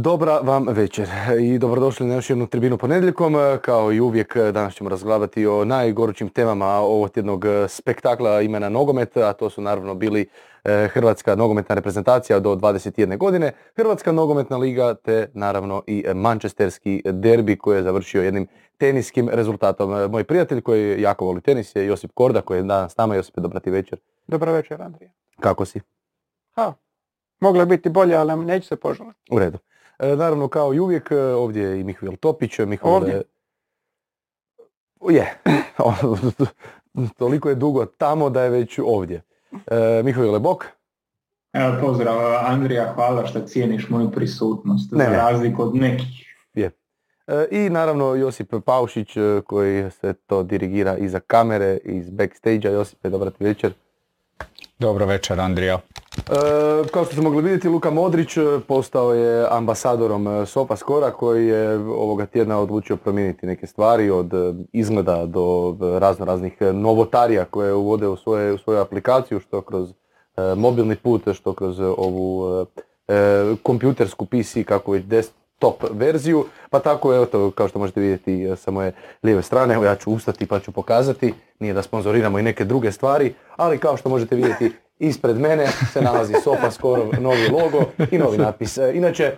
Dobra vam večer i dobrodošli na još jednu tribinu ponedjeljkom. Kao i uvijek danas ćemo razglabati o najgorućim temama ovog tjednog spektakla imena nogomet, a to su naravno bili Hrvatska nogometna reprezentacija do 21 godine, Hrvatska nogometna liga te naravno i mančesterski derbi koji je završio jednim teniskim rezultatom. Moj prijatelj koji jako voli tenis je Josip Korda koji je danas s nama. Josipe, dobar ti večer. Dobar večer, Andrija. Kako si? Moglo je biti bolje, ali neću se požaliti. U redu. Naravno, kao i uvijek, ovdje je i Mihovil Topić. Ovdje? Je. Toliko je dugo tamo da je već ovdje. Mihovil Lebok. Evo, pozdrav, Andrija, hvala što cijeniš moju prisutnost, za razliku od nekih. Je. I naravno, Josip Paušić, koji se to dirigira iza kamere, iz backstage-a. Josipe, dobar večer. Dobro večer, Andrija. Kao što ste mogli vidjeti, Luka Modrić postao je ambasadorom SofaScora koji je ovoga tjedna odlučio promijeniti neke stvari od izgleda do raznoraznih novotarija koje uvode u svoju aplikaciju, što kroz mobilni put, što kroz ovu kompjutersku PC, kako već desktop verziju. Pa tako je, kao što možete vidjeti sa moje lijeve strane, evo ja ću ustati pa ću pokazati, nije da sponzoriramo i neke druge stvari, ali kao što možete vidjeti, ispred mene se nalazi SofaScoreov novi logo i novi natpis. Inače,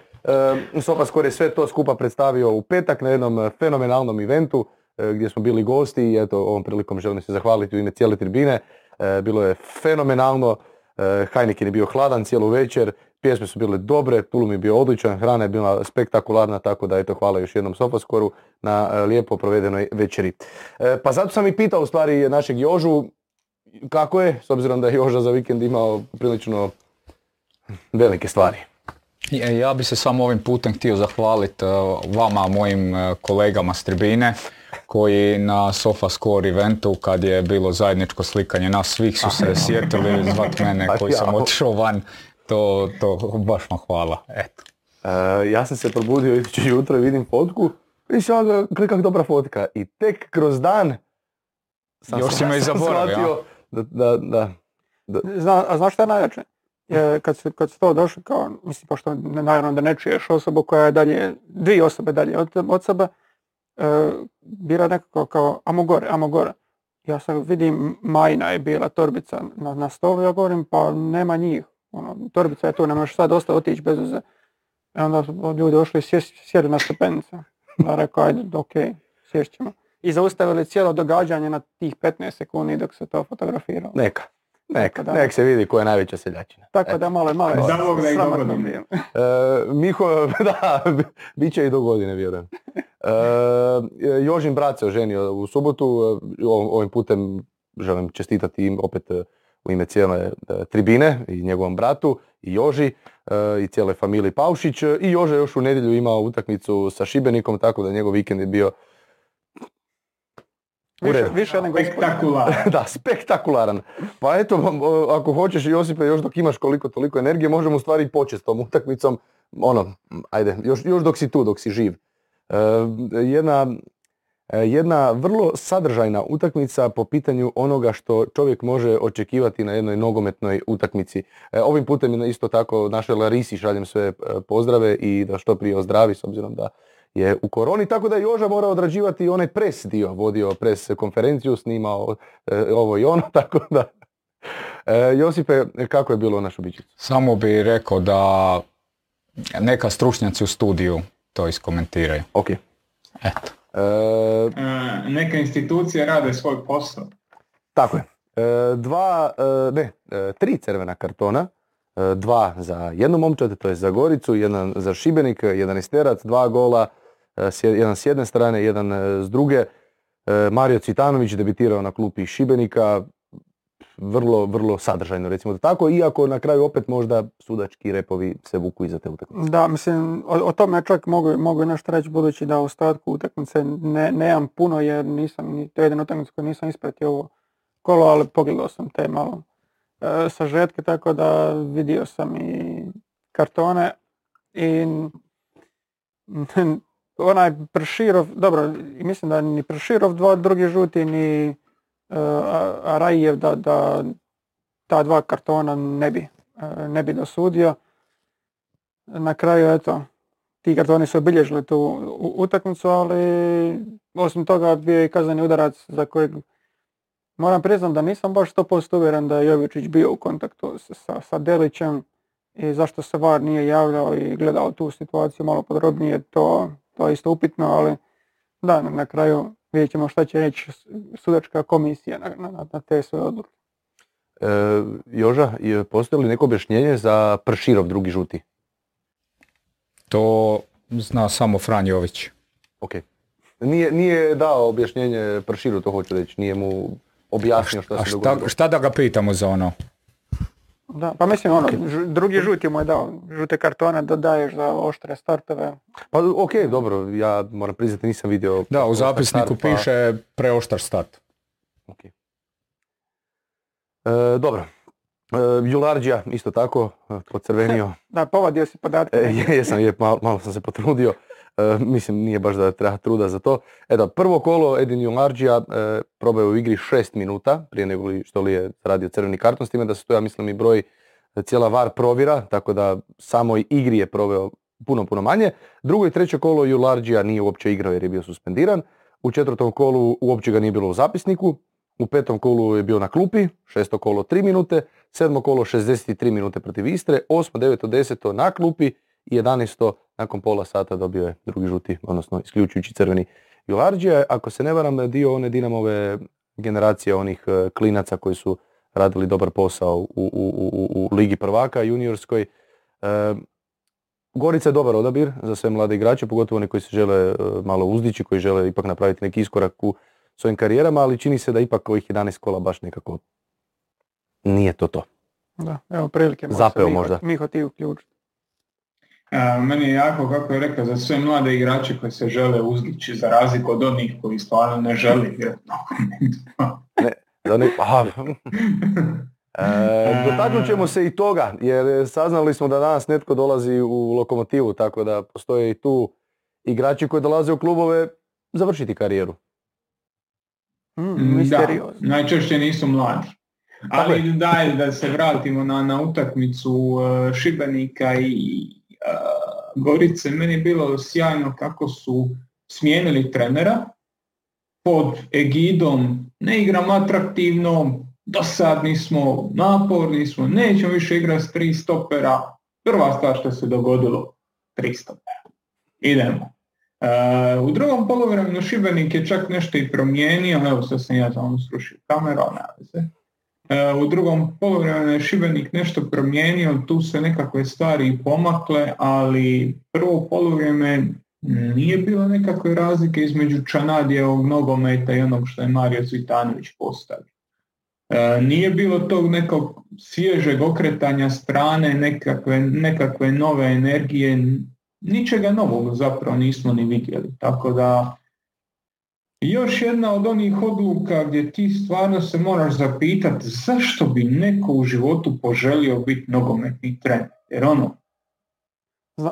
SofaScore je sve to skupa predstavio u petak na jednom fenomenalnom eventu gdje smo bili gosti i eto, ovom prilikom želim se zahvaliti u ime cijele tribine. Bilo je fenomenalno, Heineken je bio hladan cijelu večer, pjesme su bile dobre, tulum je bio odličan, hrana je bila spektakularna, tako da eto, hvala još jednom SofaScoreu na lijepo provedenoj večeri. Pa zato sam i pitao u stvari našeg Jožu, kako je, s obzirom da je Joža za vikend imao prilično velike stvari? Ja bi se samo ovim putem htio zahvaliti vama, mojim kolegama s tribine, koji na SofaScore eventu, kad je bilo zajedničko slikanje nas svih, su se sjetili zvat mene koji sam otišao van. To baš vam hvala. Eto. Ja sam se probudio idući jutro i vidim fotku i sada klikak dobra fotka. I tek kroz dan još si me i zaboravio. A znaš šta je najjače? Kad se to došlo, kao, mislim, pošto naravno da ne čuješ osobu koja je dalje, dvije osobe dalje od sebe, bila nekako kao, amo gore. Ja sad vidim, Majna je bila torbica na stolu, ja govorim, pa nema njih. Ono, torbica je tu, ne možeš sad dosta otići bez uze. I onda ljudi došli i sjeli na stepenicu. Ja rekao, ajde, okej, sješćemo. I zaustavili cijelo događanje na tih 15 sekundi dok se to fotografiralo. Nek se vidi koja je najveća seljačina. Tako da malo je sramotno bilo. Miho, da, bit će i do godine, vjerujem. Jožin brat se oženio u subotu, ovim putem želim čestitati im opet u ime cijele tribine i njegovom bratu i Joži i cijeloj familiji Paušić. I Joža još u nedjelju imao utakmicu sa Šibenikom, tako da njegov vikend je bio više nego spektakularan. Da, spektakularan. Pa eto, ako hoćeš, Josipe, još dok imaš koliko toliko energije, možemo u stvari početi s tom utakmicom. Ono, ajde, još dok si tu, dok si živ. Jedna vrlo sadržajna utakmica po pitanju onoga što čovjek može očekivati na jednoj nogometnoj utakmici. Ovim putem isto tako našoj Larisi šaljem sve pozdrave i da što prije ozdravi, s obzirom da je u koroni, tako da je Joža morao odrađivati onaj pres dio, vodio pres konferenciju, snimao ovo i ono, tako da... Josipe, kako je bilo naš običaj? Samo bih rekao da neka stručnjaci u studiju to iskomentiraju. Ok. Eto. Neka institucija rade svoj posao. Tako je. Tri crvena kartona. 2 za jednu momčad, to je za Goricu, 1 za Šibenik, 11-terac, 2 gola, 1 s jedne strane, 1 s druge. Mario Cvitanović debitirao na klupi Šibenika, vrlo, vrlo sadržajno, recimo da tako, iako na kraju opet možda sudački repovi se vuku iza te utakmice. Da, mislim, o tome čak mogu nešto reći, budući da u ostatku utakmice nemam puno, jer nisam, to je jedan utakmic koji nisam ispratio ovo kolo, ali pogledao sam te malo sažetke, tako da vidio sam i kartone i onaj Prširov, dobro, mislim da ni Prširov 2 drugi žuti, ni Arajev da ta 2 kartona ne bi dosudio. Na kraju, eto, ti kartoni su obilježili tu utakmicu, ali osim toga bio je kazneni udarac za kojeg moram priznati da nisam baš 100% uvjeren da je Jovičić bio u kontaktu sa Delićem i zašto se VAR nije javljao i gledao tu situaciju malo podrobnije, to je isto upitno, ali da, na kraju vidjet ćemo šta će reći sudačka komisija na te svoje odluke. Joža, postoji li neko objašnjenje za Prširov drugi žuti? To zna samo Franjović. Ok. Nije dao objašnjenje Prširu, to hoću reći, nije mu objasnio šta se dogodilo. Šta da ga pitamo za ono? Da, pa mislim ono, drugi žuti mu je dao, žute kartone dodaješ za oštre startove. Pa okej, dobro, ja moram priznati nisam vidio... Da, u zapisniku piše preoštar start. Okej. Dobro. Ularđija isto tako, pocrvenio. Da, povadio si podatke. Jesam, malo sam se potrudio. Mislim, nije baš da treba truda za to. Eto, prvo kolo Edin Ularđija probao u igri 6 minuta, prije nego što li je radio crveni karton, s time da se to, ja mislim, i broj cijela VAR provjera, tako da samo igri je proveo puno manje. Drugo i treće kolo Ularđija nije uopće igrao jer je bio suspendiran. U četvrtom kolu uopće ga nije bilo u zapisniku. U petom kolu je bio na klupi, šesto kolo 3 minute, sedmo kolo 63 minute protiv Istre, osmo, deveto, deseto na klupi i 11. nakon pola sata dobio je drugi žuti, odnosno isključujući crveni Ularđija. Ako se ne varam, dio one Dinamove generacije onih klinaca koji su radili dobar posao u Ligi prvaka juniorskoj. Gorica je dobar odabir za sve mlade igrače, pogotovo oni koji se žele malo uzdići, koji žele ipak napraviti neki iskorak u svojim karijerama, ali čini se da ipak ovih 11 kola baš nekako nije to. Da, evo prilike možda Miho ti uključiti. Meni je jako, kako je rekao, za sve mlade igrače koji se žele uzdići, za razliku od onih koji stvarno ne žele igrati nogomet. Dotaknut ćemo se i toga, jer saznali smo da danas netko dolazi u Lokomotivu, tako da postoje i tu igrači koji dolaze u klubove završiti karijeru. Da, najčešće nisu mlađi. Ali daj da se vratimo na utakmicu Šibenika i Gorice. Meni je bilo sjajno kako su smijenili trenera pod egidom ne igramo atraktivno, dosadni smo, naporni smo, nećemo više igrati s 3 stopera. Prva stvar što se dogodilo, 3 stopera. Idemo. U drugom polovremenu Šibenik je čak nešto i promijenio, evo sad sam ja tamo srušio kameru, analize. U drugom polovremenu je Šibenik nešto promijenio, tu se nekakve stvari pomakle, ali prvo polovreme nije bilo nekakve razlike između Čanadijevog nogometa i onog što je Mario Cvitanović postavio. Nije bilo tog nekog svježeg okretanja strane, nekakve nove energije, ničega novog zapravo nismo ni vidjeli, tako da još jedna od onih odluka gdje ti stvarno se moraš zapitati zašto bi neko u životu poželio biti nogometni trener, jer ono,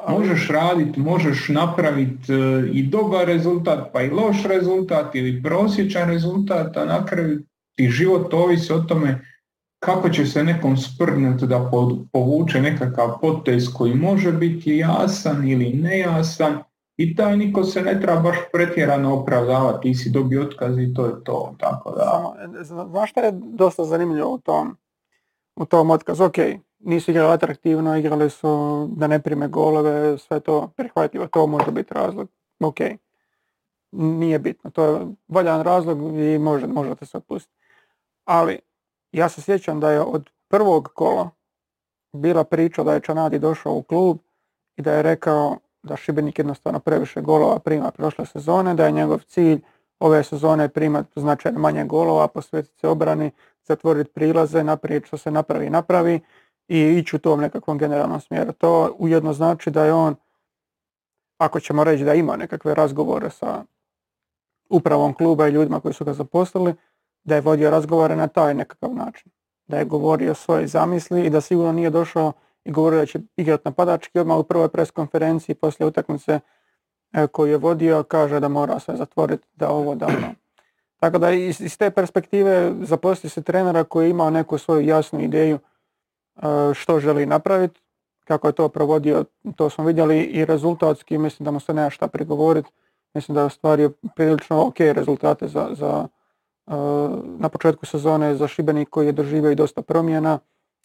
možeš raditi, možeš napraviti i dobar rezultat, pa i loš rezultat ili prosječan rezultat, a na kraju ti život ovisi o tome kako će se nekom sprnuti da povuče nekakav potez koji može biti jasan ili nejasan i taj niko se ne treba baš pretjerano opravdavati, ti si dobio otkaz i to je to. Tako da. Znaš što je dosta zanimljivo u tom otkazu? Ok, nisu igrali atraktivno, igrali su da ne prime golove, sve to prihvatljivo, to može biti razlog. Ok, nije bitno, to je valjan razlog i možete se otpustiti. Ali ja se sjećam da je od prvog kola bila priča da je Čanadi došao u klub i da je rekao da Šibenik jednostavno previše golova prima prošle sezone, da je njegov cilj ove sezone primati značajno manje golova, posvetiti se obrani, zatvoriti prilaze, naprijed što se napravi i ići u tom nekakvom generalnom smjeru. To ujedno znači da je on, ako ćemo reći da ima nekakve razgovore sa upravom kluba i ljudima koji su ga zaposlili, da je vodio razgovore na taj nekakav način, da je govorio svoje zamisli i da sigurno nije došao i govorio da će igrati napadački, odmah u prvoj preskonferenciji poslije utakmice koju je vodio kaže da mora sve zatvoriti, da ovo, da ono. Tako da iz te perspektive zaposli se trenera koji ima neku svoju jasnu ideju što želi napraviti, kako je to provodio, to smo vidjeli i rezultatski, mislim da mu se nema šta prigovoriti. Mislim da je ostvario prilično ok rezultate za na početku sezone za Šibenik koji je doživio i dosta promjena.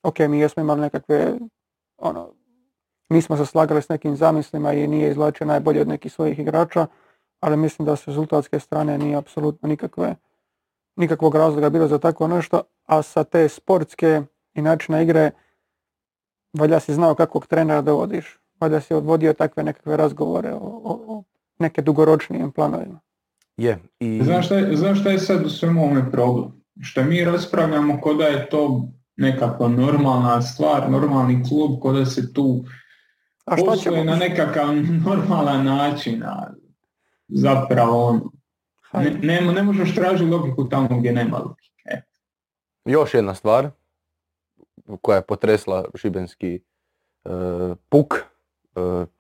Ok, mi jesmo imali nekakve, nismo se slagali s nekim zamislima i nije izvlačio najbolje od nekih svojih igrača, ali mislim da s rezultatske strane nije apsolutno nikakvog razloga bilo za tako nešto, a sa te sportske i načina igre valja si znao kakvog trenera dovodiš, valja si odvodio takve nekakve razgovore o neke dugoročnijim planovima. Znaš šta je sad u svemu ovome problem? Što mi raspravljamo ko da je to nekakva normalna stvar, normalni klub, ko da se tu posluje na nekakav normalan način, a zapravo ne možeš tražiti logiku tamo gdje nema logike. Još jedna stvar koja je potresla šibenski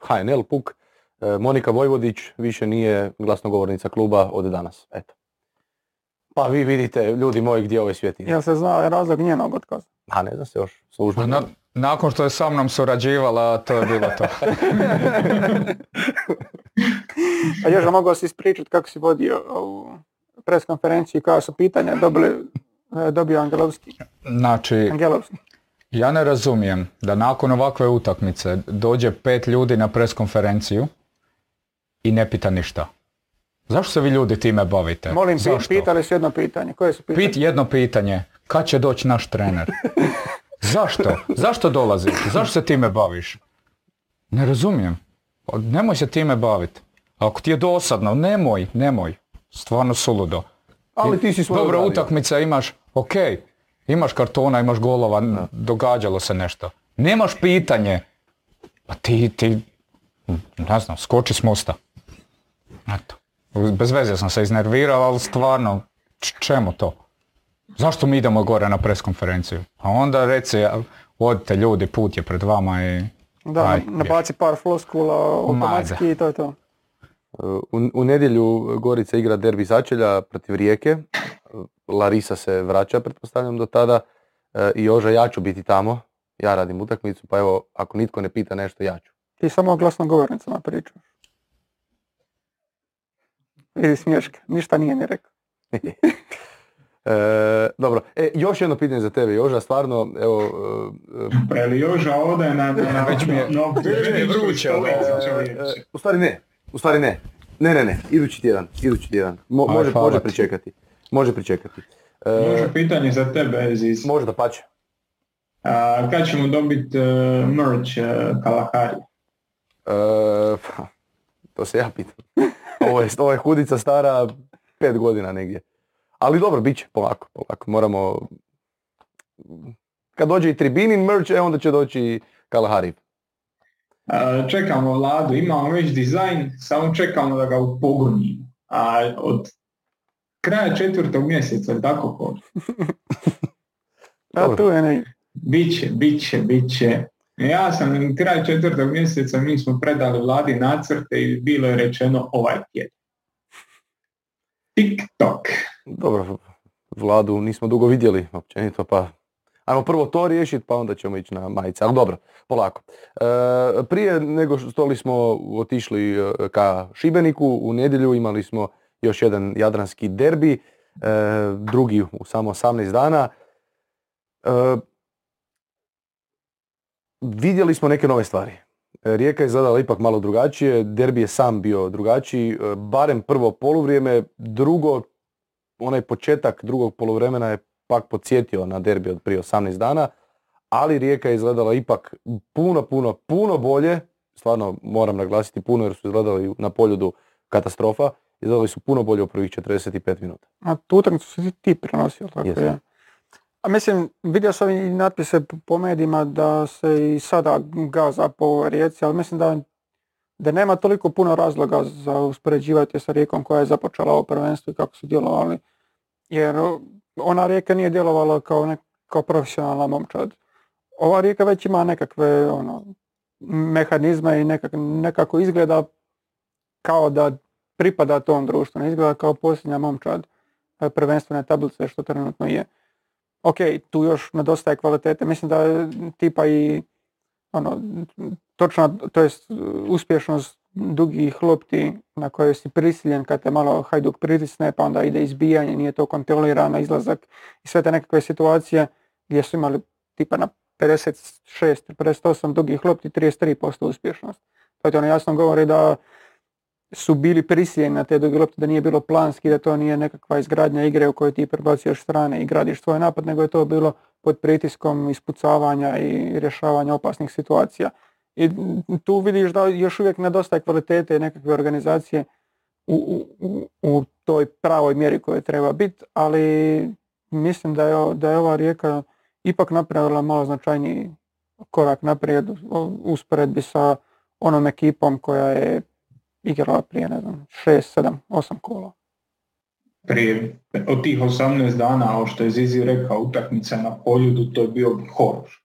HNL puk, Monika Vojvodić više nije glasnogovornica kluba od danas. Eto. Pa vi vidite, ljudi moji, gdje ovaj svijet ide. Jel se zna razlog njenog otkaza? A ne zna se još službeno. Nakon što je sa mnom surađivala, to je bilo to. A još da mogao si ispričati kako si vodio ovu pres konferenciju, kao su pitanja dobio Angelovski. Znači, ja ne razumijem da nakon ovakve utakmice dođe 5 ljudi na pres konferenciju i ne pita ništa. Zašto se vi ljudi time bavite? Molim, pitali su jedno pitanje. Koje su pitanje? Jedno pitanje. Kad će doći naš trener? Zašto? Zašto dolaziš? Zašto se time baviš? Ne razumijem. Nemoj se time baviti. Ako ti je dosadno, nemoj. Stvarno suludo. Ali ti si svoju. Dobra utakmica imaš, ok. Imaš kartona, imaš golova, događalo se nešto. Nemaš pitanje. Pa ti, ne znam, skoči s mosta. Eto. Bez veze sam se iznervirao, ali stvarno, čemu to? Zašto mi idemo gore na preskonferenciju? A onda reci, odite ljudi, put je pred vama i... Da, nabaci par floskula automatski i to je to. U nedjelju Gorica igra derbi začelja protiv Rijeke. Larisa se vraća, pretpostavljam, do tada. I Joža, ja ću biti tamo. Ja radim utakmicu, pa evo, ako nitko ne pita nešto, ja ću. Ti samo o glasnogovornicama pričaš. Vidi smješka, ništa nije ni rekao. Dobro, još jedno pitanje za tebe, Joža, stvarno, evo... Preli Joža ode na već mi je... U stvari ne. Ne, idući tjedan. Može pričekati. Može pitanje za tebe, Aziz. Može da pače. Kad ćemo dobiti merch Kalahari? To se ja pitam. Ovo je hudica stara 5 godina negdje. Ali dobro, bit će polako. Moramo... Kad dođe i Tribinin merch, onda će doći i Kalahari. Čekamo Vladu, imamo već dizajn, samo čekamo da ga upogonimo. A od kraja 4. mjeseca, tako ko? A tu je ne. Biće. Ja sam kraj 4. mjeseca, mi smo predali Vladi nacrte i bilo je rečeno ovaj tjedan. TikTok. Dobro, Vladu nismo dugo vidjeli općenito, pa ajmo prvo to riješiti, pa onda ćemo ići na majice, ali dobro, polako. Prije nego što li smo otišli ka Šibeniku, u nedjelju imali smo još jedan jadranski derbi, drugi u samo 18 dana. Vidjeli smo neke nove stvari. Rijeka je zadala ipak malo drugačije, derbi je sam bio drugačiji, barem prvo poluvrijeme, drugo, onaj početak drugog poluvremena je pak podsjetio na derbi od prije 18 dana, ali Rijeka je izgledala ipak puno bolje, stvarno moram naglasiti puno jer su izgledali na Poljudu katastrofa, izgledali su puno bolje u prvih 45 minuta. A tu utakmicu si ti prenosio, tako je. Ja. A mislim, vidio sam i natpise po medijima da se i sada gaza po Rijeci, ali mislim da nema toliko puno razloga za uspoređivati sa Rijekom koja je započela ovo prvenstvo i kako su djelovali, jer ona Rijeka nije djelovala kao profesionalna momčad. Ova Rijeka već ima nekakve mehanizme i nekako izgleda kao da pripada tom društvu, ne izgleda kao posljednja momčad prvenstvene tablice što trenutno je. Ok, tu još nedostaje kvalitete, mislim da tipa i ono, točno, to jest uspješnost dugih lopti na koje si prisiljen kad te malo Hajduk pritisne, pa onda ide izbijanje, nije to kontrolirano, izlazak i sve te nekakve situacije gdje su imali tipa na 56-58 dugih lopti 33% uspješnost. To je ono, jasno govori da su bili prisiljeni na te duge lopte, da nije bilo planski, da to nije nekakva izgradnja igre u kojoj ti prebacuješ strane i gradiš tvoj napad, nego je to bilo pod pritiskom ispucavanja i rješavanja opasnih situacija. I tu vidiš da još uvijek nedostaje kvalitete nekakve organizacije u toj pravoj mjeri koja treba biti, ali mislim da je ova Rijeka ipak napravila malo značajniji korak naprijed usporedbi sa onom ekipom koja je igrala prije, ne znam, 6, 7, 8 kola. Prije, od tih 18 dana, o što je Zizi rekao, utakmica na Poljudu, to je bio horor.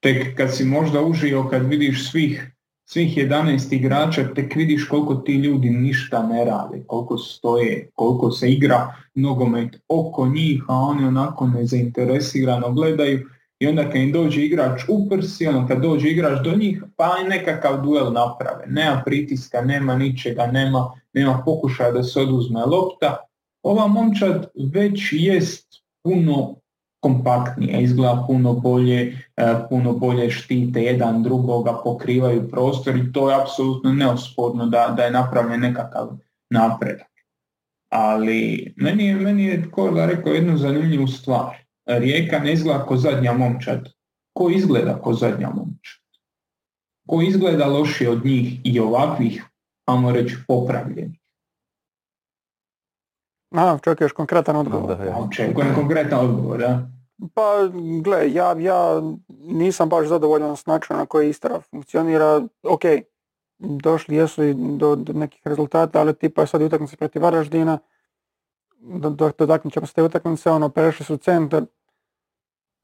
Tek kad si možda užio, kad vidiš svih 11 igrača, tek vidiš koliko ti ljudi ništa ne rade, koliko stoje, koliko se igra nogomet oko njih, a oni onako nezainteresirano gledaju. I onda kad im dođe igrač u prsi, onda kad dođe igrač do njih, pa nekakav duel naprave. Nema pritiska, nema ničega, nema pokušaja da se oduzme lopta. Ova momčad već jest puno kompaktnija, izgleda puno bolje štite jedan drugoga, pokrivaju prostor i to je apsolutno neosporno da je napravljen nekakav napredak. Ali meni je Korda rekao jednu zanimljivu stvar. Rijeka ne izgleda ko zadnja momčad. Ko izgleda ko zadnja momčad? Ko izgleda lošije od njih i ovakvih, ajmo reći, popravljenih? Čekaj još konkretan odgovor. Očekujem konkretan odgovor, da? Pa, gle, ja nisam baš zadovoljan s načinom na koji Istra funkcionira. Ok, došli jesu i do nekih rezultata, ali tipa sad utakmica protiv Varaždina, dotaknut ćemo se te utakmice, ono, prešli su centar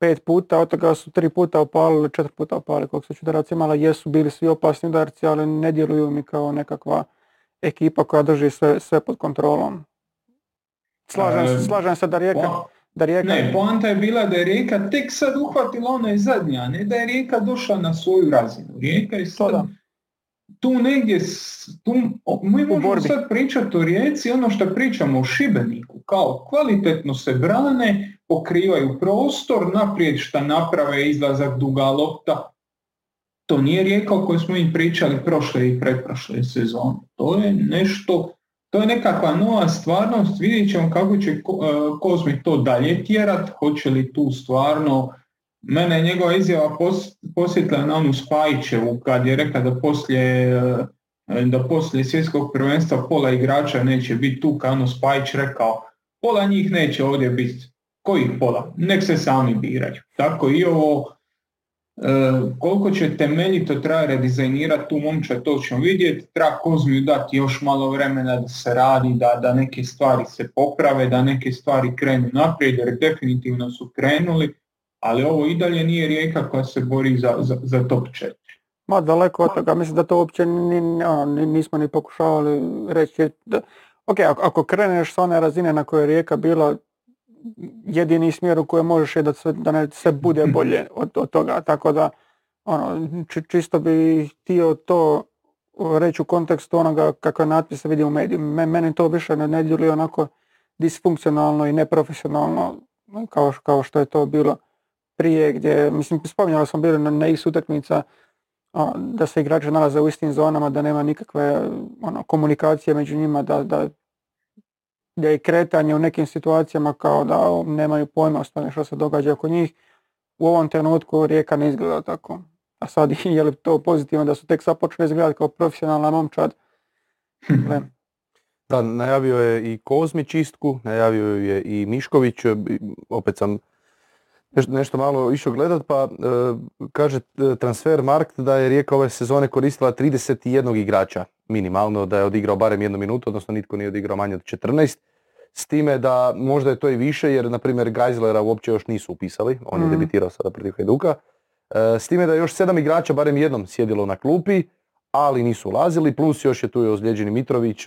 5 puta, od toga su 3 puta opalili, 4 puta opalili, koliko su čudarac imala, jesu bili svi opasni udarci, ali ne djeluju mi kao nekakva ekipa koja drži sve pod kontrolom. Slažem se da Rijeka... poanta je bila da je Rijeka tek sad uhvatila ona zadnja, ne da je Rijeka došla na svoju razinu. Rijeka je sad... Tu negdje, mi možemo sad pričati o Rijeci, ono što pričamo o Šibeniku, kao kvalitetno se brane, pokrivaju prostor, naprijed šta naprave, izlazak, duga lopta. To nije Rijeka o kojoj smo im pričali prošle i pretprošle sezone. To je nekakva nova stvarnost, vidjet ćemo kako će Kozmi to dalje tjerat, hoće li tu stvarno... Mene je njegova izjava posjetila na onu Spajićevu kad je rekla da poslije svjetskog prvenstva pola igrača neće biti tu, kad ono Spajić rekao pola njih neće ovdje biti. Kojih pola? Nek se sami biraju. Tako i ovo, koliko će temeljito treba redizajnirati tu momčad, to ćemo vidjeti. Treba Kozmiju dati još malo vremena da se radi, da neke stvari se poprave, da neke stvari krenu naprijed, jer definitivno su krenuli. Ali ovo i dalje nije Rijeka koja se bori za top 4. Ma daleko od toga, mislim da to uopće nismo ni pokušavali reći. Ok, ako kreneš sa one razine na kojoj je Rijeka bila, jedini smjer u kojem možeš je da se bude bolje od toga. Tako da, čisto bi htio to reći u kontekstu onoga kako je natpis vidio u medijima. Meni to više ne djeluje onako disfunkcionalno i neprofesionalno kao što je to bilo prije, gdje, mislim, spominjala sam bilo na X utakmica da se igrači nalaze u istim zonama, da nema nikakve komunikacije među njima, da je kretanje u nekim situacijama kao da nemaju pojma o tome što se događa oko njih. U ovom trenutku Rijeka ne izgleda tako. A sad je li to pozitivno da su tek sad počeli izgledati kao profesionalna momčad? Da, najavio je i Kozmi čistku, najavio je i Mišković, opet sam nešto malo išao gledat, pa kaže Transfermarkt da je Rijeka ove sezone koristila 31 igrača minimalno, da je odigrao barem 1 minutu, odnosno nitko nije odigrao manje od 14, s time da možda je to i više, jer na primjer Geislera uopće još nisu upisali, on je debitirao sada protiv Hajduka, s time da je još 7 igrača barem jednom sjedilo na klupi, ali nisu ulazili, plus još je tu ozlijeđeni Mitrović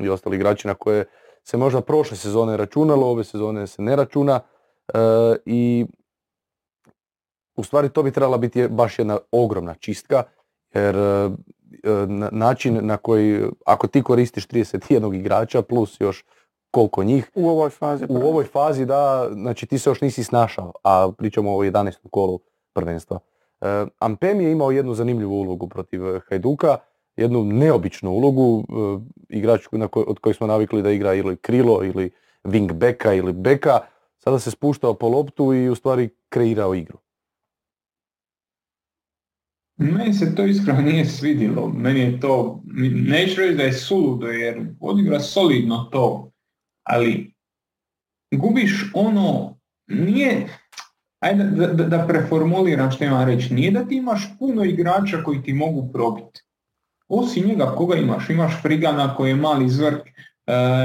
i ostali igrači na koje se možda prošle sezone računalo, ove sezone se ne računa. I u stvari to bi trebala biti baš jedna ogromna čistka, jer način na koji, ako ti koristiš 31 igrača plus još koliko njih, u ovoj fazi da, znači ti se još nisi snašao, a pričamo o 11. kolu prvenstva. Ampem je imao jednu zanimljivu ulogu protiv Hajduka, jednu neobičnu ulogu, igrač od kojeg smo navikli da igra ili krilo ili wing beka ili beka, sada se spuštao po loptu i u stvari kreirao igru. Meni se to iskreno nije svidjelo, meni je to, neću reći da je suludo jer odigra solidno to, ali gubiš ono, nije, ajde da preformuliram što imam reći, nije da ti imaš puno igrača koji ti mogu probiti. Osim njega koga imaš, imaš Frigana koji je mali zvrk,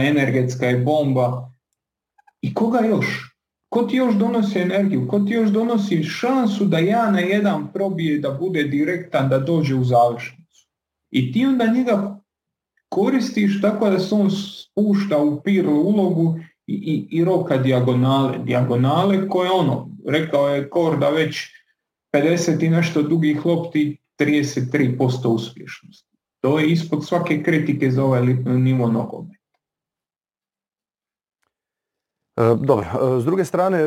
energetska je bomba i koga još? Ko ti još donosi energiju, ko ti još donosi šansu da ja na jedan probije, da bude direktan, da dođe u završnicu. I ti onda njega koristiš tako da se on spušta u pirlu ulogu i roka dijagonale koje ono, rekao je Korda već 50 i nešto dugih lopti, 33% uspješnosti. To je ispod svake kritike za ovaj nivo nogometa. Dobro, s druge strane,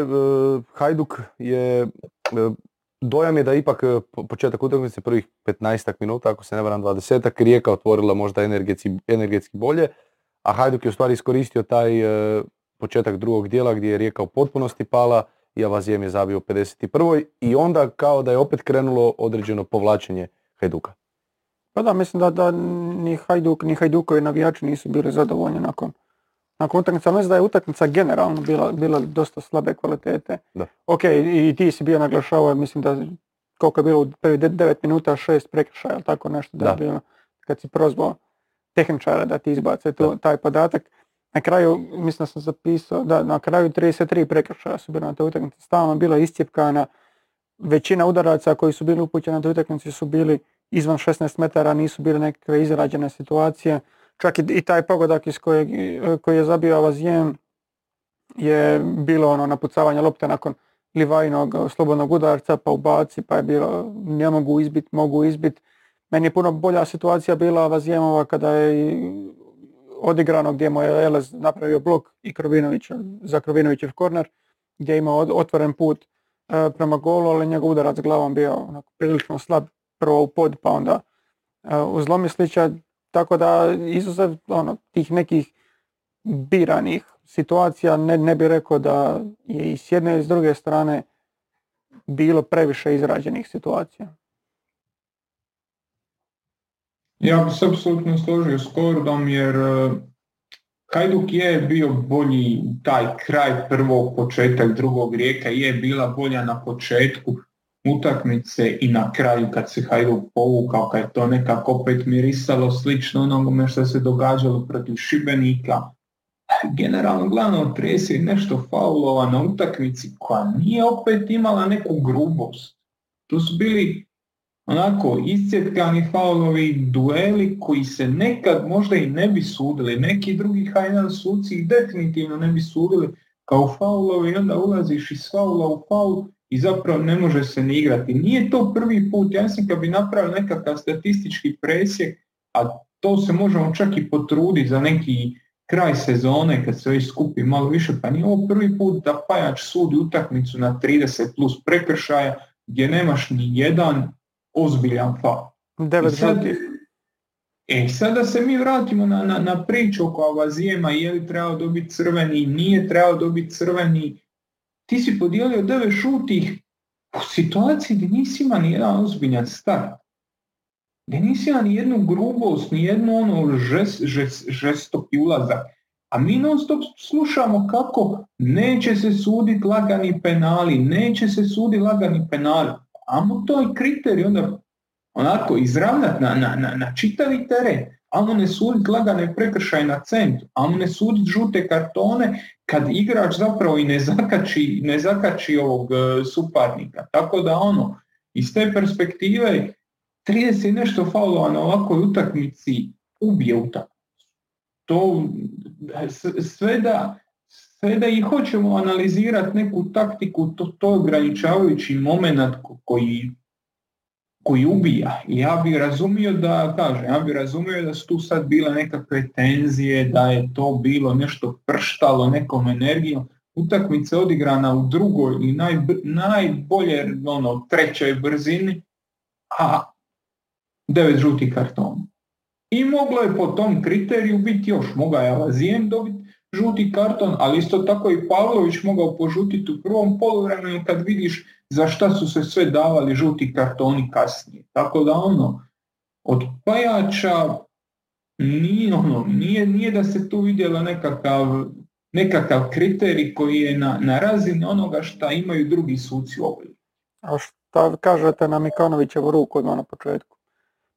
Hajduk je, dojam je da ipak početak utakmice prvih 15 minuta, ako se ne varam 20-ak, Rijeka otvorila možda energetski bolje, a Hajduk je u stvari iskoristio taj početak drugog dijela gdje je Rijeka u potpunosti pala i Avazijem je zabio u 51. I onda kao da je opet krenulo određeno povlačenje Hajduka. Pa da, mislim da ni Hajduk, ni Hajdukovi navijači nisu bili zadovoljni nakon utakmice, mislim da je utakmica generalno bila dosta slabe kvalitete. Da. Ok, i ti si bio naglašavao, mislim da koliko je bilo u prvi 9 minuta 6 prekršaja, ili tako nešto da je bilo, kad si prozvao tehničara da ti izbace taj podatak. Na kraju, mislim da sam zapisao, da na kraju 33 prekršaja su bila na toj utakmici, stalno bila iscjepkana, većina udaraca koji su bili upućeni na toj utakmici su bili izvan 16 metara, nisu bile nekakve izrađene situacije. Čak i taj pogodak koji je zabio Avazijem je bilo ono napucavanje lopte nakon Livajinog slobodnog udarca, pa ubaci, pa je bilo ne mogu izbiti, mogu izbiti. Meni je puno bolja situacija bila Avazijemova kada je odigrano gdje mu je Elez napravio blok i Krovinović, za Krovinovićev korner gdje je imao otvoren put prema golu, ali njegov udarac glavom bio onako prilično slab, prvo u pod pa onda u zlomislića. Tako da izuzev tih nekih biranih situacija ne bi rekao da je i s jedne i s druge strane bilo previše izrađenih situacija. Ja bi se apsolutno složio s Kordom jer Hajduk je bio bolji taj kraj prvog, početak drugog, Rijeka je bila bolja na početku utakmice i na kraju kad se Hajduk povukao, kad je to nekako opet mirisalo slično onome što se događalo protiv Šibenika. Generalno glavno 30 nešto faulova na utakmici koja nije opet imala neku grubost. Tu su bili onako iscjetkani faulovi, dueli koji se nekad možda i ne bi sudili, neki drugi Hajdan suci ih definitivno ne bi sudili kao faulovi i onda ulaziš iz faula u faul i zapravo ne može se ni igrati. Nije to prvi put, ja mislim kad bi napravili nekakav statistički presjek, a to se možemo čak i potruditi za neki kraj sezone kad se već skupi malo više, pa nije ovo prvi put da Pajač sudi utakmicu na 30 plus prekršaja gdje nemaš ni jedan ozbiljan faul. Sada se mi vratimo na priču oko Avazijema, je li trebao dobiti crveni, nije trebao dobiti crveni. Ti si podijelio 9 šutih u situaciji gdje nisi ima ni jedan ozbiljan start. Gdje nisi ima ni jednu grubost, ni jednu ono žestoki ulazak. A mi non stop slušamo kako neće se suditi lagani penali, neće se suditi lagani penali. Amo to je kriterij onda onako izravnati na čitavi teren. Amo ne suditi lagane prekršaje na centru, amo ne suditi žute kartone kad igrač zapravo i ne zakači ovog suparnika. Tako da iz te perspektive 30 nešto faulova na ovakvoj utakmici ubije utakmicu. To sve da Sve da i hoćemo analizirati neku taktiku, to je ograničavajući moment koji ubija. Ja bih razumio da su tu sad bile nekakve tenzije, da je to bilo nešto prštalo nekom energijom. Utakmica odigrana u drugoj i najbolje trećoj brzini, a 9 žutih kartona. I moglo je po tom kriteriju biti još, mogao je Alazijem dobiti žuti karton, ali isto tako i Pavlović mogao požutiti u prvom poluvremenu kad vidiš za šta su se sve davali žuti kartoni kasnije. Tako da od Pajača nije da se tu vidjela nekakav kriterij koji je na razini onoga šta imaju drugi suci u ovoj. A šta kažete na Mikanovićevu ruku odmah na početku?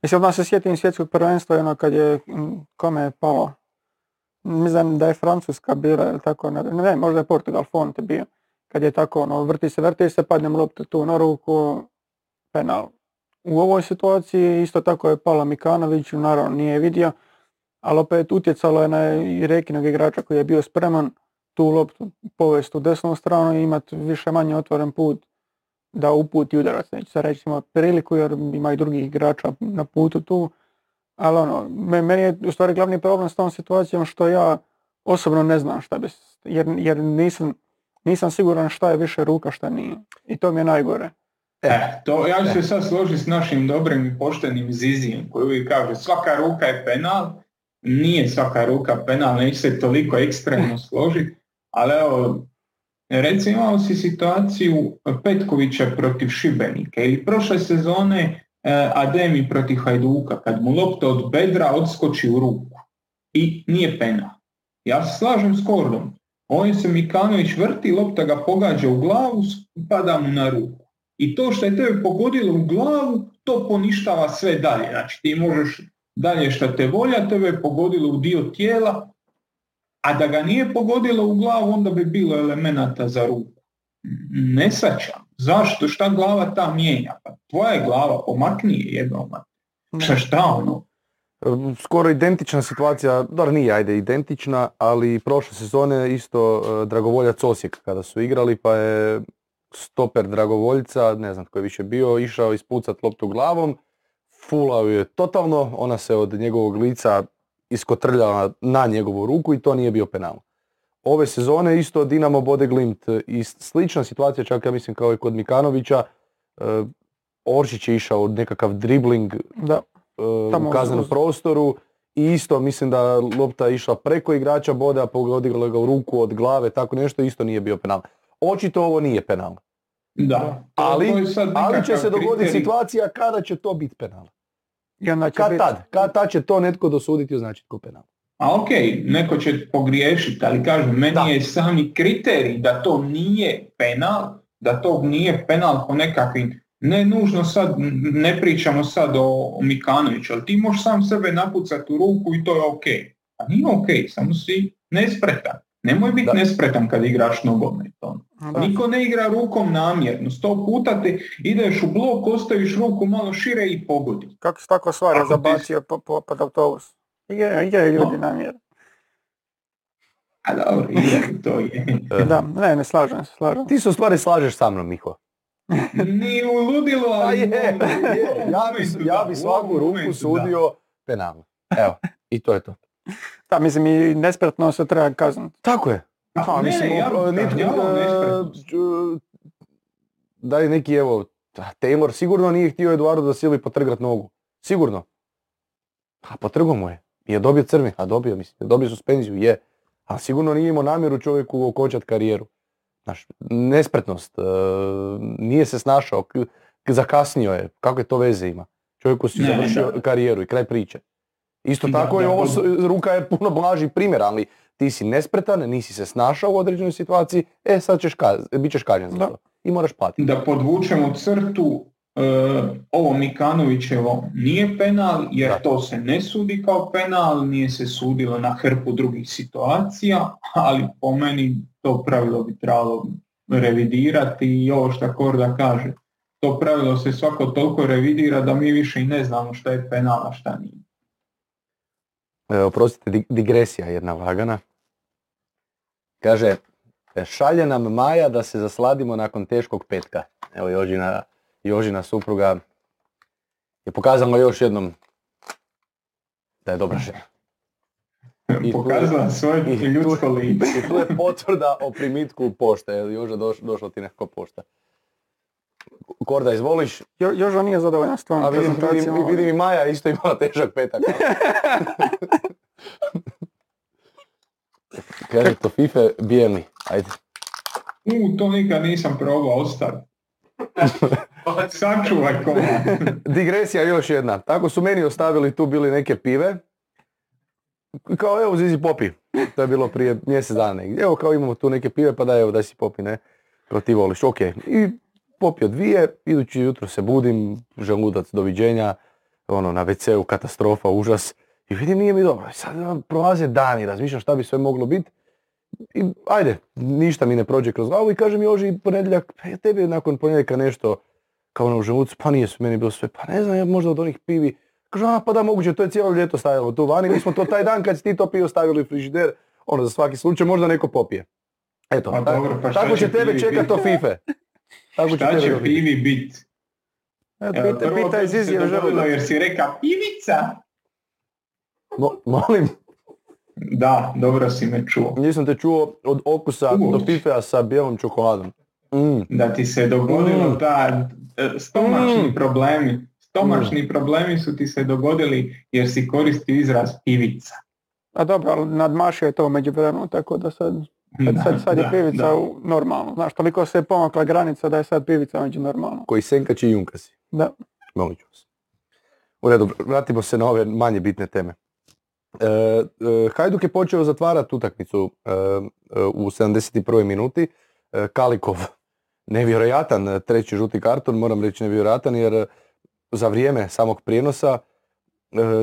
Mislim, odmah se sjetim svjetskog prvenstva kad je kome palo. Mislim da je Francuska bila, tako, ne, možda je Portugal, Fonte bio. Kad je tako, vrti se, padnem lopta tu na ruku, penal. U ovoj situaciji isto tako je pala Mikanoviću, naravno nije vidio, ali opet utjecalo je na Rekinog igrača koji je bio spreman tu loptu povesti u desnu stranu i imati više manje otvoren put da uputi udarac. Neću se reći ima priliku jer ima i drugih igrača na putu tu. Ali meni je u stvari glavni problem s tom situacijom što ja osobno ne znam šta bi, jer nisam siguran šta je više ruka šta nije. I to mi je najgore. Ja ću se sad složiti s našim dobrim i poštenim Zizijem koji uvijek kaže svaka ruka je penal. Nije svaka ruka penal, neće se toliko ekstremno složiti, ali evo, recimo imao si situaciju Petkovića protiv Šibenika ili prošle sezone Ademi protiv Hajduka, kad mu lopta od bedra odskoči u ruku i nije penal. Ja se slažem s Kordom, on se Mikanović vrti, lopta ga pogađa u glavu, pada mu na ruku. I to što je tebe pogodilo u glavu, to poništava sve dalje, znači ti možeš dalje šta te volja, tebe je pogodilo u dio tijela, a da ga nije pogodilo u glavu, onda bi bilo elemenata za ruku. Ne sačam. Zašto? Šta glava ta mijenja? Pa tvoja je glava, pomakni je jednom. Šta? Skoro identična situacija, dobro nije identična, ali prošle sezone isto Dragovoljac Osijek kada su igrali, pa je stoper Dragovoljca, ne znam tko je više bio, išao ispucat loptu glavom, fulao je totalno, ona se od njegovog lica iskotrljala na njegovu ruku i to nije bio penal. Ove sezone isto Dinamo Bode Glimt i slična situacija, čak ja mislim kao i kod Mikanovića, Oršić je išao nekakav dribling u kaznenom prostoru i isto mislim da lopta je išla preko igrača Bode, a pogodio ga u ruku od glave, tako nešto, isto nije bio penal. Očito ovo nije penal. Da. Ali će se dogoditi situacija kada će to biti penal. Kad će to netko dosuditi označiti kao penal. A ok, neko će pogriješiti, ali kažem, meni je sami kriterij da to nije penal, po nekakvim, ne nužno sad, ne pričamo sad o Mikanoviću, ali ti možeš sam sebe napucati u ruku i to je ok. A nije ok, samo si nespretan. Nemoj biti nespretan kad igraš nogomet. Niko ne igra rukom namjerno. 100 puta te ideš u blok, ostaviš ruku malo šire i pogodi. Kako se tako stvara zabacio pod autobus? Igraju ljudi namjerno. A dobro, igraju, to je. Da, ne slažem. Ti se u stvari slažeš sa mnom, Miho. Ni u ludilu, ali... Ja bi svaku ruku sudio penal. Evo, i to je to. Da, mislim, i nespretno se treba kazniti. Tako je. Da je neki, evo, Taylor sigurno nije htio Eduardo da sili potrgrat nogu. Sigurno. A potrgo mu je. Je dobio crni, dobio suspenziju, je. A sigurno nije imao namjeru čovjeku okončat karijeru. Znaš, nespretnost, nije se snašao, zakasnio je, kakve to veze ima. Čovjeku si završio karijeru i kraj priče. Isto tako je ovo, ruka je puno blaži primjer, ali ti si nespretan, nisi se snašao u određenoj situaciji, sad bit ćeš kažnjen za to i moraš platiti. Da podvučemo crtu, ovo Mikanovićevo nije penal, jer to se ne sudi kao penal, nije se sudilo na hrpu drugih situacija, ali po meni to pravilo bi trebalo revidirati i ovo što Korda kaže, to pravilo se svako toliko revidira da mi više i ne znamo šta je penal, a šta nije. Oprostite, digresija jedna vagana. Kaže, Šalje nam Maja da se zasladimo nakon teškog petka. Evo, Jožina supruga je pokazala još jednom da je dobra žena. Pokazala svoje ljudsko lice. I tu je potvrda o primitku pošte. Joža, došla ti nekako pošta. Korda, izvoliš? Joža nije zadovoljna s tvojom prezentacijom. Vidim i Maja isto imala težak petak. Kaže to FIFA bijeli. Ajde. To nikad nisam probao ostati. Sačuvaj koma. Digresija još jedna. Tako su meni ostavili tu bili neke pive. Kao evo Zizi popi. To je bilo prije mjesec dana. Evo kao imamo tu neke pive pa daj evo daj si popi, ne? Kao ti voliš. Ok. I popio dvije. Idući jutro se budim. Želudac doviđenja. Ono na WC-u katastrofa, užas. I vidim, nije mi dobro. Sad prolaze dani, razmišljam šta bi sve moglo biti. I ajde, ništa mi ne prođe kroz glavu i kažem Joži ponedjeljak, tebi je nakon ponedjeljka nešto kao na želucu, pa nije meni bilo sve, pa ne znam, ja možda od onih pivi. Kažem, pa da moguće, to je cijelo ljeto stavilo tu vani, mi smo to taj dan kad si ti to pivo stavili u frižider, ono za svaki slučaj, možda neko popije. Eto, pa dobro, pa tako će tebe čekati to FIFA. Tako šta će pivi biti? Prvo to se dogodilo jer si reka pivica. Molim? Da, dobro si me čuo. Nisam te čuo od okusa do pifea sa bijelom čokoladom. Da ti se dogodilo da stomačni problemi. Stomačni problemi su ti se dogodili jer si koristio izraz pivica. A dobro, ali nadmašio je to međuvremenu, tako da sad je pivica normalno. Znaš, toliko se je pomakla granica da je sad pivica među normalno. Koji senkači i junkasi. Da. Molim ću vas. U redu, vratimo se na ove manje bitne teme. Hajduk je počeo zatvarati utakmicu u 71. minuti. Kalikov, nevjerojatan treći žuti karton, moram reći nevjerojatan jer za vrijeme samog prijenosa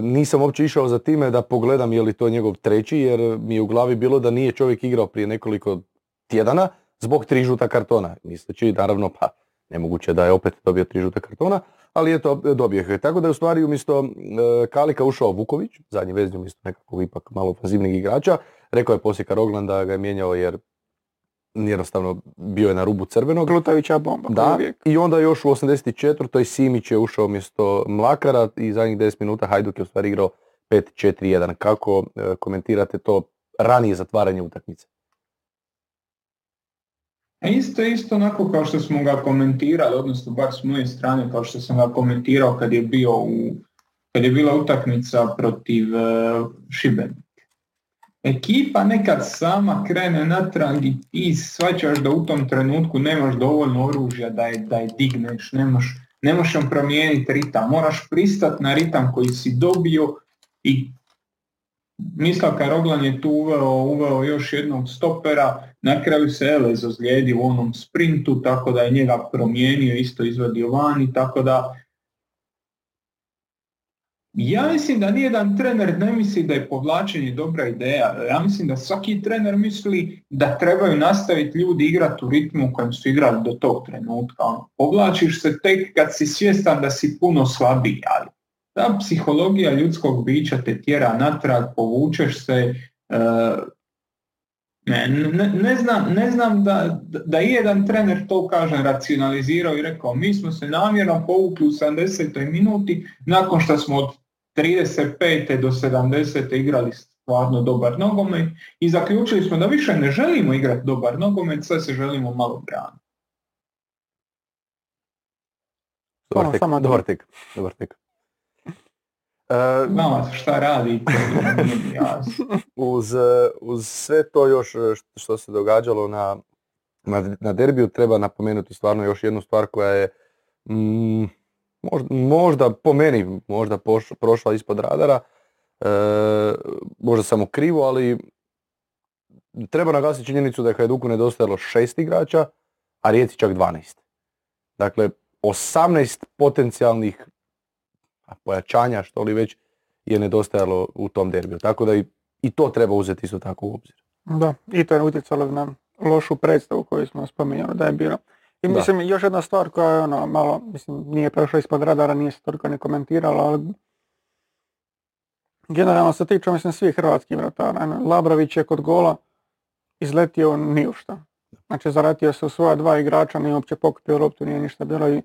nisam uopće išao za time da pogledam je li to njegov treći jer mi je u glavi bilo da nije čovjek igrao prije nekoliko tjedana zbog 3 žuta kartona. Misleći naravno pa nemoguće da je opet dobio 3 žuta kartona. Ali eto, dobio je. Tako da je u stvari umjesto Kalika ušao Vuković, zadnji vezni umjesto nekakvog ipak malo ofenzivnih igrača. Rekao je poslije Karoglan da ga je mijenjao jer jednostavno bio je na rubu crvenog. Glutavića bomba. Da, i onda još u 84. Simić je ušao umjesto Mlakara i zadnjih 10 minuta Hajduk je u stvari igrao 5-4-1. Kako komentirate to ranije zatvaranje utakmice? Isto onako kao što smo ga komentirali, odnosno bar s moje strane kao što sam ga komentirao kad je bila utakmica protiv Šibenika. Ekipa nekad sama krene natrag i ti shvaćaš da u tom trenutku nemaš dovoljno oružja da je digneš, ne možeš promijeniti ritam, moraš pristati na ritam koji si dobio i Mislav Karoglan je tu uveo još jednog stopera, na kraju se Elez ozlijedi u onom sprintu, tako da je njega promijenio, isto izvadio vani, tako da ja mislim da nijedan trener ne misli da je povlačenje dobra ideja, ja mislim da svaki trener misli da trebaju nastaviti ljudi igrati u ritmu u kojem su igrali do tog trenutka. Povlačiš se tek kad si svjestan da si puno slabiji, ali ta psihologija ljudskog bića te tjera natrag, povučeš se. Ne znam da jedan trener to kaže racionalizirao i rekao mi smo se namjerno povukli u 70. minuti nakon što smo od 35. do 70. igrali stvarno dobar nogomet i zaključili smo da više ne želimo igrati dobar nogomet, sve se želimo malo braniti. Dobar tek. Mama, šta radite? Uz sve to još što se događalo na derbiju treba napomenuti stvarno još jednu stvar koja je možda prošla ispod radara, možda samo krivo, ali treba naglasiti činjenicu da je Hajduku nedostajalo 6 igrača, a Rijeci čak 12. Dakle, 18 potencijalnih pojačanja, što li već, je nedostajalo u tom derbiju. Tako da i to treba uzeti isto tako u obzir. Da, i to je utjecalo na lošu predstavu koju smo spominjali da je bilo. I mislim, još jedna stvar koja je malo, mislim, nije prešla ispod radara, nije se toliko ne komentirala, ali generalno se tiče, mislim, svih hrvatskih vratara. Labrović je kod gola izletio ni u šta. Znači zaratio se u svoja dva igrača, nije uopće pokupio loptu, nije ništa bilo i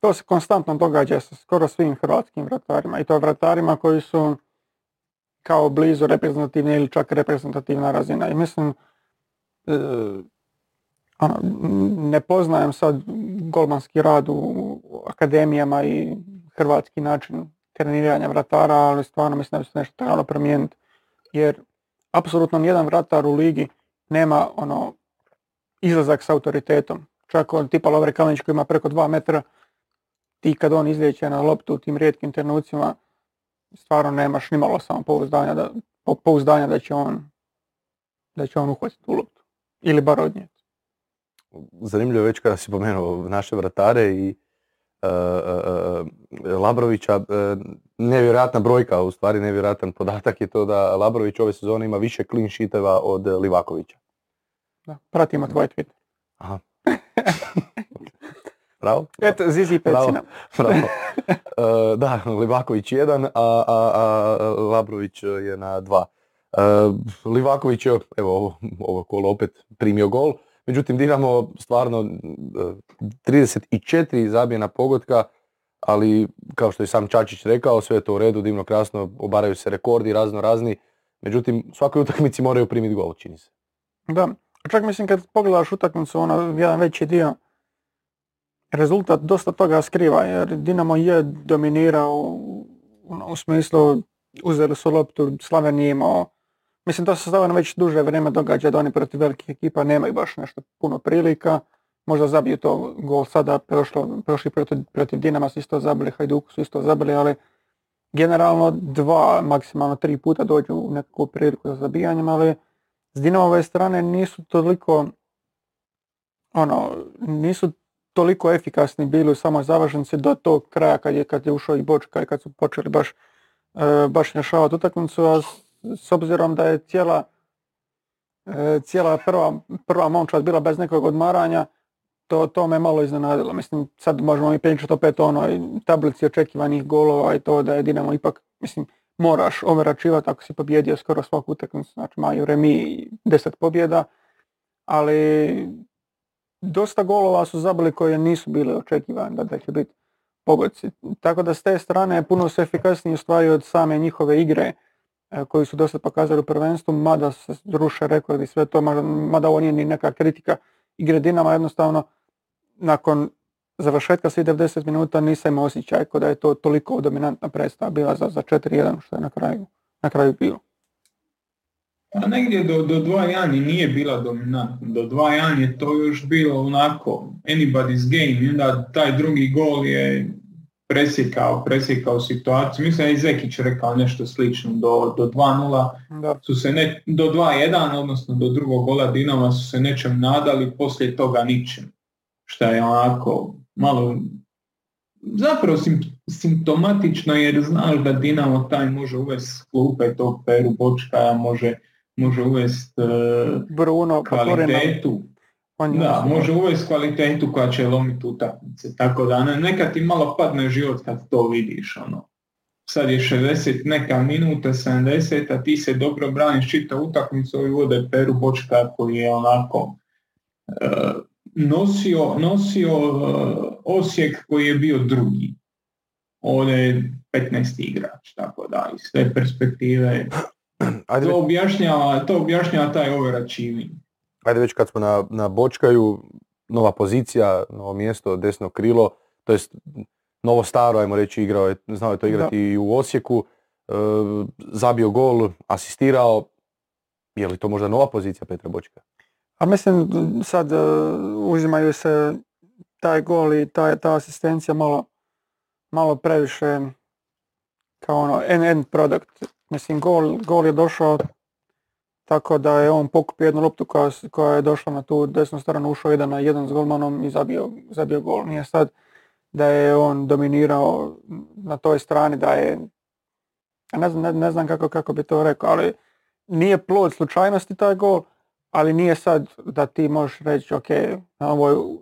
to se konstantno događa sa skoro svim hrvatskim vratarima i to vratarima koji su kao blizu reprezentativne ili čak reprezentativna razina. I mislim, ne poznajem sad golmanski rad u akademijama i hrvatski način treniranja vratara, ali stvarno mislim da bi se nešto trebalo promijeniti. Jer apsolutno nijedan vratar u ligi nema izlazak s autoritetom. Čak on tipa Lovre Kalinić koji ima preko 2 metra, ti kad on izlijeće na loptu u tim rijetkim trenucima, stvarno nemaš ni malo samopouzdanja da će on uhvatiti tu loptu. Ili bar odnijeti. Zanimljivo je već kada si pomenuo naše vratare i Labrovića, nevjerojatna brojka, u stvari nevjerojatan podatak je to da Labrović ove sezone ima više clean sheeteva od Livakovića. Da, pratimo tvoj tweet. Aha. Bravo. Eto, Zizi Pecina. Bravo. Da, Livaković 1, a Labrović je na 2. Livaković je, evo ovo kolo opet primio gol. Međutim, Dinamo stvarno 34 zabijena pogotka, ali kao što je sam Čačić rekao, sve je to u redu, divno krasno, obaraju se rekordi razno razni. Međutim, svakoj utakmici moraju primiti gol, čini se. Da, čak mislim kad pogledaš utakmicu, jedan veći dio rezultat dosta toga skriva, jer Dinamo je dominirao u smislu uzeli su loptu, Slave nije imao. Mislim, to se stavljeno već duže vrijeme događa da oni protiv velikih ekipa nemaju baš nešto puno prilika. Možda zabiju to gol sada, prošli protiv Dinama su isto zabili, Hajduku su isto zabili, ali generalno 2, maksimalno 3 puta dođu u nekakvu priliku za zabijanjem, ali s Dinamove strane nisu toliko nisu toliko efikasni bili u samoj završnici do tog kraja kad je ušao i Bočka i kad su počeli baš rješavati utakmicu, a s obzirom da je cijela prva momčad bila bez nekog odmaranja, to me malo iznenadilo. Mislim, sad možemo mi pričati opet tablici očekivanih golova i to da je Dinamo ipak, mislim, moraš overačivati ako si pobjedio skoro svaku utakmicu, znači imaju remi 10 pobjeda, ali dosta golova su zabili koje nisu bile očekivane da će biti pogodci. Tako da s te strane puno su efikasniji u stvari od same njihove igre koji su dosta pokazali u prvenstvu, mada se ruše rekordi, sve to, mada ovo nije ni neka kritika igre Dinama, jednostavno nakon završetka svih 90 minuta nisam osjećaj da je to toliko dominantna predstava bila za 4-1 što je na kraju bilo. A negdje do 2-1 i nije bila dominantna, do 2-1 je to još bilo onako anybody's game, onda taj drugi gol je presjekao situaciju. Mislim da je Zekić rekao nešto slično, do 2-0 su se do 2-1, odnosno do drugog gola Dinama su se nečem nadali, poslije toga ničem. Šta je onako malo zapravo simptomatično, jer znaš da Dinamo taj može uvesti klupe tog Peru Bočka, može uvesti kvalitetu. Da, može uvesti kvalitetu koja će lomiti utakmice, tako da neka ti malo padne život kad to vidiš. Sad je 60 neka minuta, 70, a ti se dobro braniš čita utakmicu i vode Peru Bočka koji je onako nosio Osijek koji je bio drugi. Ovdje je 15 igrač, tako da iz te perspektive to objašnjava taj overachieving. Ajde već kad smo na Bočkaju, nova pozicija, novo mjesto, desno krilo, to jest novo staro, ajmo reći, znao je to igrati i u Osijeku, zabio gol, asistirao, je li to možda nova pozicija Petra Bočka? A mislim sad uzimaju se taj gol i ta asistencija malo previše kao end product. Mislim, gol je došao tako da je on pokupio jednu loptu koja je došla na tu desnu stranu, ušao 1-1 s golmanom i zabio gol. Nije sad da je on dominirao na toj strani, da je, ne znam kako bi to rekao, ali nije plod slučajnosti taj gol, ali nije sad da ti možeš reći ok,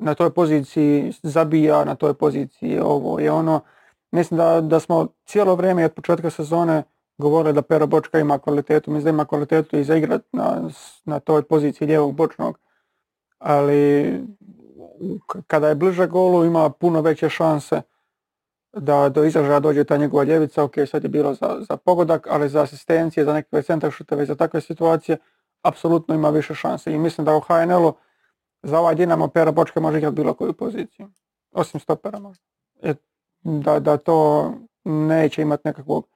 na toj poziciji zabija, na toj poziciji ovo je ono. Mislim da smo cijelo vrijeme od početka sezone govorili da Pero Bočka ima kvalitetu, mislim da ima kvalitetu i za igrat na toj poziciji lijevog bočnog, ali kada je bliže golu ima puno veće šanse da do izražaja dođe ta njegova ljevica. Ok, sad je bilo za pogodak, ali za asistencije, za nekakve centaršuteve i za takve situacije apsolutno ima više šanse. I mislim da u HNL-u za ovaj Dinamo Pera Bočka može igrati bilo koju poziciju, osim stopera možda. Da to neće imati nekakvog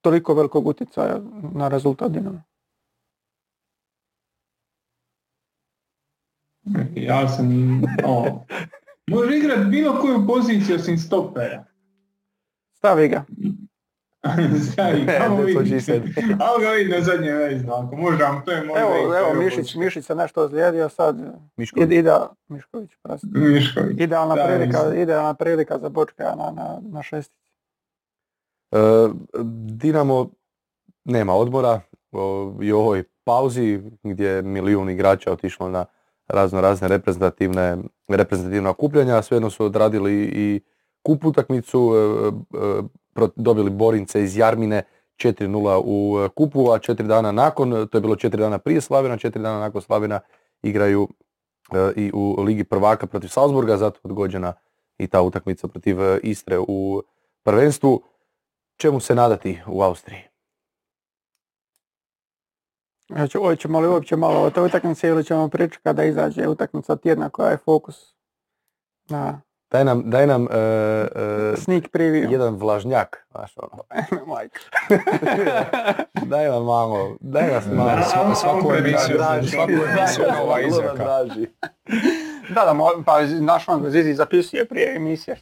toliko velikog utjecaja na rezultat Dinama. Ja sam... Može igrati bilo koju poziciju osim stopera. Stavi ga. Stavi ga, amo vidim na zadnje vezno. Ako možda, to je možda... Evo Mišić se nešto ozlijedio sad. Mišković. Mišković, prosim. Mišković. Idealna prilika za Bočka na šestici. Dinamo nema odmora i u ovoj pauzi gdje je milijun igrača otišlo na razne reprezentativna okupljanja, svejedno su odradili i kup utakmicu, dobili Borince iz Jarmine 4-0 u kupu, a 4 dana nakon, to je bilo 4 dana prije Slavina, 4 dana nakon Slavina igraju i u Ligi prvaka protiv Salzburga, zato odgođena i ta utakmica protiv Istre u prvenstvu. Čemu se nadati u Austriji? Hoćemo li uopće malo o toj utakmici ili ćemo pričati kada izađe utakmica tjedna koja je fokus na... Daj nam sneak preview. Jedan vlažnjak, znaš ono. Daj nam malo. Svaku emisiju na izraka. Da, naš on Zizi zapisuje prije emisije.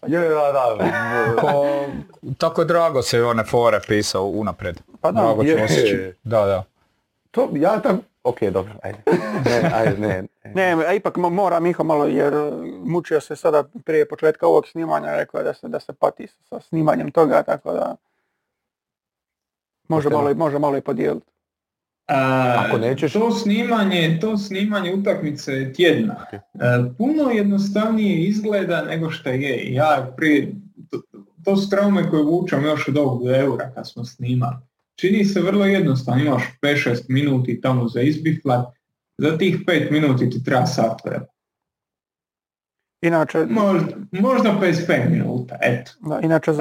Tako drago se je one fore pisao unapred. Pa da, drago ću osjeći. Da. To, ja tam... Ok, dobro, ajde. Ne, a ipak mora Miho malo, jer mučio se sada prije početka ovog snimanja, rekao je da se pati sa snimanjem toga, tako da može malo i podijeliti. Ako nećeš... To snimanje utakmice tjedna. Okay. Puno jednostavnije izgleda nego što je. To su traume koje vučam još od ovog eura kad smo snimali. Čini se vrlo jednostavno, imaš 5-6 minuti tamo za izbiflat, za tih 5 minuti ti treba sat vremena. Inače... Možda 55 minuta, eto. Da, inače,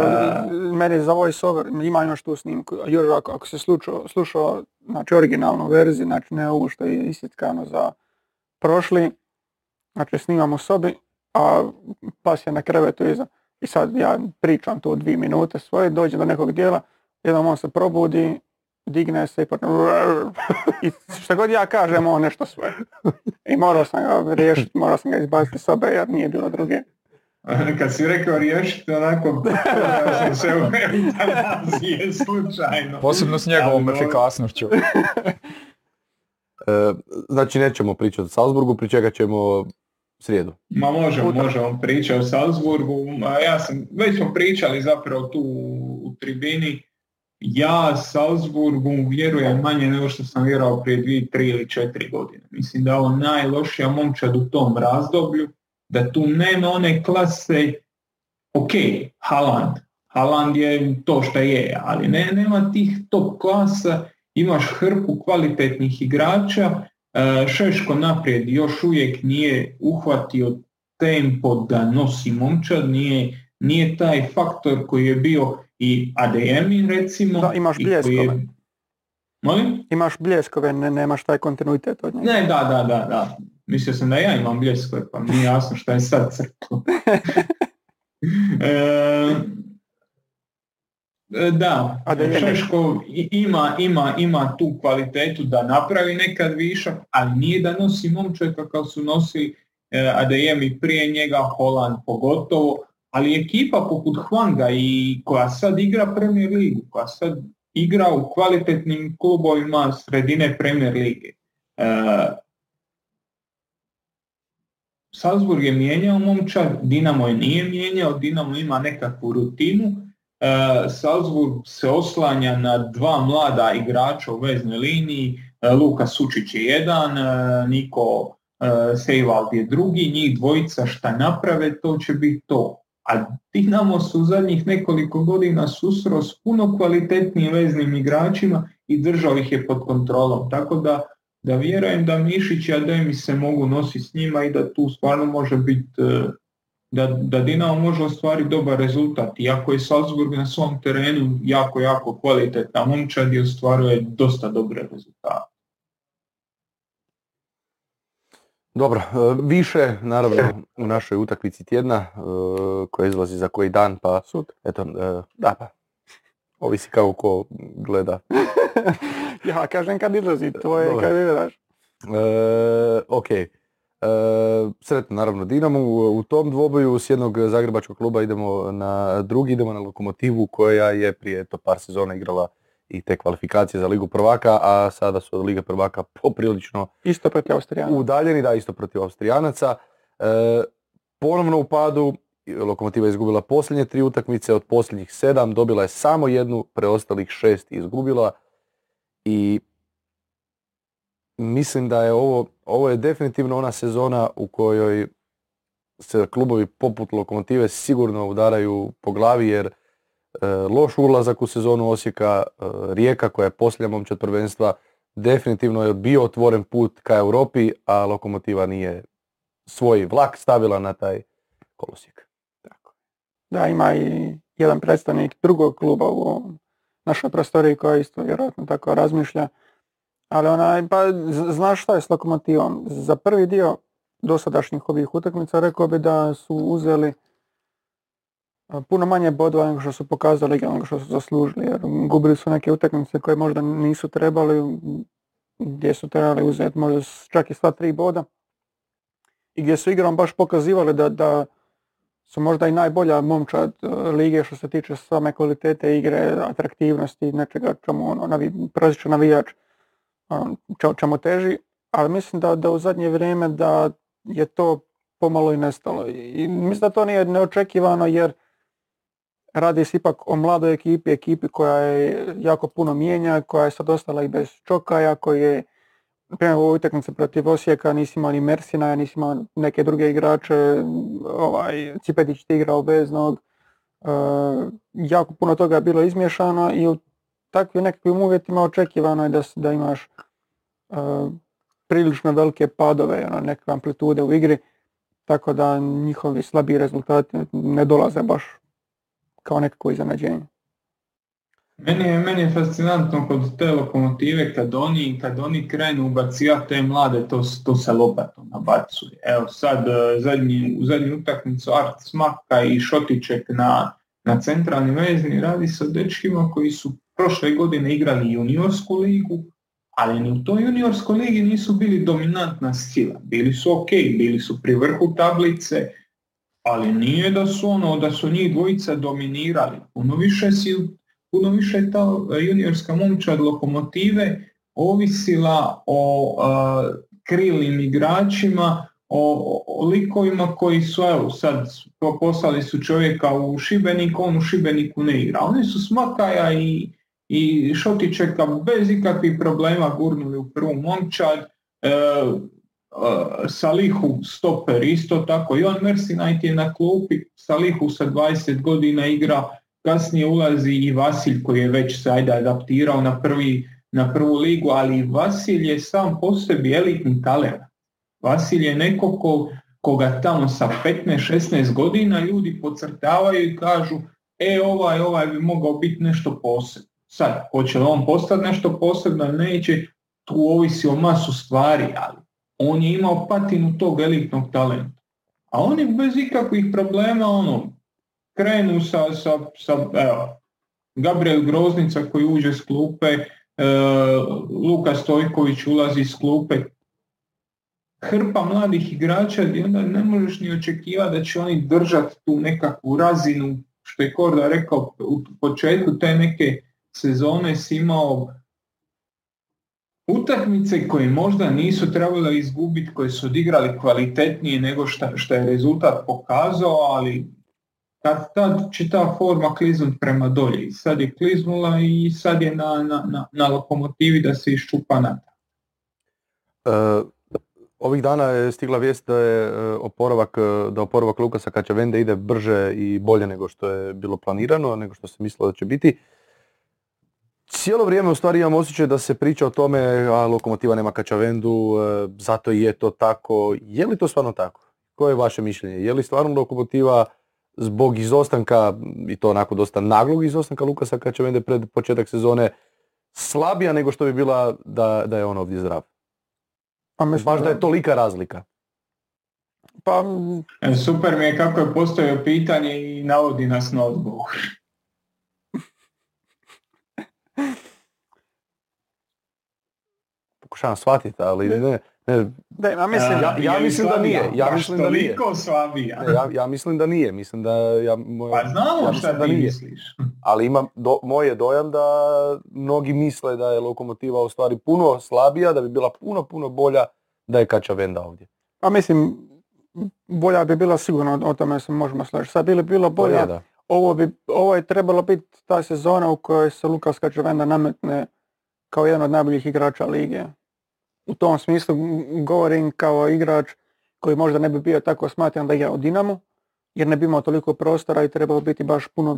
meni za voiceover ima još tu snimku, još ako se slušao, znači originalnu verziju, znači ne ovo što je isjeckano za prošli, znači snimam u sobi, a pas je na krevetu iza. I sad ja pričam tu 2 minute svoje, dođem do nekog dijela, jedan on se probudi, digne se i potom... I što god ja kažem, on nešto svoje. I morao sam ga izbaciti sobe jer nije bilo druge. Kad si rekao riješiti, onako sam se uvijek slučajno. Posebno s njegovom efikasnošću. Znači nećemo pričati o Salzburgu, pričekat ćemo srijedu. Ma možemo pričati o Salzburgu. Već smo pričali zapravo tu u tribini. Ja Salzburgu vjerujem manje nego što sam vjerovao prije 2, 3 ili 4 godine. Mislim da je ovo najlošija momčad u tom razdoblju, da tu nema one klase, ok, Haaland je to što je, ali nema tih top klasa, imaš hrpu kvalitetnih igrača, Šeško naprijed još uvijek nije uhvatio tempo da nosi momčad, nije taj faktor koji je bio i Ademi recimo. Da, imaš bljeskove. Molim? Imaš bljeskove, nemaš taj kontinuitet od njega. Ne, da. Mislio sam da ja imam bljeskove, pa mi je jasno što je sad crklo. Da, Šeškov ima tu kvalitetu da napravi nekad višak, ali nije da nosi momčeka kao su nosili Ademi prije njega, Haaland pogotovo. Ali ekipa poput Hwanga i koja sad igra Premier Ligu, koja sad igra u kvalitetnim klubovima sredine Premier Lige. Salzburg je mijenjao momčad, Dinamo je nije mijenjao, Dinamo ima nekakvu rutinu. Salzburg se oslanja na 2 mlada igrača u veznoj liniji, Luka Sučić je jedan, Niko Sejvald je drugi, njih dvojica šta naprave, to će biti to. A Dinamo se u zadnjih nekoliko godina susreo s puno kvalitetnijim veznim igračima i držao ih je pod kontrolom. Tako da da vjerujem da Mišić i Ademi se mogu nositi s njima i da tu stvarno može biti, da Dinamo može ostvariti dobar rezultat. Iako je Salzburg na svom terenu jako, jako kvalitetna momčad i ostvaruje dosta dobre rezultate. Dobro, više naravno u našoj utakmici tjedna koja izlazi za koji dan, pa eto, da pa, ovisi kako ko gleda. Ja kažem kad izlazi, to je kad gledaš. Okej. Sretno naravno Dinamo u tom dvoboju. S jednog zagrebačkog kluba idemo na drugi, idemo na Lokomotivu koja je prije par sezona igrala i te kvalifikacije za Ligu prvaka, a sada su od Lige prvaka poprilično isto protiv Austrijanaca udaljeni, da, isto protiv Austrijanaca. Ponovno u padu, Lokomotiva je izgubila posljednje 3 utakmice, od posljednjih 7 dobila je samo 1, preostalih 6 izgubila i mislim da je ovo je definitivno ona sezona u kojoj se klubovi poput Lokomotive sigurno udaraju po glavi, jer loš ulazak u sezonu Osijeka, Rijeka koja je posljednja momčad prvenstva, definitivno je bio otvoren put ka Europi, a Lokomotiva nije svoj vlak stavila na taj kolosijek. Tako. Da, ima i jedan predstavnik drugog kluba u našoj prostoriji koja isto vjerojatno tako razmišlja, ali pa znaš šta je s Lokomotivom? Za prvi dio dosadašnjih ovih utakmica rekao bi da su uzeli puno manje bodova nego što su pokazali i nego što su zaslužili, jer gubili su neke utakmice koje možda nisu trebali, gdje su trebali uzeti možda čak i sva 3 boda i gdje su igrom baš pokazivali da su možda i najbolja momčad lige što se tiče same kvalitete igre, atraktivnosti, nečega čemu prosječan navijač čemu teži, ali mislim da u zadnje vrijeme da je to pomalo i nestalo i mislim da to nije neočekivano, jer radi se ipak o mladoj ekipi koja je jako puno mijenja, koja je sad ostala i bez Čokaja, koji je prema ovoj utakmici protiv Osijeka nisi imao ni Mersina, nisi imao neke druge igrače, Cipetić ti igrao beznog, jako puno toga je bilo izmješano i u takvim nekakvim uvjetima očekivano je da imaš prilično velike padove, neke amplitude u igri, tako da njihovi slabiji rezultati ne dolaze baš kao nekako iznenađenje. Meni je fascinantno kod te Lokomotive kad oni krenu ubacivati te mlade, to se lopatom nabacuje. Evo sad u zadnju utakmicu Art Smaka i Šotiček na centralni vezni, radi se o dečkima koji su prošle godine igrali juniorsku ligu, ali ni u toj juniorskoj ligi nisu bili dominantna sila. Bili su bili su pri vrhu tablice, ali nije da su njih dvojica dominirali. Puno više je ta juniorska momčad Lokomotive ovisila o krilnim igračima, o likovima koji su, evo sad poslali su čovjeka u Šibenik, on u Šibeniku ne igra. Oni su Smakaja i Šotičeka bez ikakvih problema gurnuli u prvu momčad, Salihu stoper isto tako, Ivan Mersinajt je na klupi, Salihu sa 20 godina igra, kasnije ulazi i Vasilj koji je već se adaptirao na prvu ligu, ali Vasilj je sam po sebi elitni talent. Vasilj je neko koga tamo sa 15-16 godina ljudi podcrtavaju i kažu ovaj bi mogao biti nešto posebno. Sad, hoće li on postati nešto posebno, neće, tu ovisi o masu stvari, ali on je imao patinu tog elitnog talenta. A oni bez ikakvih problema krenu sa evo, Gabriel Groznica koji uđe s klupe, Luka Stojković ulazi iz klupe. Hrpa mladih igrača i onda ne možeš ni očekivati da će oni držati tu nekakvu razinu, što je Korda rekao u početku te neke sezone si imao utakmice koje možda nisu trebali izgubiti, koje su odigrali kvalitetnije nego što je rezultat pokazao, ali tad će ta forma kliznut prema dolje. Sad je kliznula i sad je na Lokomotivi da se iščupa natrag. Ovih dana je stigla vijest da je oporavak Lukasa Kačavende ide brže i bolje nego što je bilo planirano, nego što se mislilo da će biti. Cijelo vrijeme u stvari imam osjećaj da se priča o tome, a Lokomotiva nema Kačavendu, zato i je to tako. Je li to stvarno tako? Koje je vaše mišljenje? Je li stvarno Lokomotiva zbog izostanka, i to onako dosta naglog izostanka Lukasa Kačavende pred početak sezone, slabija nego što bi bila da je on ovdje zdrav? Pa baš da je tolika razlika. Pa super mi je kako je postavio pitanje i navodi nas na odgovor. Pokušavam shvatiti, ali ne. Ja mislim da nije. Mislim da nije. Ali imam moj je dojam da mnogi misle da je Lokomotiva u stvari puno slabija, da bi bila puno bolja da je Kačavenda ovdje. Pa mislim, bolja bi bila sigurno, o tome se možemo složiti. Sad bi bilo bolja. Da. Ovo je trebalo biti ta sezona u kojoj se Lukas Kačavenda nametne kao jedan od najboljih igrača lige. U tom smislu govorim kao igrač koji možda ne bi bio tako smatran da je u Dinamu, jer ne bi imao toliko prostora i trebao biti baš puno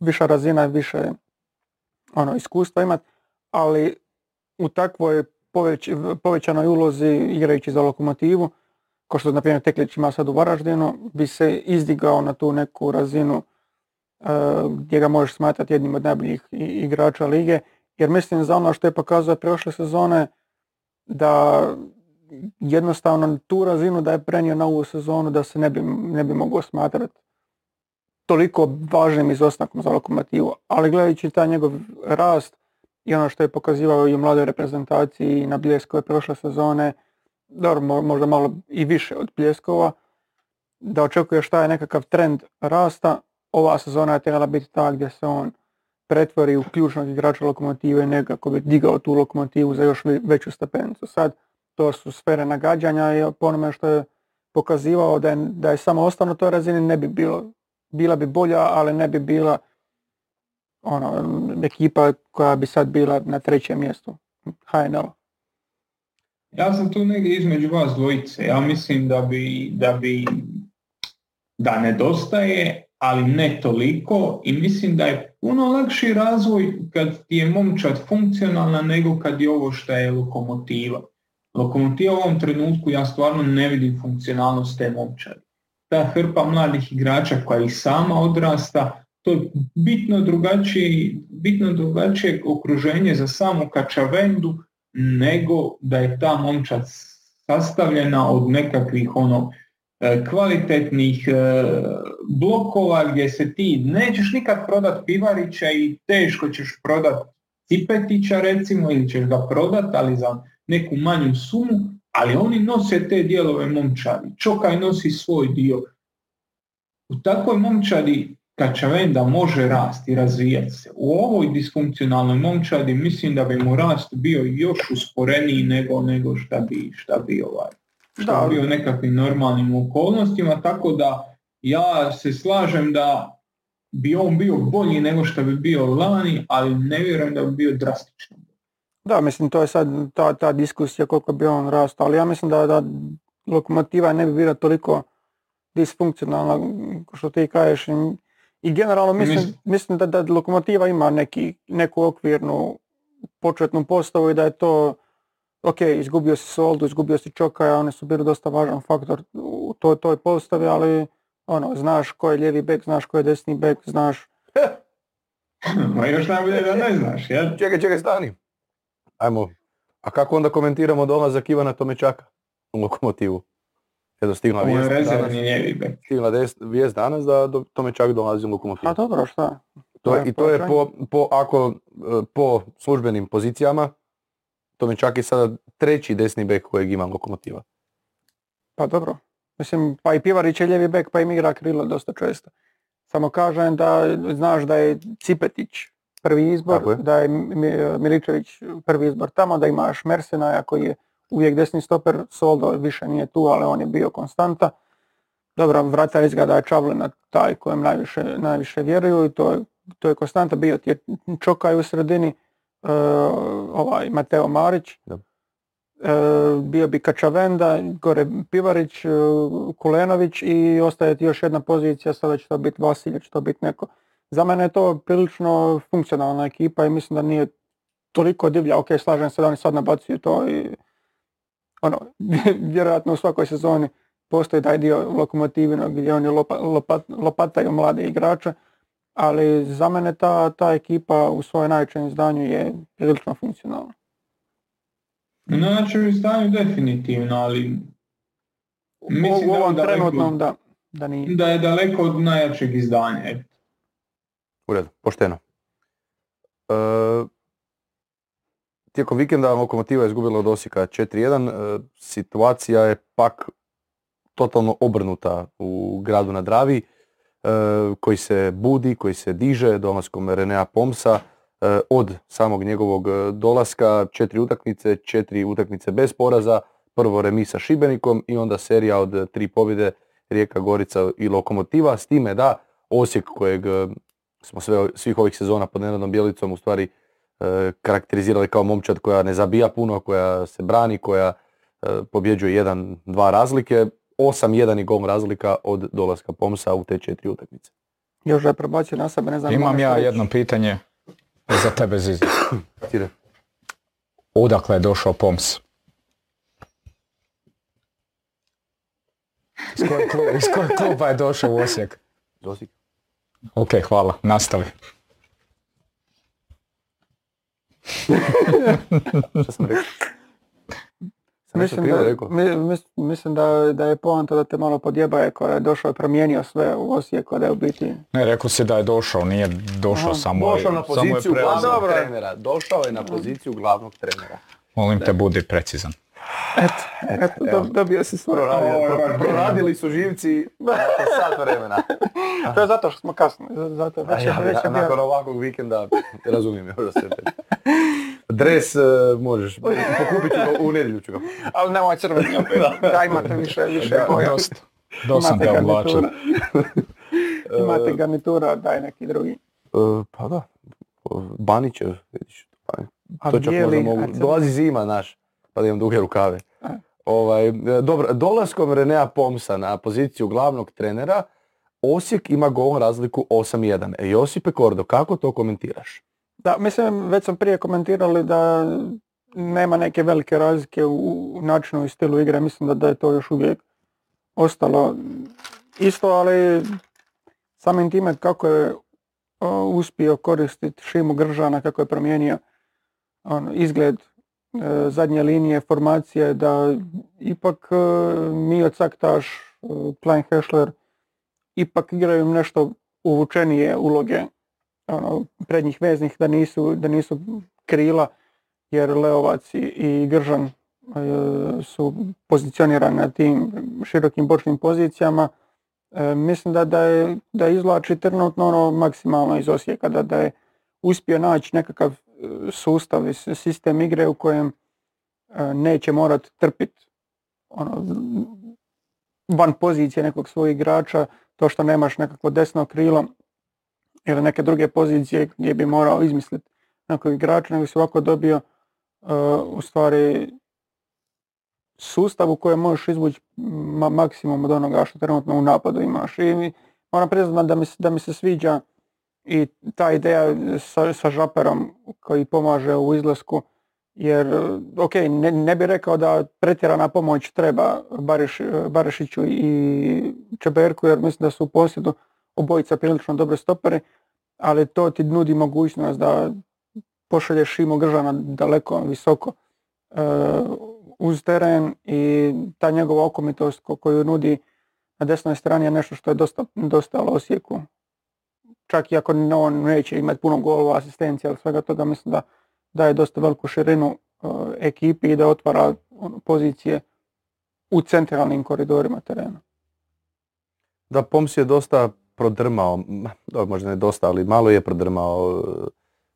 viša razina i više iskustva imati, ali u takvoj povećanoj ulozi igrajući za Lokomotivu, kao što naprimjer Teklić ima sad u Varaždinu, bi se izdigao na tu neku razinu gdje ga možeš smatrati jednim od najboljih igrača lige, jer mislim za ono što je pokazao prošle sezone da jednostavno tu razinu da je prenio na ovu sezonu da se ne bi mogao smatrati toliko važnim izostankom za Lokomotivu, ali gledajući taj njegov rast i ono što je pokazivao i u mladoj reprezentaciji i na Bljeskove prošle sezone, dobro, možda malo i više od Bljeskova, da očekuješ taj nekakav trend rasta, ova sezona je trebala biti ta gdje se on pretvori u ključnog igrača Lokomotive, nekako bi digao tu Lokomotivu za još veću stepenicu. Sad to su sfere nagađanja i po onome što je pokazivao da je samo ostao na toj razini ne bi bilo. Bila bi bolja, ali ne bi bila ekipa koja bi sad bila na trećem mjestu HNL. Ja sam tu negdje između vas dvojice. Ja mislim da nedostaje, ali ne toliko, i mislim da je puno lakši razvoj kad je momčad funkcionalna nego kad je ovo što je Lokomotiva. Lokomotiva u ovom trenutku, ja stvarno ne vidim funkcionalnost te momčade. Ta hrpa mladih igrača koja i sama odrasta, to je bitno drugačije okruženje za samu Kačavendu nego da je ta momčad sastavljena od nekakvih kvalitetnih blokova gdje se ti nećeš nikad prodat Pivarića i teško ćeš prodat Cipetića recimo, ili ćeš ga prodat ali za neku manju sumu, ali oni nose te dijelove momčadi. Čokaj nosi svoj dio. U takvoj momčadi Kačavenda može rasti i razvijati se. U ovoj disfunkcionalnoj momčadi mislim da bi mu rast bio još usporeniji nego što bi u nekakvim normalnim okolnostima, tako da ja se slažem da bi on bio bolji nego što bi bio lani, ali ne vjerujem da bi bio drastično. Da, mislim, to je sad ta diskusija koliko bi on rastao, ali ja mislim da Lokomotiva ne bi bila toliko disfunkcionalna, što ti kažeš. I generalno mislim da Lokomotiva ima neku okvirnu početnu postavu i da je to ok, izgubio si Soldu, izgubio si Čokaja, oni su bili dosta važan faktor u toj postavi, ali znaš ko je lijevi bek, znaš ko je desni bek, znaš... Ma još najbolje da ne znaš, jel? Čekaj, stani. Ajmo, a kako onda komentiramo dolazak Ivana Tomićaka u Lokomotivu? Edo, stigla vijest danas, da Tomićak dolazi u Lokomotivu. A dobro, šta? To je po službenim pozicijama, Tomićak je sada treći desni bek kojeg ima Lokomotiva. Pa dobro. Mislim, pa i Pivarić je ljevi bek, pa im igra krilo dosta često. Samo kažem da znaš da je Cipetić prvi izbor, da je Miličević prvi izbor tamo, da imaš Mersenaja koji je uvijek desni stoper, Soldo više nije tu, ali on je bio konstanta. Dobro, vratar izgleda je Čavlina taj kojem najviše vjeruju i to je konstanta, bio ti je Čokaj u sredini. Mateo Marić, bio bi Kačavenda, gore Pivarić, Kulenović i ostaje još jedna pozicija, sada će to biti Vasilje, će to biti neko Za mene je to prilično funkcionalna ekipa i mislim da nije toliko divlja. Ok, slažem se da oni sad nabacuju to i ono, vjerojatno u svakoj sezoni postoji taj dio Lokomotivina gdje oni lopataju mlade igrače, ali za mene ta ekipa u svojoj najvećem izdanju je prilično funkcionalna. U najvećem izdanju definitivno, ali mislim u ovom trenutnom da je daleko od najjačeg izdanja. U redu, pošteno. Tijekom vikenda Lokomotiva je izgubila od Osijeka 4-1. Situacija je pak totalno obrnuta u gradu na Dravi, koji se budi, koji se diže dolaskom Renea Pomsa. Od samog njegovog dolaska 4 utakmice bez poraza, prvo remis sa Šibenikom i onda serija od 3 pobjede Rijeka, Gorica i Lokomotiva, s time da Osijek, kojeg smo svih ovih sezona pod Nenadom Bjelicom u stvari karakterizirali kao momčad koja ne zabija puno, koja se brani, koja pobjeđuje 1-2 razlike, 8-1 i gol razlika od dolaska Pomsa u te 4 utakmice. Još je prebacio na sebe, ne znam. Imam ja jedno pitanje za tebe, Zizi. Odakle je došao Poms? Iz kojeg kluba je došao u Osijek? Osijek. Ok, hvala. Nastavi. Što sam rekao? Mislim da je poanta da te malo podjebaje koja je došao i promijenio sve u Osijeku, da je u biti... Ne, rekao si da je došao, nije došao. Aha, samo... Došao na poziciju glavnog trenera. Došao je na poziciju glavnog trenera. Molim te, budi precizan. Eto, dobio si svoje. Proradili su živci sat vremena. To je zato što smo kasni. Zato već nakon ovakvog vikenda razumijem još da se te... Dres možeš pokupiti u nedjelju ću ga. Ali nemoj crveni opet. Da, imate više boja. Dosta te oblačen. Imate garnitura, daj neki drugi. Pa da. Banićev, vidiš. To čak možda mogu. Dolazi zima, naš. Pa da imam duge rukave. Dobro, dolaskom Renea Pomsa na poziciju glavnog trenera, Osijek ima gol razliku 8-1. Josipe Kordo, kako to komentiraš? Da, mislim, već sam prije komentirali da nema neke velike razlike u načinu i stilu igre. Mislim da je to još uvijek ostalo isto, ali samim time kako je uspio koristiti Šimu Gržana, kako je promijenio izgled zadnje linije formacije, da ipak Mio Caktaš, Klein Hešler ipak igraju nešto uvučenije uloge prednjih veznih, da nisu krila, jer Leovac i Gržan su pozicionirani na tim širokim bočnim pozicijama. Mislim da izvlači trenutno maksimalno iz Osijeka, da je uspio naći nekakav sustav i sistem igre u kojem neće morati trpiti van pozicije nekog svojih igrača, to što nemaš nekakvo desno krilo ili neke druge pozicije gdje bi morao izmisliti nekog igrača, nego si ovako dobio u stvari sustav u kojem možeš izvući maksimum od onoga što trenutno u napadu imaš. I moram priznati da mi se sviđa i ta ideja sa Žaperom koji pomaže u izlasku, jer ok, ne bi rekao da pretjerana pomoć treba Barišiću i Čeberku, jer mislim da su u posjedu obojica prilično dobre stopere, ali to ti nudi mogućnost da pošalješ Šimu Gržana daleko, visoko uz teren, i ta njegova okomitost koju nudi na desnoj strani je nešto što je dostalo Osijeku. Čak i ako on neće imati puno golova, asistencija ili svega toga, mislim da je dosta veliku širinu ekipi i da otvara pozicije u centralnim koridorima terena. Da, Poms je dosta prodrmao, možda ne dosta, ali malo je prodrmao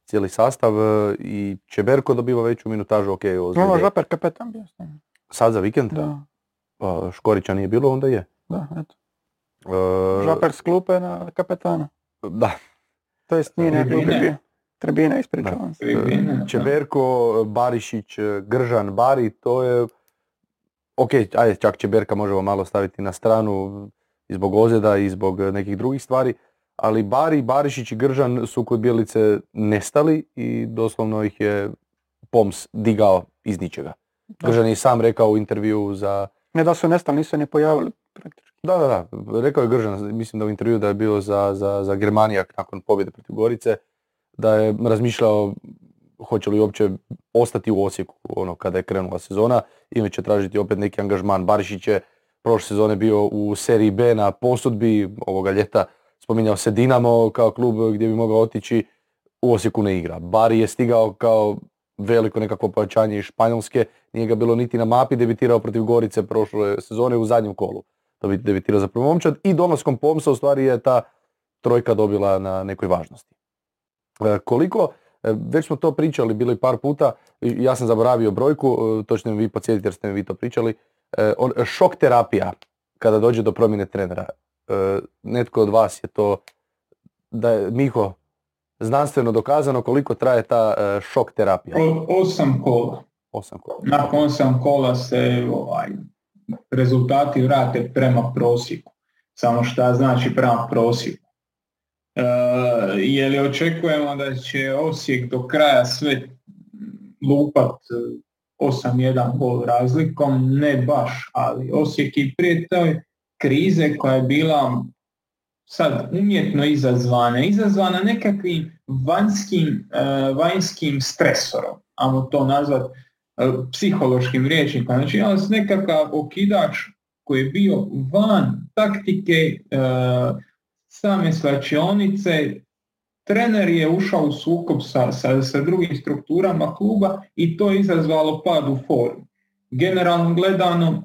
cijeli sastav i Čeberko dobiva veću minutažu. Okay, Žaper kapetan bio. Sad za vikend? Da. Škorića nije bilo, onda je. Da, eto. Žaper s klupe na kapetana. Da. To jest nije nekako Trebina, ispričavam se. Čeberko, Barišić, Gržan, Bari, to je... Ok, ajde, čak Čeberka možemo malo staviti na stranu i zbog ozljeda i zbog nekih drugih stvari, ali Barišić i Gržan su kod Bjelice nestali i doslovno ih je Poms digao iz ničega. Gržan je sam rekao u intervjuu za... Ne da su nestali, nisu ne pojavili praktički. Da. Rekao je Gržan, mislim da u intervjuu da je bilo za Germanijak nakon pobjede protiv Gorice, da je razmišljao hoće li uopće ostati u Osijeku ono kada je krenula sezona ili će tražiti opet neki angažman. Barišić je prošle sezone bio u seriji B na posudbi, ovoga ljeta spominjao se Dinamo kao klub gdje bi mogao otići, u Osijeku ne igra. Bari je stigao kao veliko nekakvo pojačanje iz Španjolske, nije ga bilo niti na mapi, debitirao protiv Gorice prošle sezone u zadnjem kolu. To bi debitirao za prvo momčad i dolaskom Pomsa u stvari je ta trojka dobila na nekoj važnosti. Koliko, već smo to pričali, bilo i par puta, ja sam zaboravio brojku, točno mi vi podsjetite jer ste mi vi to pričali, šok terapija kada dođe do promjene trenera. Netko od vas je to, da je Miho znanstveno dokazano koliko traje ta šok terapija? 8 kola. 8 kola. Nakon 8 kola se rezultati vrate prema prosjeku. Samo šta znači prema prosjeku? Je li očekujemo da će Osijek do kraja sve lupat 8-1 gol razlikom? Ne baš, ali Osijek i prije toj krize koja je bila sad umjetno izazvana nekakvim vanjskim stresorom, ajmo to nazvat psihološkim rječnikom. Znači imali se nekakav okidač koji je bio van taktike, same slačionice, trener je ušao u sukob sa drugim strukturama kluba i to je izazvalo pad u formu. Generalno gledano,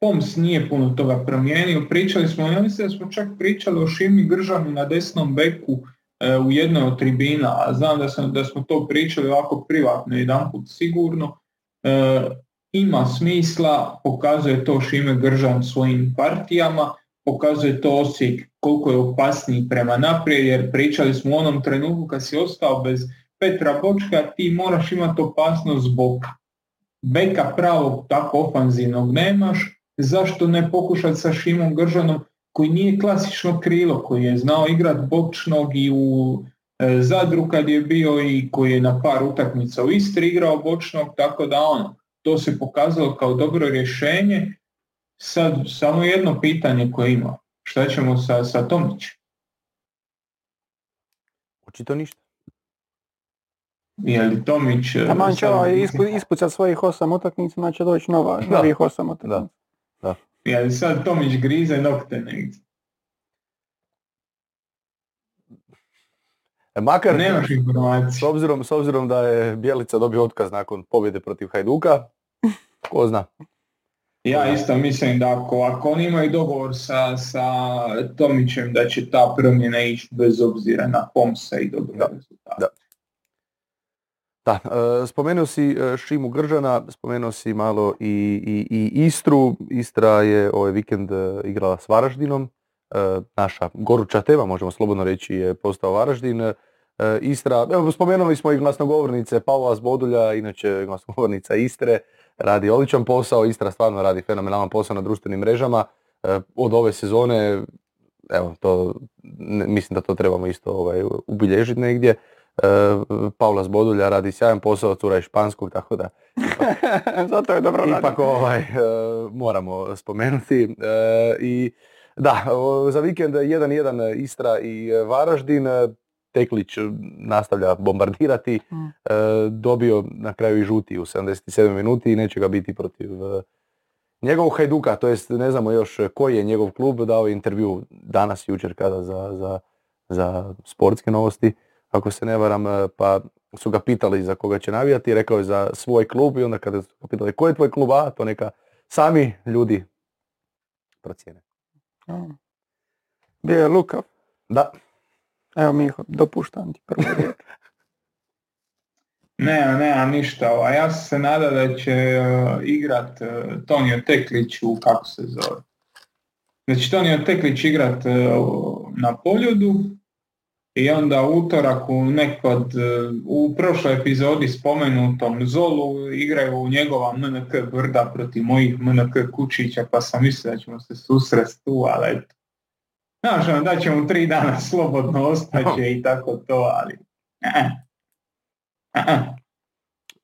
Poms nije puno toga promijenio, pričali smo, ja mislim da smo čak pričali o Šimi Gržanu na desnom beku u jednoj od tribina, a znam da smo to pričali ovako privatno jedanput sigurno. Ima smisla, pokazuje to Šime Gržan svojim partijama, pokazuje to Osijek koliko je opasniji prema naprijed, jer pričali smo u onom trenutku kad si ostao bez Petra Bočka, ti moraš imati opasnost zbog beka pravog, tako ofanzivnog nemaš. Zašto ne pokušati sa Šimom Gržanom koji nije klasično krilo, koji je znao igrati bočnog i u Zadru kad je bio i koji je na par utakmica u Istri igrao bočnog, tako da to se pokazalo kao dobro rješenje. Sad samo jedno pitanje koje ima, šta ćemo sa Tomićem? Očito ništa. Je li Tomić... Taman će ispucat svojih 8 utakmica, znači će doći novih 8 utakmica. Da. Je li sad Tomić grize nokte negdje? Makar, nemaš informacije. S obzirom da je Bjelica dobio otkaz nakon pobjede protiv Hajduka, ko zna. Ja isto mislim da ako oni imaju dogovor sa Tomićem, da će ta promjena ići bez obzira na Pomsa i dobre rezultate. Da, spomenuo si Šimu Gržana, spomenuo si malo i Istru. Istra je ovaj vikend igrala s Varaždinom. Naša goruća tema, možemo slobodno reći, je postao Varaždin. Istra, evo, spomenuli smo i glasnogovornice Paula Sbodulja, inače glasnogovornica Istre, radi odličan posao. Istra stvarno radi fenomenalan posao na društvenim mrežama. Od ove sezone, evo, to, mislim da to trebamo isto ubilježiti negdje. Paula Sbodulja radi sjajan posao, cura je španskog, tako da zato je dobro radi. Ipak moramo spomenuti. Za vikend 1-1 Istra i Varaždin. Teklić nastavlja bombardirati. Dobio na kraju i žuti u 77 minuti i neće ga biti protiv njegovog Hajduka, to jest ne znamo još koji je njegov klub. Dao je intervju danas, jučer, kada za sportske novosti, ako se ne varam, pa su ga pitali za koga će navijati, rekao je za svoj klub i onda kada su ga pitali koji je tvoj klub, a to neka sami ljudi procijene. Bio je lukav. Da. Evo Miho, dopuštam ti prvo riječ. Ne, ništa. Ja sam se nadao da će igrat Tonio Teklić u, kako se zove. Znači Tonio Teklić igrat na Poljudu. I onda utorak u prošloj epizodi spomenutom Zolu igraju u njegova MNK Brda protiv mojih MNK Kučića, pa sam mislio da ćemo se susresti tu, ali Znaš, ono, da će mu 3 dana slobodno ostaće i tako to, ali...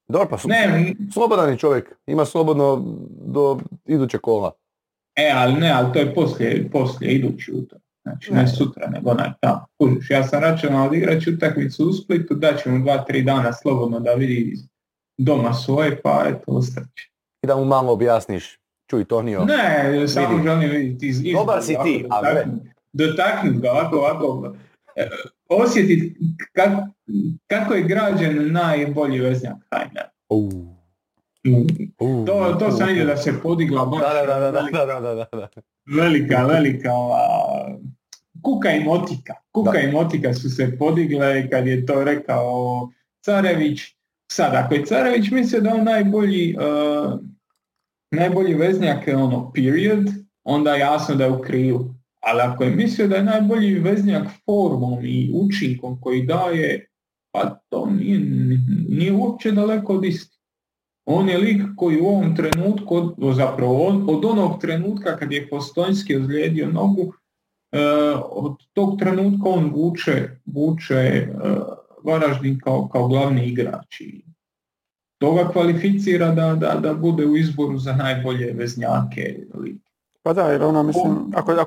Dobro, pa slobodan je čovjek. Ima slobodno do iduće kola. E, ali ne, ali to je poslije idući utak. Znači, ne sutra, nego onaj tamo. Kužiš, ja sam računao odigrat ću utakmicu u Splitu, daću mu 2-3 dana slobodno da vidi doma svoje, pa eto, ostaće. I da mu malo objasniš. Čuj, Tonio. Ne, samo želim vidjeti iz... Dobar si ti, ali... Dotaknut ga ovako... Osjetiti kako je građen najbolji veznjak Hajna. To sam vidio da se podigla baš. Da. Velika kuka i motika. I motika su se podigle kad je to rekao Carević. Sad, ako je Carević mislio da on najbolji veznjak je ono period, onda jasno da je u krivu. Ali ako je mislio da je najbolji veznjak formom i učinkom koji daje, pa to nije uopće daleko od istine. On je lik koji u ovom trenutku, zapravo od onog trenutka kad je Postojnski ozlijedio nogu, od tog trenutka on vuče Varaždin kao glavni igrač. To ga kvalificira da bude u izboru za najbolje veznjake lik. Pa da, jer ono, mislim,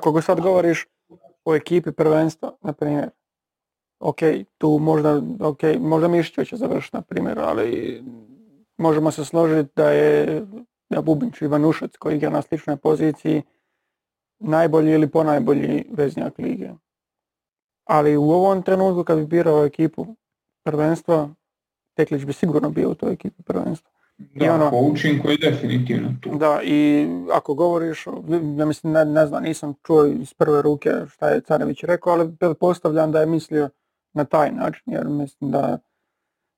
ako sad govoriš o ekipi prvenstva, na primjer, možda Mišić će završiti, na primjer, ali možemo se složiti da je Bubinč Ivanušac koji igra na sličnoj poziciji najbolji ili ponajbolji veznjak lige. Ali u ovom trenutku kad bi birao ekipu prvenstva, Teklić bi sigurno bio u toj ekipi prvenstva. Da, ono, po učinku je definitivno tu. Da, i ako govoriš, ja mislim, ne znam, nisam čuo iz prve ruke šta je Carević rekao, ali pretpostavljam da je mislio na taj način, jer mislim da,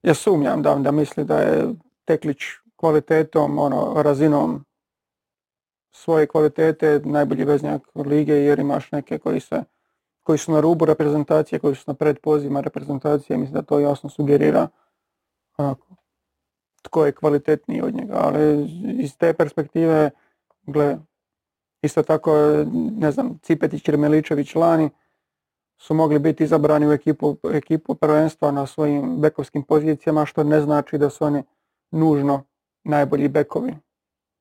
ja sumnjam da misli da je Teklić kvalitetom, ono, razinom svoje kvalitete najbolji veznjak lige, jer imaš neke koji su na rubu reprezentacije, koji su na predpozima reprezentacije, mislim da to jasno sugerira tko je kvalitetniji od njega, ali iz te perspektive, gle, isto tako, ne znam, Cipetić ili Miličević lani su mogli biti izabrani u ekipu prvenstva na svojim bekovskim pozicijama, što ne znači da su oni nužno najbolji bekovi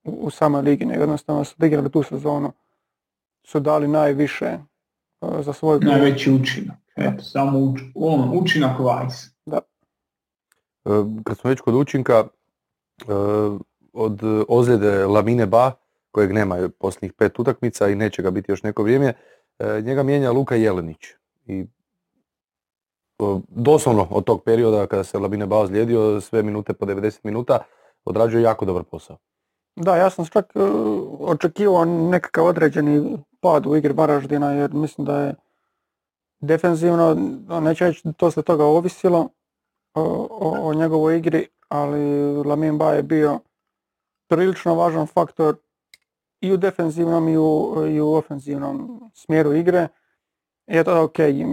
u samoj ligi, nego jednostavno su odigrali tu sezonu, su dali najviše za svoj klub. Najveći učinak, samo učinak vajs. Da. Kad smo već kod učinka, od ozljede Lamine Ba, kojeg nema posljednjih 5 utakmica i neće ga biti još neko vrijeme, njega mijenja Luka Jelenić. I doslovno od tog perioda kada se Lamine Ba ozlijedio, sve minute po 90 minuta, odrađuje jako dobar posao. Da, ja sam čak očekivao nekakav određeni pad u igri Varaždina, jer mislim da je defensivno, neće reći dosta toga ovisilo o njegovoj igri, ali Lamine Ba je bio prilično važan faktor i u defensivnom i u ofensivnom smjeru igre. I eto,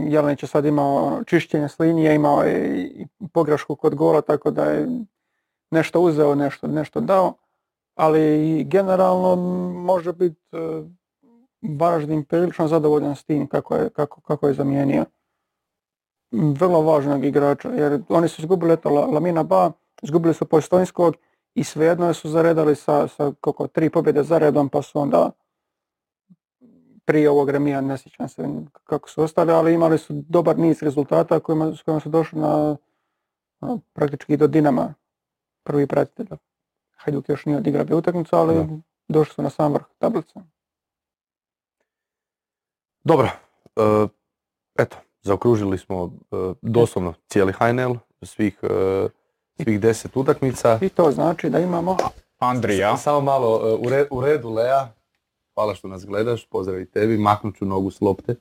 Jelenić je sad imao čišćenje s linije, imao je i pogrešku kod gola, tako da je nešto uzeo, nešto dao, ali generalno može biti Varaždin prilično zadovoljan s tim kako je zamijenio vrlo važnog igrača, jer oni su izgubili Lamine Ba, izgubili su Postojnskog i svejedno su zaredali sa 3 pobjede za redom, pa su onda prije ovog remija, ne sjećam se kako su ostali, ali imali su dobar niz rezultata s kojima su došli na praktički do Dinama, prvi pratitelj. Hajduk još nije odigrao utakmicu, ali došli su na sam vrh tablice. Dobro, eto. Zaokružili smo doslovno cijeli HNL, svih 10 utakmica. I to znači da imamo... Andrija. Samo malo, u redu, Lea. Hvala što nas gledaš, pozdrav i tebi. Maknut ću nogu s lopte.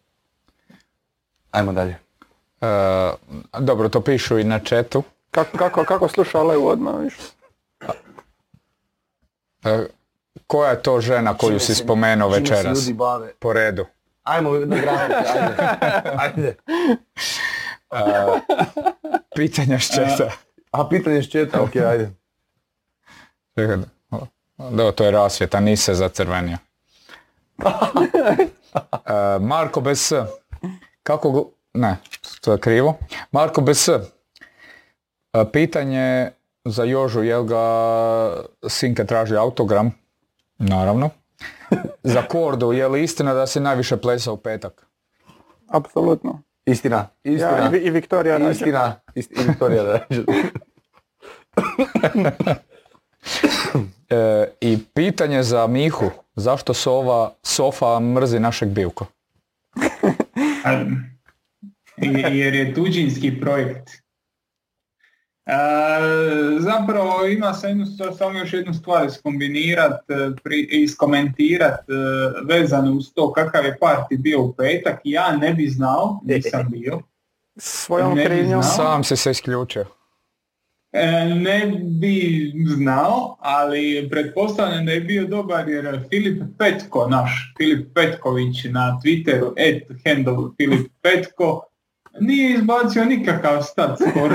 Ajmo dalje. Dobro, to pišu i na chatu. Kako sluša Leu odmah, viš? Koja je to žena koju si spomenuo večeras? Po redu. Ajmo na grafike, ajde. Pitanja s četa. A pitanje s četa, ok, ajde. Čekaj, to je rasvjeta, nisi se zacrvenio. Marko BS. Kako... Ne, to je krivo. Marko BS. Pitanje za Jožu, jel ga Sinke traži autogram? Naravno. Za Kordu, je li istina da si najviše plesao u petak? Apsolutno. Istina. Istina. Ja, i Viktorija Rađa. Istina. I Viktorija Rađa. I pitanje za Mihu. Zašto Sofa mrzi našeg Bivka? Jer je tuđinski projekt. Zapravo ima samo još jednu stvar skombinirati, iskomentirati vezano uz to kakav je parti bio u petak. Ja ne bi znao, nisam bio. Svojom krivnjom sam se isključio. Ne bi znao, ali pretpostavljam da je bio dobar jer Filip Petko, naš Filip Petković na Twitteru, @handle Filip Petko, nije izbacio nikakav stat skoro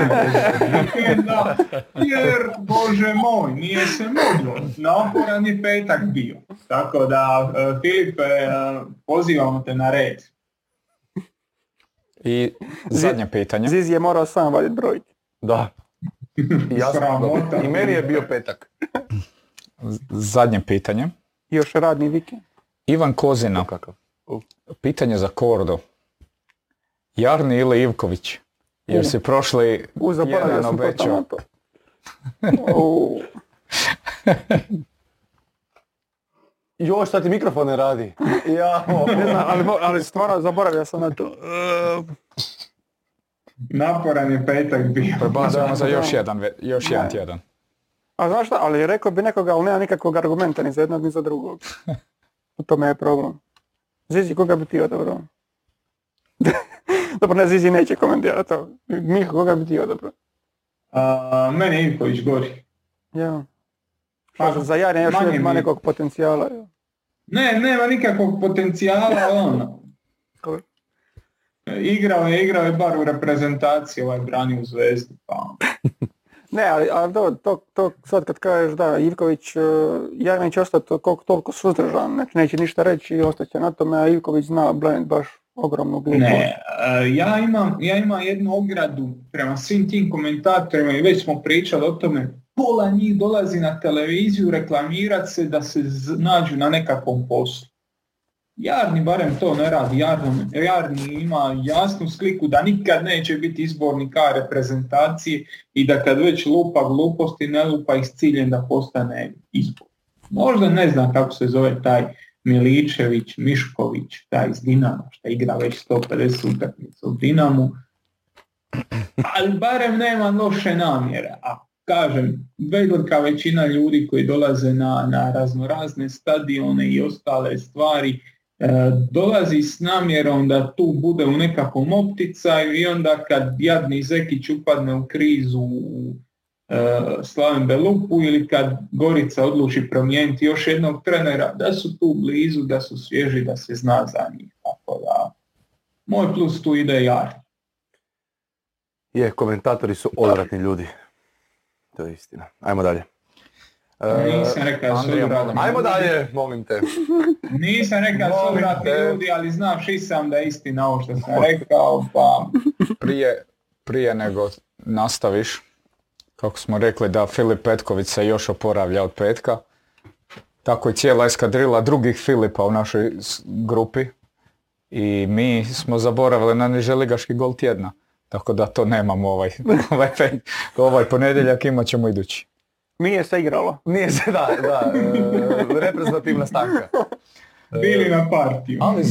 jer, bože moj, nije se moglo, naoporan je petak bio. Tako da, Filipe, pozivamo te na red. I zadnje pitanje. Ziz je morao sam vaditi brojke. Da. I meni je bio petak. Zadnje pitanje. Još radni vikend. Ivan Kozina. Pitanje za Kordu. Jarni ili Ivković? Jer si prošli jedan obećao. Još šta ti mikrofon ne radi. Ne znam, ali stvarno zaboravio sam na to. Naporan je petak bio. Prebacujemo za još jedan tjedan. A znaš šta, ali rekao bi nekoga, ali nema nikakvog argumenta ni za jednog ni za drugog. U tome je problem. Zizi, koga bi ti odabrao? Dobro, ne, Zizi neće komentirati to. Miho, koga bi ti odabrao? Meni je Ivković gori. Ja. Što za Jarnja još nema nekog potencijala. Ja. Ne, nema nikakvog potencijala, ono. Igrao je bar u reprezentaciji, brani u Zvezdi, pa... Ne, ali to sad kad kažeš da Ivković, Jarnić će ostati koliko toliko suzdržan, neće ništa reći i ostaće na tome, a Ivković zna blend baš ogromnu glupu. Ne, ja imam jednu ogradu prema svim tim komentatorima i već smo pričali o tome, pola njih dolazi na televiziju reklamirati se da se nađu na nekakvom poslu. Jarni barem to ne radi, Jarni ima jasnu sliku da nikad neće biti izbornika reprezentacije i da kad već lupa gluposti, ne lupa ih s ciljem da postane izbor. Možda ne znam kako se zove taj Miličević, Mišković, taj iz Dinama, što igra već 150 utakmica u Dinamu, ali barem nema loše namjere. A kažem, velika većina ljudi koji dolaze na raznorazne stadione i ostale stvari, dolazi s namjerom da tu bude u nekakvom opticaju i onda kad jadni Zekić upadne u krizu u Slaven Belupu ili kad Gorica odluči promijeniti još jednog trenera, da su tu blizu, da su svježi, da se zna za njih. Tako da, moj plus tu ide Jarni. Je, komentatori su odvratni ljudi. To je istina. Ajmo dalje. Nisam rekao suvratni. Ajmo dalje, molim te. Nisam rekao suvratni ljudi, ali znam sam da je istina ovo što sam rekao, pa... Prije nego nastaviš, kako smo rekli da Filip Petković se još oporavlja od petka, tako i cijela eskadrila drugih Filipa u našoj grupi i mi smo zaboravili na niželigaški gol tjedna. Tako da to nemamo ovaj ponedjeljak, imat ćemo idući. Nije se igralo. Nije se, da. Reprezentativna stanka. Bili na partiju. Ali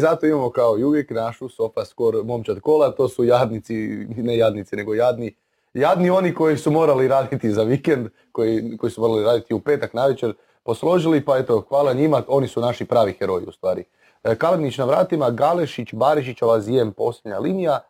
zato imamo kao i uvijek našu SofaScore momčad kola. To su jadni. Jadni oni koji su morali raditi za vikend, koji su morali raditi u petak navečer, posložili, pa eto, hvala njima, oni su naši pravi heroji u stvari. Kalinić na vratima, Galešić, Barišić, ova zijem posljednja linija.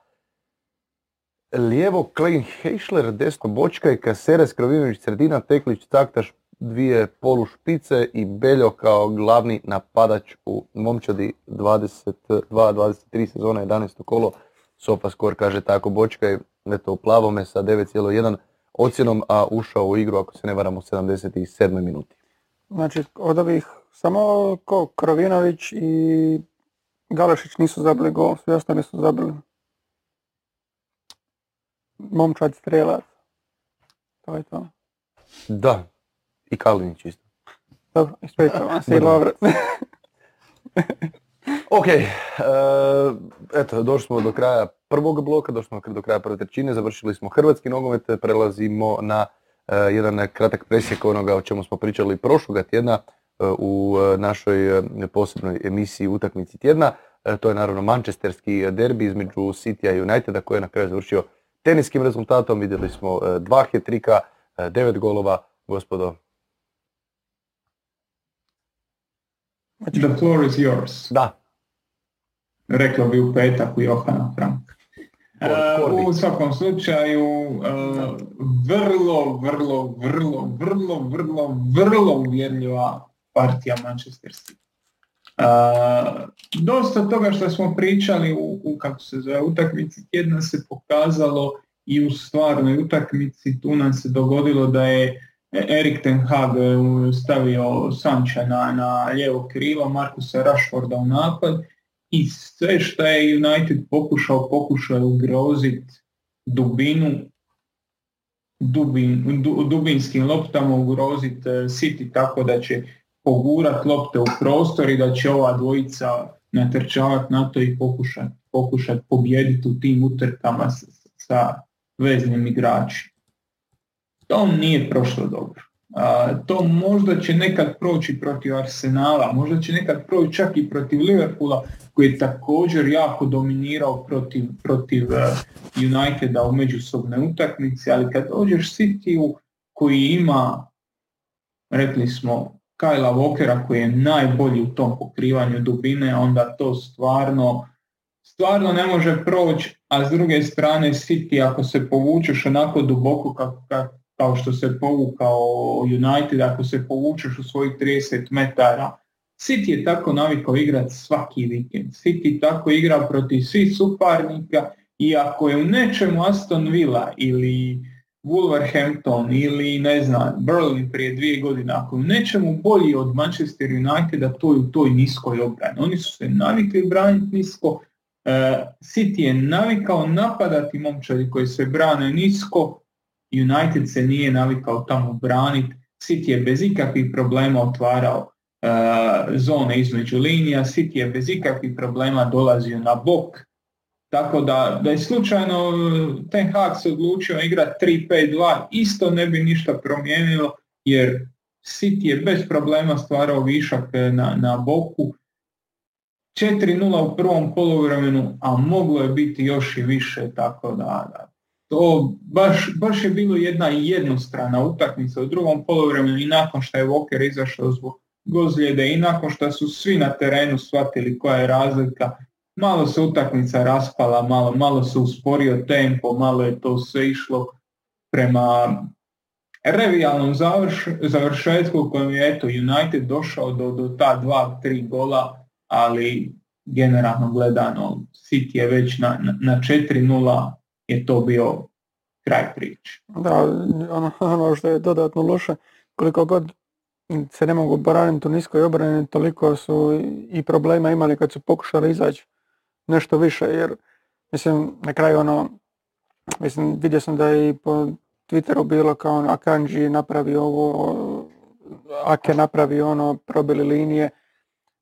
Lijevo Klein Heišler, desno Bočka i Kaseres, Krovinović, sredina, Teklić, Taktaš, dvije polušpice i Beljo kao glavni napadač u momčadi 22-23 sezona, 11. kolo. SofaScore kaže tako, Bočka je u plavome sa 9,1 ocjenom, a ušao u igru, ako se ne varamo, u 77. minuti. Znači, od ovih Samo Krovinović i Galešić nisu zabili gol, svi ostali su zabili. Momčad strelac. To je to. Da. I Kalinić isto. Dobro, ispričavam se i Lovre. Ok, eto, došli smo do kraja prvog bloka, došli smo do kraja prve trećine, završili smo hrvatski nogomet, prelazimo na jedan kratak presjek onoga o čemu smo pričali prošloga tjedna u našoj posebnoj emisiji Utakmici tjedna. To je naravno mančesterski derbi između Citya i Uniteda koji je na kraju završio teniskim rezultatom. Vidjeli smo 2 hat-trika, 9 golova, gospodo. The floor is yours. Da. Rekla bi u petak u Johana Franka. U svakom slučaju, vrlo uvjerljiva partija Manchester City. Dosta toga što smo pričali u kako se zove utakmici tjedna se pokazalo i u stvarnoj utakmici. Tu nam se dogodilo da je Erik ten Hag stavio Sancha na lijevo krilo, Markusa Rashforda u napad i sve što je United pokušao je ugroziti dubinskim loptama, ugroziti City tako da će pogurati lopte u prostor i da će ova dvojica natrčavati na to i pokušati pobijediti u tim utrkama sa veznim igračima. To nije prošlo dobro. To možda će nekad proći protiv Arsenala, možda će nekad proći čak i protiv Liverpoola koji je također jako dominirao protiv Uniteda u međusobnoj utakmici, ali kad dođeš Cityu koji ima, rekli smo, Kylea Walkera koji je najbolji u tom pokrivanju dubine, onda to stvarno ne može proći, a s druge strane City ako se povučeš onako duboko kao što se povukao United, ako se povučeš u svojih 30 metara. City je tako navikao igrati svaki vikend. City tako igra protiv svih suparnika i ako je u nečemu Aston Villa ili Wolverhampton ili ne znam, Burnley prije 2 godine, ako je u nečemu bolji od Manchester Uniteda, to je u toj niskoj obrani. Oni su se navikli braniti nisko. City je navikao napadati momčadi koji se brane nisko. United se nije navikao tamo braniti, City je bez ikakvih problema otvarao zone između linija, City je bez ikakvih problema dolazio na bok. Tako da je slučajno Ten Hag se odlučio igrati 3-5-2, isto ne bi ništa promijenilo jer City je bez problema stvarao višak na boku. 4-0 u prvom poluvremenu, a moglo je biti još i više, tako da. To baš je bilo jedna jednostrana utakmica u drugom poluvremenu i nakon što je Walker izašao zbog gozljede i nakon što su svi na terenu shvatili koja je razlika, malo se utakmica raspala, malo se usporio tempo, malo je to sve išlo prema revijalnom završetku u kojem je eto United došao do ta 2-3 gola, ali generalno gledano City je već na 4-0 je to bio kraj priče. Da, ono što je dodatno loše, koliko god se ne mogu braniti u niskoj obrani, toliko su i problema imali kad su pokušali izaći nešto više, jer mislim, na kraju vidio sam da je i po Twitteru bilo kao Akanji napravi ovo, Ake napravi ono, probili linije,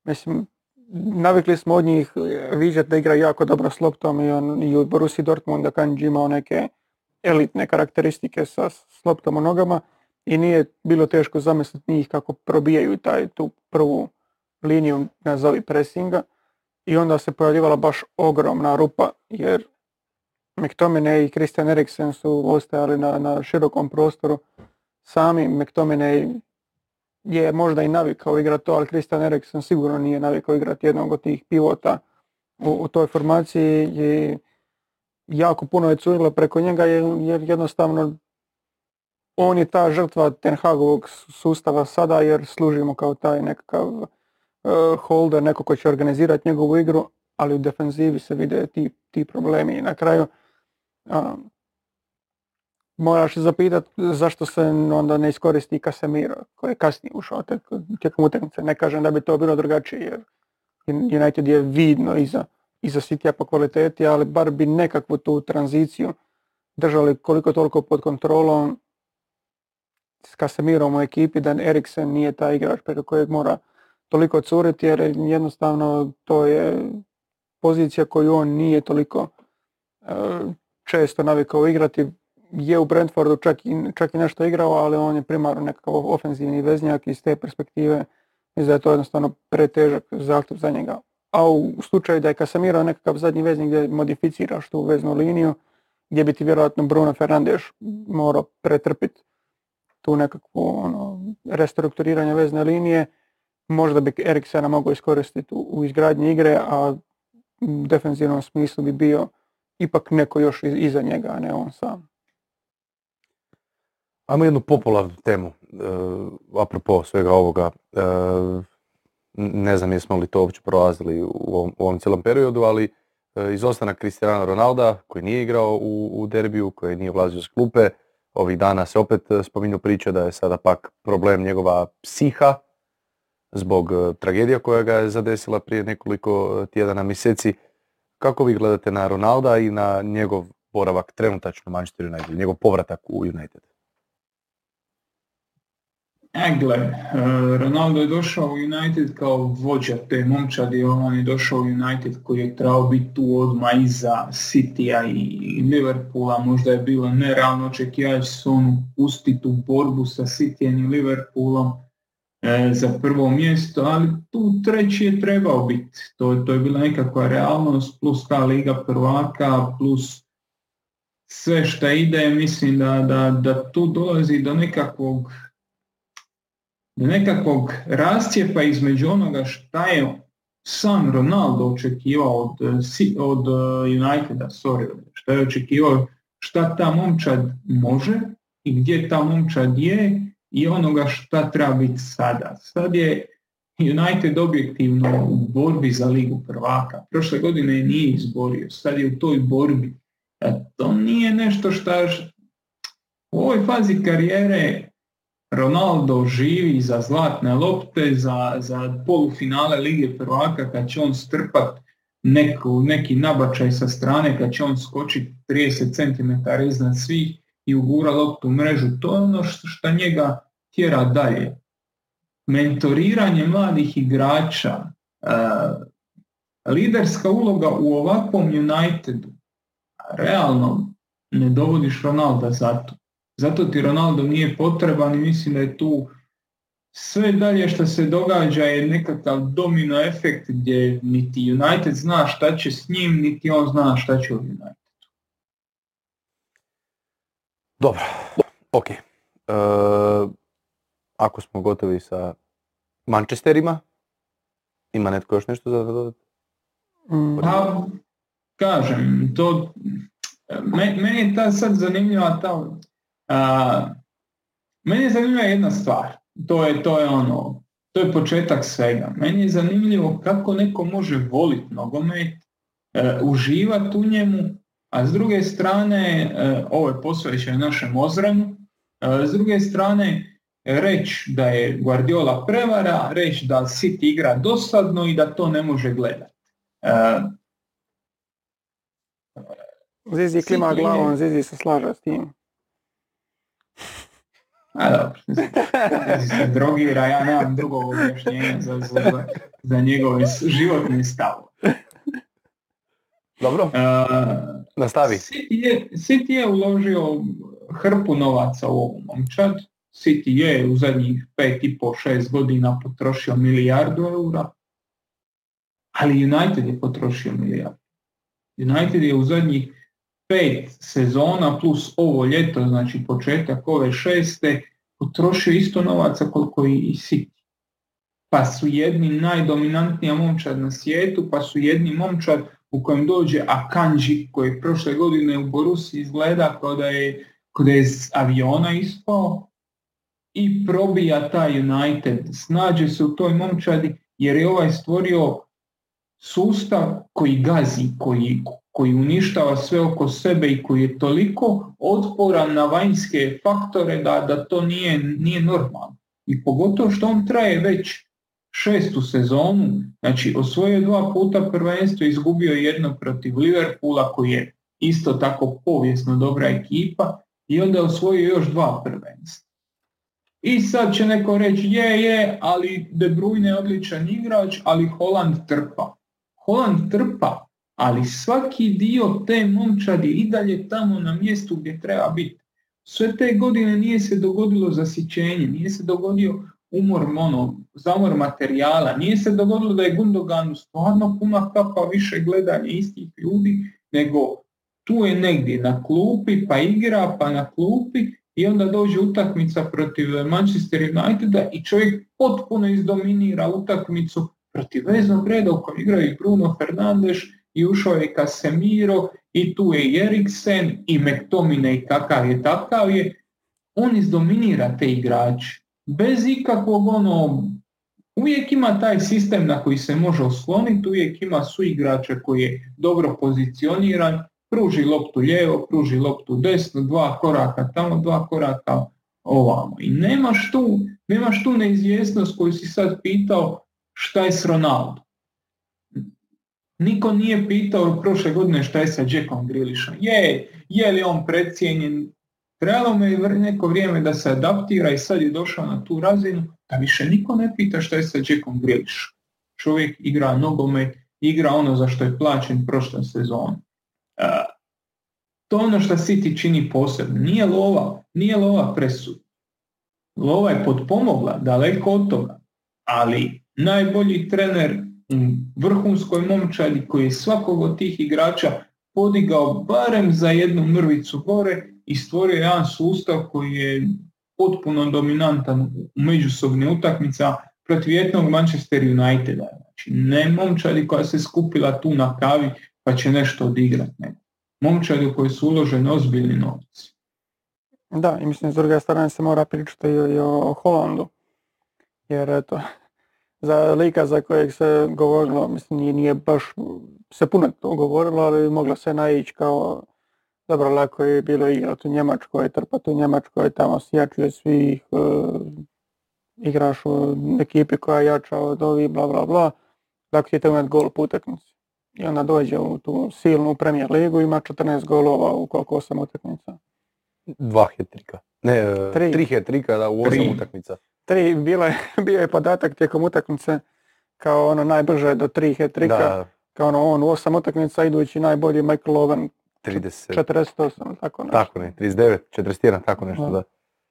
mislim, navikli smo od njih viđati da igra jako dobro s loptom i u Borussia Dortmunda Kanji imao neke elitne karakteristike s loptom u nogama i nije bilo teško zamisliti njih kako probijaju tu prvu liniju nazovi presinga i onda se pojavljivala baš ogromna rupa jer McTominay i Christian Eriksen su ostajali na širokom prostoru sami. McTominay je možda i navikao igrati to, ali Christian Eriksen sigurno nije navikao igrati jednog od tih pivota u toj formaciji i jako puno je curilo preko njega jer jednostavno on je ta žrtva Ten Hagovog sustava sada jer služimo kao taj nekakav holder, neko ko će organizirati njegovu igru, ali u defenzivi se vide ti problemi i na kraju Moraš se zapitati zašto se onda ne iskoristi Casemiro koji je kasnije ušao tijekom utakmice. Ne kažem da bi to bilo drugačije jer United je vidno iza Citya po kvaliteti, ali bar bi nekakvu tu tranziciju držali koliko toliko pod kontrolom s Casemirom u ekipi, da Eriksen nije taj igrač preko kojeg mora toliko curiti jer jednostavno to je pozicija koju on nije toliko često navikao igrati. Je u Brentfordu čak i nešto igrao, ali on je primarno nekakav ofenzivni veznjak i iz te perspektive mislim da je to jednostavno pretežak zahtjev za njega. A u slučaju da je Casemiro nekakav zadnji veznik gdje modificiraš tu veznu liniju, gdje bi ti vjerojatno Bruno Fernandes morao pretrpiti tu nekakvu restrukturiranje vezne linije, možda bi Eriksena mogao iskoristiti u izgradnji igre, a u defenzivnom smislu bi bio ipak neko još iza njega, a ne on sam. Ajmo jednu popularnu temu, apropo svega ovoga, ne znam jesmo li to uopće prolazili u ovom cijelom periodu, ali izostanak Cristiano Ronalda koji nije igrao u derbiju, koji nije ulazio s klupe, ovih dana se opet spominju priča da je sada pak problem njegova psiha zbog tragedija koja ga je zadesila prije nekoliko tjedana, mjeseci. Kako vi gledate na Ronalda i na njegov boravak trenutačno u Manchester United, njegov povratak u United? Ronaldo je došao u United kao vođa te momčadi, on je došao u United koji je trebao biti tu odmah iza Citya i Liverpoola, možda je bilo nerealno očekivati se on pustiti u borbu sa Cityjem i Liverpoolom za prvo mjesto, ali tu treći je trebao biti, to je bila nekakva realnost, plus ta Liga prvaka, plus sve što ide, mislim da tu dolazi do nekakvog rascijepa između onoga šta je sam Ronaldo očekivao od Uniteda, šta je očekivao, šta ta momčad može i gdje ta momčad je i onoga šta treba biti sada. Sad je United objektivno u borbi za Ligu prvaka. Prošle godine je nije izborio, sad je u toj borbi. To nije nešto šta u ovoj fazi karijere Ronaldo živi za zlatne lopte, za polufinale Lige prvaka kad će on strpat neki nabačaj sa strane, kad će on skočiti 30 cm iznad svih i ugura loptu u mrežu. To je ono što njega tjera dalje. Mentoriranje mladih igrača, liderska uloga u ovakvom Unitedu, realno ne dovodiš Ronalda za to. Zato ti Ronaldo nije potreban i mislim da je tu sve dalje što se događa je nekakav domino efekt gdje niti United zna šta će s njim, niti on zna šta će u Unitedu. Dobro, ok. Ako smo gotovi sa Manchesterima, ima netko još nešto za dodati? Kažem, to meni je ta sad zanimljiva meni je zanimljiva jedna stvar, to je početak svega. Meni je zanimljivo kako neko može voliti nogomet, uživati u njemu, a s druge strane, ovo je posvećeno našem Ozranu, s druge strane reći da je Guardiola prevara, reći da City igra dosadno i da to ne može gledati. Zizi klima glavom, Zizi se slaže s tim. A dobro, drogira, ja nemam drugog objašnjenja za njegove životne stave. Dobro, nastavi. City je uložio hrpu novaca u ovu momčad. City je u zadnjih 5,5-6 godina potrošio milijardu eura, ali United je potrošio milijardu. United je u zadnjih 5 sezona plus ovo ljeto, znači početak ove 6. potrošio isto novaca koliko i City. Pa su jedni najdominantnija momčad na svijetu, pa su jedni momčad u kojem dođe Akanji koji prošle godine u Borussiji izgleda kao da je s aviona ispao i probija taj United. Snađe se u toj momčadi jer je ovaj stvorio sustav koji gazi, koji koji uništava sve oko sebe i koji je toliko otporan na vanjske faktore da to nije normalno. I pogotovo što on traje već 6. sezonu, znači osvojio je 2 puta prvenstvo, izgubio jedno protiv Liverpoola koji je isto tako povijesno dobra ekipa i onda osvojio još 2 prvenstva. I sad će neko reći je, ali De Bruyne je odličan igrač, ali Haaland trpa. Haaland trpa, ali svaki dio te momčadi i dalje tamo na mjestu gdje treba biti. Sve te godine nije se dogodilo zasićenje, nije se dogodio zamor materijala, nije se dogodilo da je Gundoganu stvarno puna kapa više gledanja istih ljudi, nego tu je negdje na klupi, pa igra, pa na klupi i onda dođe utakmica protiv Manchester Uniteda i čovjek potpuno izdominira utakmicu protiv veznog reda u kojem igraju Bruno Fernandes i ušao je Casemiro i tu je Eriksen i McTominay takav je. On izdominira te igrače. Bez ikakvog uvijek ima taj sistem na koji se može osloniti, uvijek ima suigrača koji je dobro pozicioniran, pruži loptu lijevo, pruži loptu desno, 2 koraka tamo, 2 koraka ovamo. I nemaš tu neizvjesnost koju si sad pitao šta je s Ronaldo. Niko nije pitao prošle godine šta je sa Jackom Grealishom. Je li on precijenjen? Trebalo me neko vrijeme da se adaptira i sad je došao na tu razinu da više niko ne pita šta je sa Jackom Grealishom. Čovjek igra nogomet, igra ono za što je plaćen prošle sezone. To ono što City čini posebno. Nije lova presudna. Lova je potpomogla, daleko od toga. Ali najbolji trener vrhunskoj momčadi koji je svakog od tih igrača podigao barem za jednu mrvicu gore i stvorio jedan sustav koji je potpuno dominantan u međusobnim utakmicama protiv jednog Manchester Uniteda. Znači, ne momčadi koja se skupila tu na kavi pa će nešto odigrati. Momčadi u koji su uloženi ozbiljni novci. Da, i mislim s druge strane se mora pričati i o Haalandu. Jer eto, za lika za kojeg se govorilo, mislim nije baš se puno to govorilo, ali moglo se naići kao dobro, lako je bilo igrati u Njemačkoj, trpati u Njemačkoj, tamo si jači od svih, igraš u ekipi koja je jača od ovih, bla bla bla, lako ti te umet gol po utakmici. I onda dođe u tu silnu Premier ligu, ima 14 golova u koliko 8 utakmica. 2 hat-tricka. Ne, 3 hat-tricka da, u 8 utakmica. 3, bio je podatak tijekom utakmice kao ono najbrže do 3 hat-tricka, kao ono on u 8 utakmica idući najbolji Michael Owen 30. 48, tako nešto. Tako ne, 39, 41, tako nešto, da.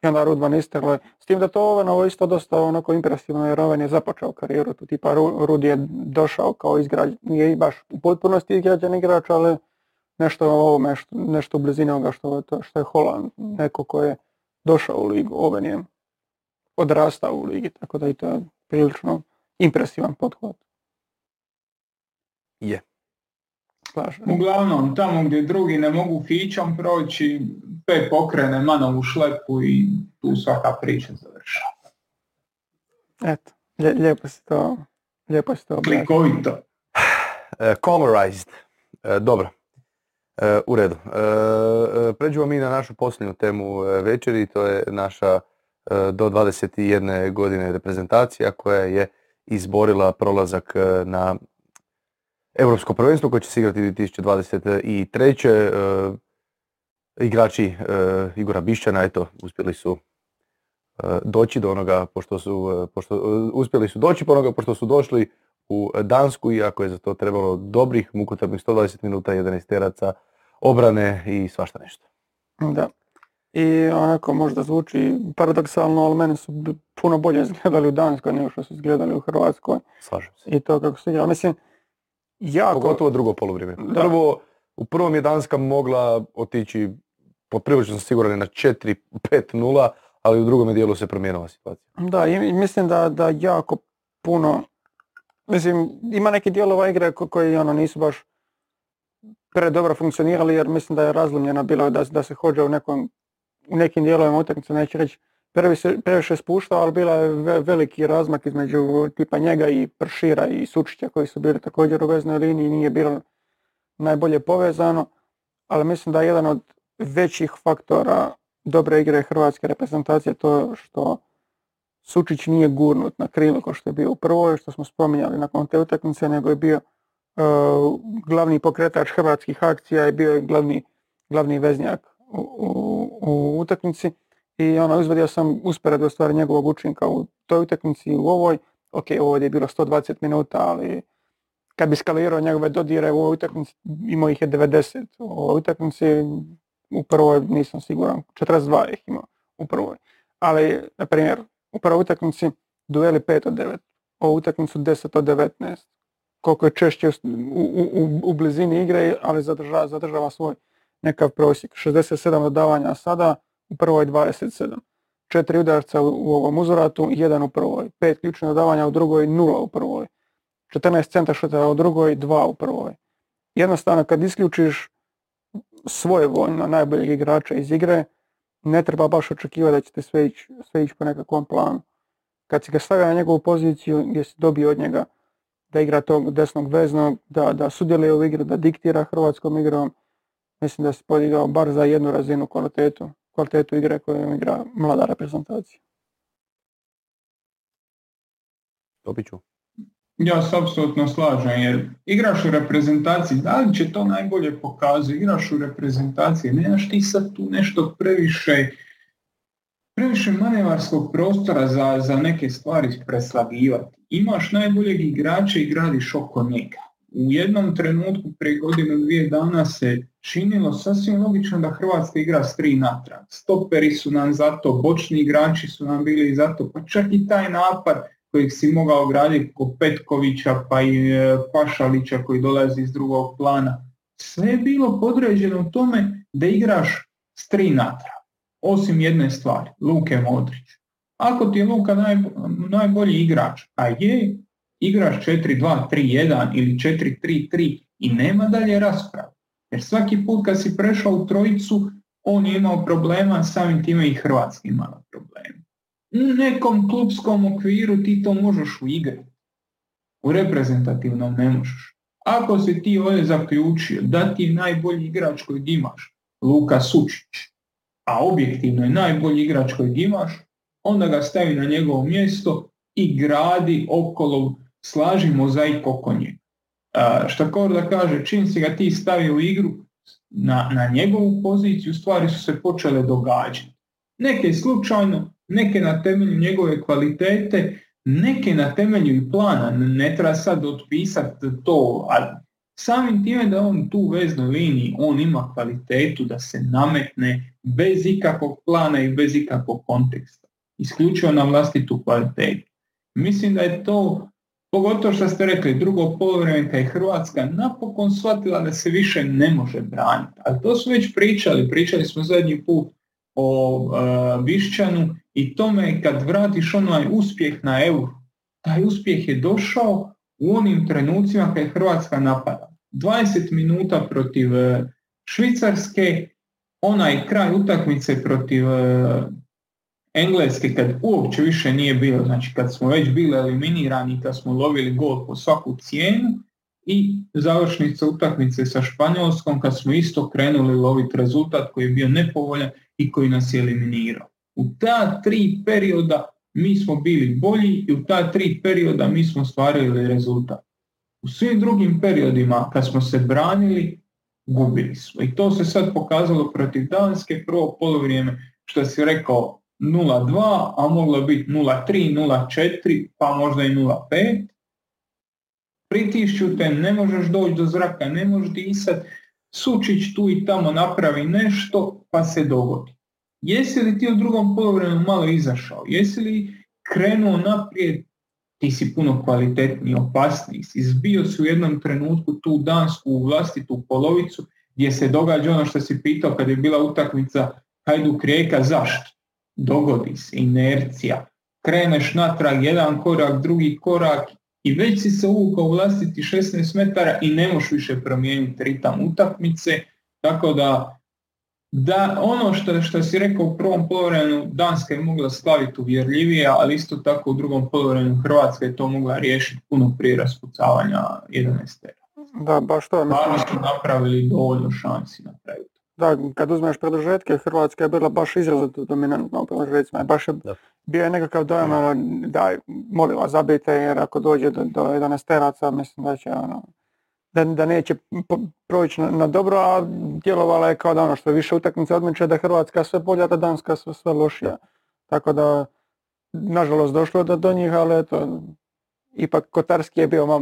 I onda Rudman Isterloj. S tim da to ovo isto dosta onako impresivno, jer Owen je započeo karijeru, tu tipa Rudi je došao kao izgrađen, nije baš u potpunosti izgrađen igrač, ali nešto ovome, nešto u blizini ovoga što je Haaland, neko ko je došao u ligu, Owen je odrastao u ligi, tako da i to je prilično impresivan pothvat. Je. Uglavnom, tamo gdje drugi ne mogu fićom proći, Pep pokrene manovu šlepu i tu svaka priča završava. Eto, lijepo si to objasnio. Klikovito. Colorized. Dobro, u redu. Pređemo mi na našu posljednju temu večeri, to je naša do 21 godine reprezentacija koja je izborila prolazak na Europsko prvenstvo koje će se igrati 2023. Igrači Igora Bišćana, eto, uspjeli su doći do onoga pošto su došli u Dansku, iako je za to trebalo dobrih mukotrpnih 120 minuta, 11 teraca, obrane i svašta nešto. Da. I onako možda zvuči paradoksalno, ali meni su puno bolje izgledali u Danskoj nego što su izgledali u Hrvatskoj. Slažem se. I to kako se igra. Mislim, pogotovo drugo poluvrijeme. Prvo, u prvom je Danska mogla otići, poprilično sam siguran, na 4-5-0, ali u drugom dijelu se promijenila situacija. Da, i mislim da jako puno, mislim, ima neki dijelova igre koji nisu baš predobro funkcionirali, jer mislim da je razlomljena bila da se hođa u nekim dijelovima utakmice, neću reći previše spušta, ali bila je veliki razmak između tipa njega i Pršira i Sučića koji su bili također u veznoj liniji, nije bilo najbolje povezano, ali mislim da je jedan od većih faktora dobre igre hrvatske reprezentacije to što Sučić nije gurnut na krilo kao što je bio u prvoj, što smo spominjali nakon te utakmice, nego je bio glavni pokretač hrvatskih akcija i bio je glavni veznjak u utakmici. I ono, izvadio sam usporedbu u stvari njegovog učinka u toj utakmici i u ovoj. Ok, ovdje je bilo 120 minuta, ali kad bi skalirao njegove dodire u ovoj utakmici, imao ih je 90. U ovoj utakmici u prvoj nisam siguran, 42 ih imao u prvoj. Ali, na primjer, u prvoj utakmici dueli 5 od 9, ovu utakmicu 10 od 19. Koliko je češće u blizini igre, ali zadržava svoj nekav prosjek. 67 dodavanja sada, u prvoj 27. 4 udarca u ovom uzvratu, 1 u prvoj. 5 ključnih dodavanja u drugoj, 0 u prvoj. 14 centa šuteva u drugoj, 2 u prvoj. Jednostavno, kad isključiš svojevoljno najboljeg igrača iz igre, ne treba baš očekivati da će te sve ići po nekakvom planu. Kad si ga stavio na njegovu poziciju, gdje si dobio od njega da igra tog desnog veznog, da sudjeluje u igri, da diktira hrvatskom igrom, mislim da si podigao bar za jednu razinu kvalitetu igre koju igra mlada reprezentacija. Topiću. Ja se apsolutno slažem, jer igraš u reprezentaciji, da li će to najbolje pokazati, igraš u reprezentaciji, nemaš ti sad tu nešto previše manevarskog prostora za neke stvari preslagivati. Imaš najboljeg igrača i gradiš oko njega. U jednom trenutku prije godinu, dvije dana se činilo sasvim logično da Hrvatska igra s 3 natrag. Stoperi su nam zato, bočni igrači su nam bili zato, pa čak i taj napad kojeg si mogao graditi ko Petkovića pa i Pašalića koji dolazi iz drugog plana. Sve je bilo podređeno u tome da igraš s 3 natrag. Osim jedne stvari, Luke Modrić. Ako ti je Luka najbolji igrač, a je, igraš 4-2-3-1 ili 4-3-3 i nema dalje rasprave. Jer svaki put kad si prešao u trojicu, on je imao problema, samim time i Hrvatska imala problema. U nekom klubskom okviru ti to možeš u igri. U reprezentativnom ne možeš. Ako se ti ovdje zaključio da ti je najbolji igrač kojeg imaš, Luka Sučić, a objektivno je najbolji igrač kojeg imaš, onda ga stavi na njegovo mjesto i gradi okolo, slaži mozaik oko njega. Šta Korda kaže, čim si ga ti stavi u igru na njegovu poziciju, stvari su se počele događati. Neke slučajno, neke na temelju njegove kvalitete, neke na temelju i plana, ne treba sad otpisati to, ali samim time da on tu u veznoj liniji, on ima kvalitetu da se nametne bez ikakvog plana i bez ikakvog konteksta. Isključivo na vlastitu kvalitetu. Mislim da je to, pogotovo što ste rekli, drugo poluvreme kad je Hrvatska napokon shvatila da se više ne može braniti. Ali to su već pričali smo zadnji put o Bišćanu i tome kad vratiš onaj uspjeh na euro. Taj uspjeh je došao u onim trenucima kad je Hrvatska napada. 20 minuta protiv Švicarske, onaj kraj utakmice protiv Engleske kad uopće više nije bilo, znači kad smo već bili eliminirani, kad smo lovili gol po svaku cijenu i završnica utakmice sa Španjolskom kad smo isto krenuli loviti rezultat koji je bio nepovoljan i koji nas je eliminirao. U ta 3 perioda mi smo bili bolji i u ta 3 perioda mi smo stvarili rezultat. U svim drugim periodima kad smo se branili, gubili smo. I to se sad pokazalo protiv Danske, prvo polovrijeme što si rekao 0-2, a moglo biti 0-3, 0-4, pa možda i 0-5. Pritišću te, ne možeš doći do zraka, ne možeš disati, Sučić tu i tamo napravi nešto, pa se dogodi. Jesi li ti u drugom poluvremenu malo izašao? Jesi li krenuo naprijed? Ti si puno kvalitetniji, opasniji si. Izbio si u jednom trenutku tu Dansku u vlastitu polovicu, gdje se događa ono što si pitao kad je bila utakmica Hajduk-Rijeka, zašto? Dogodi se, inercija, kreneš natrag, jedan korak, drugi korak i već si se uvukao u vlastiti 16 metara i ne možeš više promijeniti ritam utakmice, tako da ono što si rekao u prvom poluvremenu Danska je mogla slaviti uvjerljivije, ali isto tako u drugom poluvremenu Hrvatska je to mogla riješiti puno prije raspucavanja 11. Da, baš to. Stvarno smo napravili dovoljno šansi na kraju. Da, kad uzmeš produžetke, Hrvatska je bila baš izrazito dominantna u produžetcima. Baš je bio je nekakav dojam, daj, molim vas, zabijte, jer ako dođe do 11 teraca, mislim da će ono... Da neće proći na dobro, a djelovala je kao da ono što više utakmice odmiče, da Hrvatska sve bolja, da Danska sve lošija. Tako da, nažalost, došlo do njih, ali eto, ipak Kotarski je bio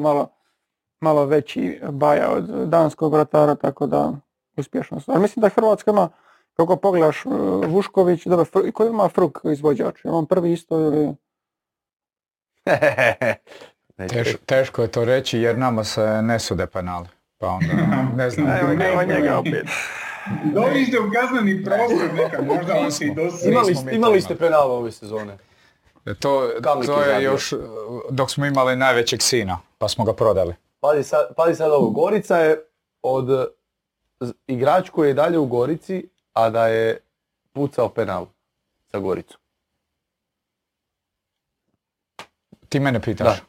malo veći baja od danskog vratara, tako da uspješnost. Ali mislim da Hrvatska ima, kako pogledaš, Vušković, dobro, koji ima Fruk izvođač? Je on prvi isto ili... Teško je to reći jer nama se ne sude penali, pa onda ne znam. Evo njega opet. Dovište u kazneni prostor nekad, možda vam se i dosta. Imali ste penala ove sezone? To je još dok smo imali najvećeg sina, pa smo ga prodali. Pazi sad ovo, Gorica je od igrač koji je dalje u Gorici, a da je pucao penal za Goricu. Ti mene pitaš? Da.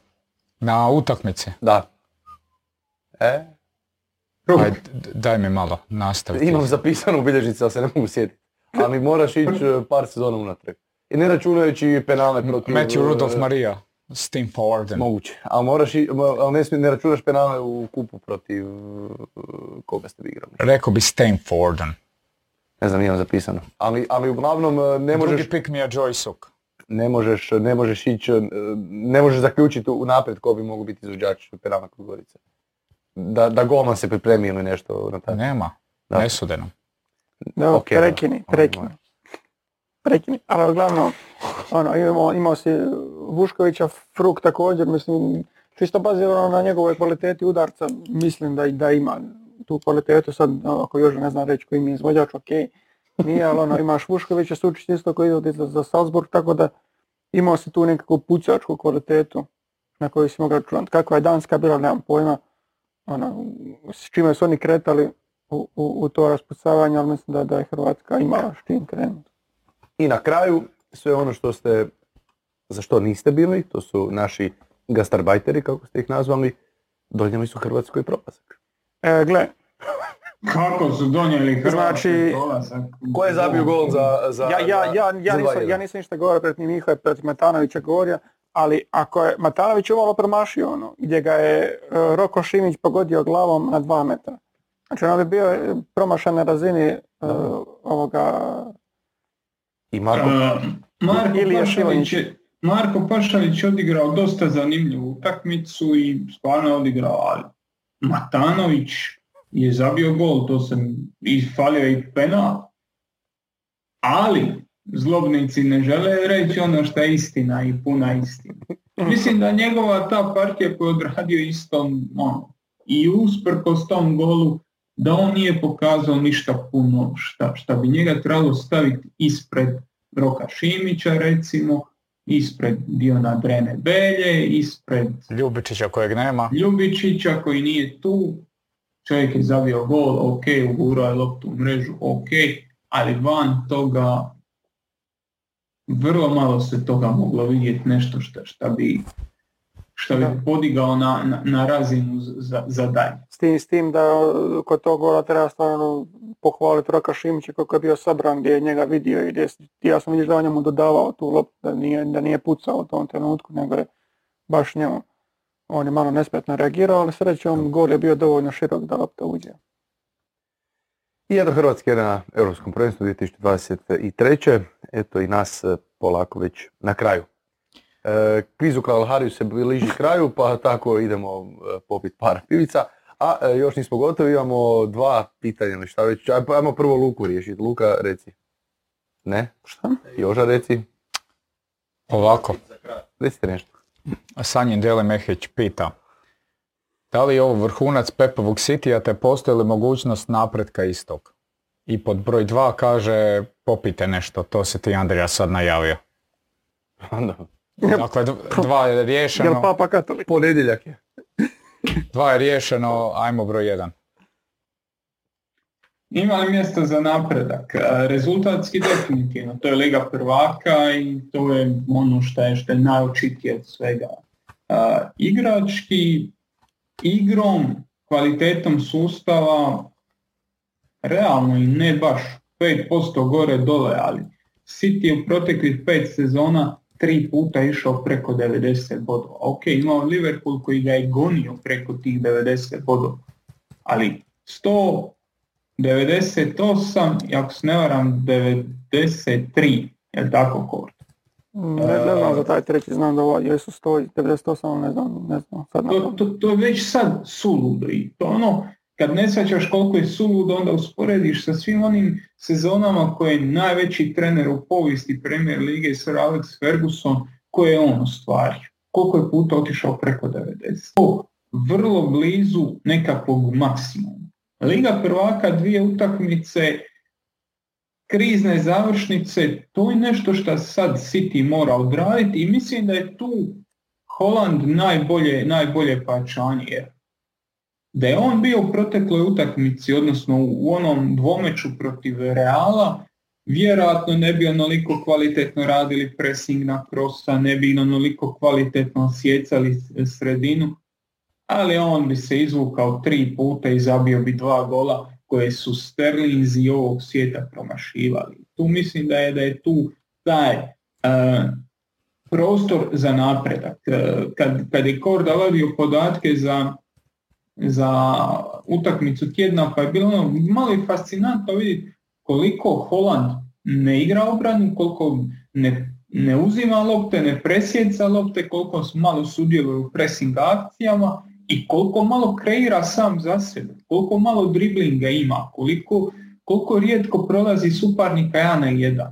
Na utakmici? Da. Aj, daj mi malo, nastaviti. Imam zapisanu bilježnicu, ali se ne mogu sjetiti. Ali moraš ići par sezona unatrag. I ne računajući penale protiv... Matthew Rudolf Maria, s tim forwardom. Moguće. Ali ne računaš penale u kupu protiv koga ste igrali. Rekao bi s tim forwardom. Ne znam, imam zapisano. Ali uglavnom ne možeš... Drugi pik mi je Joy Suk. Ne možeš ići, ne možeš zaključiti unaprijed ko bi mogu biti izvođač penala kod Gorice. Da golman se pripremi ili nešto na taj. Nema, da. Nesudeno. No, okay, prekini. Ali uglavnom, imao si Vuškovića, Fruk također, mislim, čisto bazirano na njegovoj kvaliteti udarca, mislim da ima tu kvalitetu, sad ako još ne znam reći koji mi je izvođač, ok. Nije, ali imaš Vuškovića, Sučić isto koji izvodi za Salzburg, tako da imao si tu nekakvu pucačku kvalitetu na koju si mogao računati. Kakva je Danska bila, nemam pojma, s čime su oni kretali u to raspucavanje, ali mislim da je Hrvatska imala s čim krenuti. I na kraju, sve ono što ste, za što niste bili, to su naši gastarbajteri, kako ste ih nazvali, donijeli su Hrvatskoj propazak. Gle. Kako su donijeli Hrvatski golazak? Znači, ko je zabio gol za ja nisam ništa govorio pred Miho, pred Matanovića govorio, ali ako je Matanović umalo promašio gdje ga je Roko Šimić pogodio glavom na 2 metra. Znači on bi bio promašan na razini ovoga... I Marko Pašalić odigrao dosta zanimljivu utakmicu i stvarno odigrao, ali Matanović... je zabio gol, to sam isfalio i penal. Ali zlobnici ne žele reći ono što je istina i puna istina. Mislim da njegova ta partija koju je odradio istom, i usprkos tom golu, da on nije pokazao ništa puno šta bi njega trebalo staviti ispred Roka Šimića recimo, ispred Diona Drene Belje, ispred Ljubičića kojeg nema. Ljubičića koji nije tu. Čovjek je zavio gol, ok, ugurao je loptu u mrežu, ok, ali van toga vrlo malo se toga moglo vidjeti nešto šta bi podigao na razinu za dalje. S tim da kod tog gola treba stvarno pohvaliti Roka Šimića kako je bio sabran gdje je njega vidio i gdje ja sam vidio da njemu dodavao tu loptu, da nije pucao u tom trenutku, nego je baš njemu. On je malo nespretno reagirao, ali srećom gol je bio dovoljno širok da lopta uđe. I eto Hrvatske na Europskom prvenstvu 2023. Eto i nas polako već na kraju. Kviz u Kalhariju se bliži kraju, pa tako idemo popiti par pivica. A još nismo gotovi, imamo 2 pitanja ili šta već. Ajmo prvo Luku riješiti. Luka, reci. Ne? Šta? Joža, reci. Ovako. Recite nešto. Sanjin Dele Mehić pita, da li je ovo vrhunac Pepovog Cityja te postoji li mogućnost napretka istog? I pod broj 2 kaže, popite nešto, to se ti Andrija sad najavio. Dakle, 2 je riješeno. Jel Papa Katolik? Ponedjeljak je. 2 je riješeno, ajmo broj 1. Ima li mjesta za napredak? Rezultatski definitivno. To je Liga prvaka i to je ono što je najočitije od svega. Igrački, igrom, kvalitetom sustava realno i ne baš 5% gore dole, ali City je u proteklih 5 sezona 3 puta išao preko 90 bodova. Ok, imao Liverpool koji ga je gonio preko tih 90 bodova, ali 198 i ako se ne varam 93, jel tako Korda? Ne znam za taj treći, znam da ovo jesu 198, ne znam. To je već sad suludo i to ono, kad ne shvaćaš koliko je suludo, onda usporediš sa svim onim sezonama koje je najveći trener u povijesti Premier Lige Sir Alex Ferguson, koje je on ostvario. Koliko je puta otišao preko 90. Vrlo blizu nekakvog maksimuma. Liga prvaka, 2 utakmice, krizne završnice, to je nešto što sad City mora odraditi i mislim da je tu Haaland najbolje pojačanje. Da je on bio u protekloj utakmici, odnosno u onom dvomeču protiv Reala, vjerojatno ne bi onoliko kvalitetno radili pressing na krosa, ne bi onoliko kvalitetno osjecali sredinu, ali on bi se izvukao 3 puta i zabio bi 2 gola koje su Sterlinzi ovog svijeta promašivali. Tu mislim da je tu taj prostor za napredak. Kad je Korda vadio podatke za utakmicu tjedna, pa je bilo ono malo i fascinantno vidjeti koliko Haaland ne igra obranu, koliko ne uzima lopte, ne presjeca lopte, koliko malo sudjeluje u pressing akcijama i koliko malo kreira sam za sebe, koliko malo driblinga ima, koliko rijetko prolazi suparnika 1-1.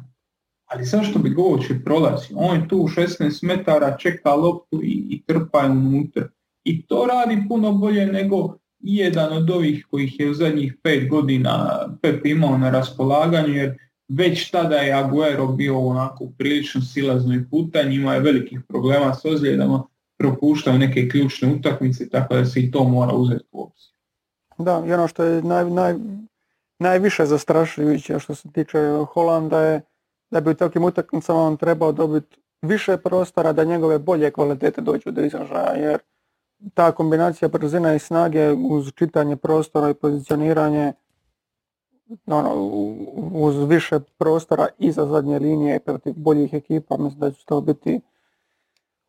Ali zašto bi ga uopće prolazio? On je tu u 16 metara, čeka loptu i trpa je unutra. I to radi puno bolje nego jedan od ovih kojih je u zadnjih 5 godina Pep imao na raspolaganju, jer već tada je Aguero bio onako prilično silazno i putanj, imao je velikih problema s ozljedama, propuštao neke ključne utakmice, tako da se i to mora uzeti u obzir. Da, i ono što je najviše zastrašujuće što se tiče Haalanda je da bi u takvim utakmicama on trebao dobiti više prostora da njegove bolje kvalitete dođu do izražaja, jer ta kombinacija brzine i snage uz čitanje prostora i pozicioniranje ono, uz više prostora iza zadnje linije protiv boljih ekipa, mislim da će to biti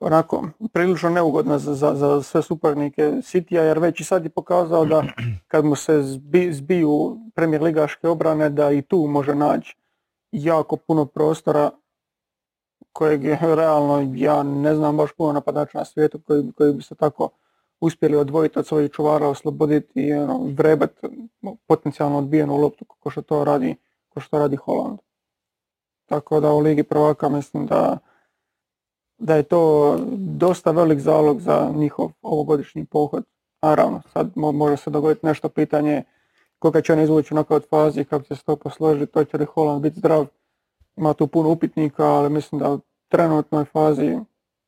onako prilično neugodna za sve suparnike Citya, jer već i sad je pokazao da kad mu se zbiju Premier ligaške obrane da i tu može naći jako puno prostora kojeg realno ja ne znam baš puno napadača na svijetu koji bi se tako uspjeli odvojiti od svojih čuvara, osloboditi i vrebat potencijalno odbijenu loptu ko što radi Haaland. Tako da u Ligi prvaka mislim da je to dosta velik zalog za njihov ovogodišnji pohod. Naravno, sad može se dogoditi nešto pitanje koga će on izvući onako od fazi, kako će se to posložiti, to će li Haaland biti zdrav. Ima tu puno upitnika, ali mislim da u trenutnoj fazi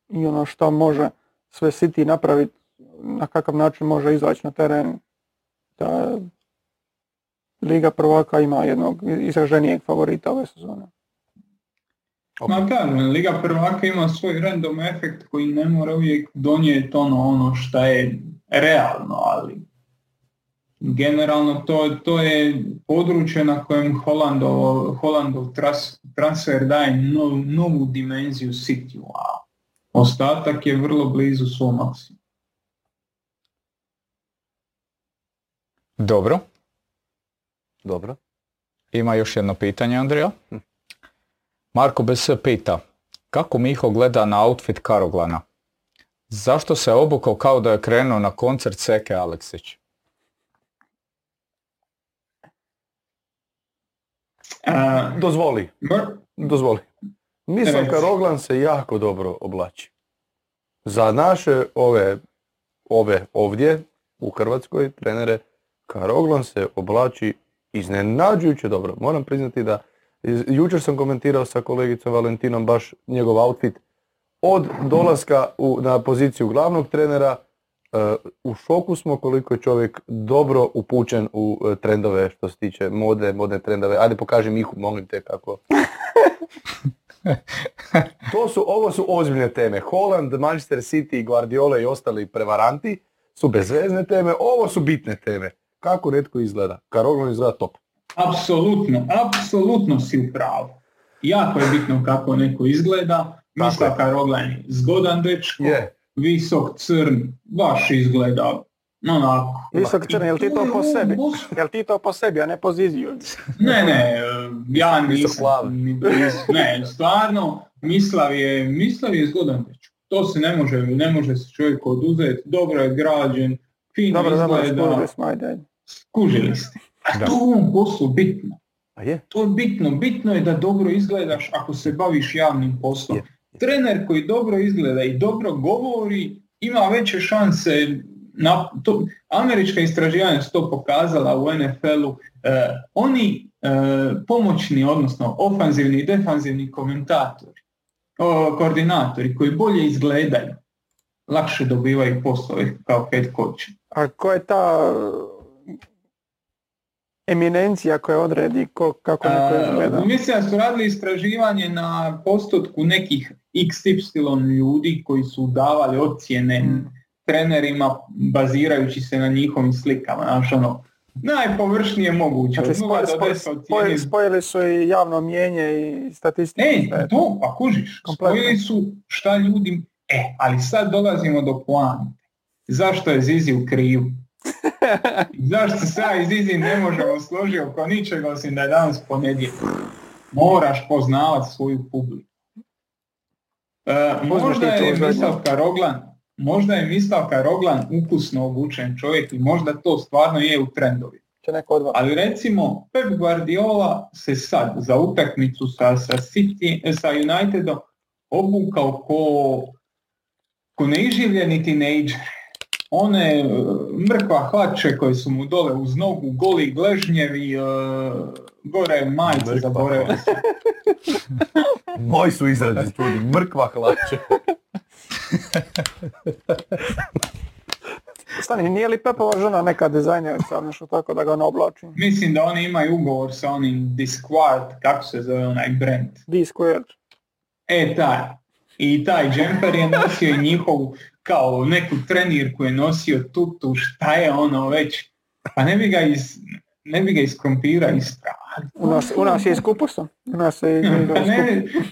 i ono što može sve City napraviti, na kakav način može izaći na teren, da Liga prvaka ima jednog izraženijeg favorita ove sezone. Ma da, Liga prvaka ima svoj random efekt koji ne mora uvijek donijeti ono što je realno, ali generalno to je područje na kojem Haalandov transfer daje novu dimenziju Cityu, a ostatak je vrlo blizu svom maksimu. Dobro. Ima još jedno pitanje, Andrija. Marko BS pita, kako Miho gleda na outfit Karoglana? Zašto se obukao kao da je krenuo na koncert Seke Aleksić? Dozvoli. Mislim, Karoglan se jako dobro oblači. Za naše ove ovdje u Hrvatskoj trenere, Karoglan se oblači iznenađujuće dobro. Moram priznati da jučer sam komentirao sa kolegicom Valentinom baš njegov outfit od dolaska na poziciju glavnog trenera. U šoku smo koliko je čovjek dobro upućen u trendove što se tiče modne trendove. Ajde pokaži mi ih, molim te kako. Ovo su ozbiljne teme. Haaland, Manchester City, Guardiola i ostali prevaranti su bezvezne teme, ovo su bitne teme. Kako netko izgleda? Karoglan izgleda top. Apsolutno si u pravu. Jako je bitno kako neko izgleda. Misla Karoglan je zgodan dečko, visok crn, baš izgleda onako. Visok crn, jel ti to po sebi? Jel ti to po sebi, a ne po ziziju? Ne, ja nisam. Ne, stvarno, Mislav je zgodan dečko. To se ne može se čovjek oduzeti. Dobro je građen, fin izgleda. Skužili ste. A to u ovom poslu bitno. To je bitno. Bitno je da dobro izgledaš ako se baviš javnim poslom. Trener koji dobro izgleda i dobro govori ima veće šanse. Američka istraživanja su to pokazala u NFL-u. Oni pomoćni, odnosno ofanzivni i defanzivni komentatori, koordinatori koji bolje izgledaju, lakše dobivaju poslove kao head coach. A ko je ta eminencija koja odredi kako neko izgleda? Mislim da su radili istraživanje na postotku nekih XY ljudi koji su davali ocjene trenerima bazirajući se na njihovim slikama. Znači ono, najpovršnije moguće. Znači, spojili su i javno mjenje i statistiku. To, pa kužiš. Kompletno. Spojili su šta ljudi... ali sad dolazimo do poanta. Zašto je Zizi u krivu? Zašto se ja i Zizi ne možemo složiti oko ničega, osim da je danas ponedjeljak. Moraš poznavati svoju publiku. Možda je Mislav Karoglan ukusno obučen čovjek i možda to stvarno je u trendovi. Ali recimo Pep Guardiola se sad za utakmicu sa Unitedom obukao ko neiživljeni tinejdžer. One mrkva hlače koje su mu dole uz nogu, goli gležnjevi, gore majice zaboravili se. Moji su izrazi tudi, mrkva hlače. Stani, nije li Pepova žena neka dizajnerica, nešto tako da ga ne oblači? Mislim da oni imaju ugovor sa onim Discord, kako se zove onaj brand? Discord. Taj. I taj džemper je nosio i njihovu, kao neku trenirku je nosio tutu, šta je ono već? Pa ne bi ga iz krompira istra. U nas je iz kupusa.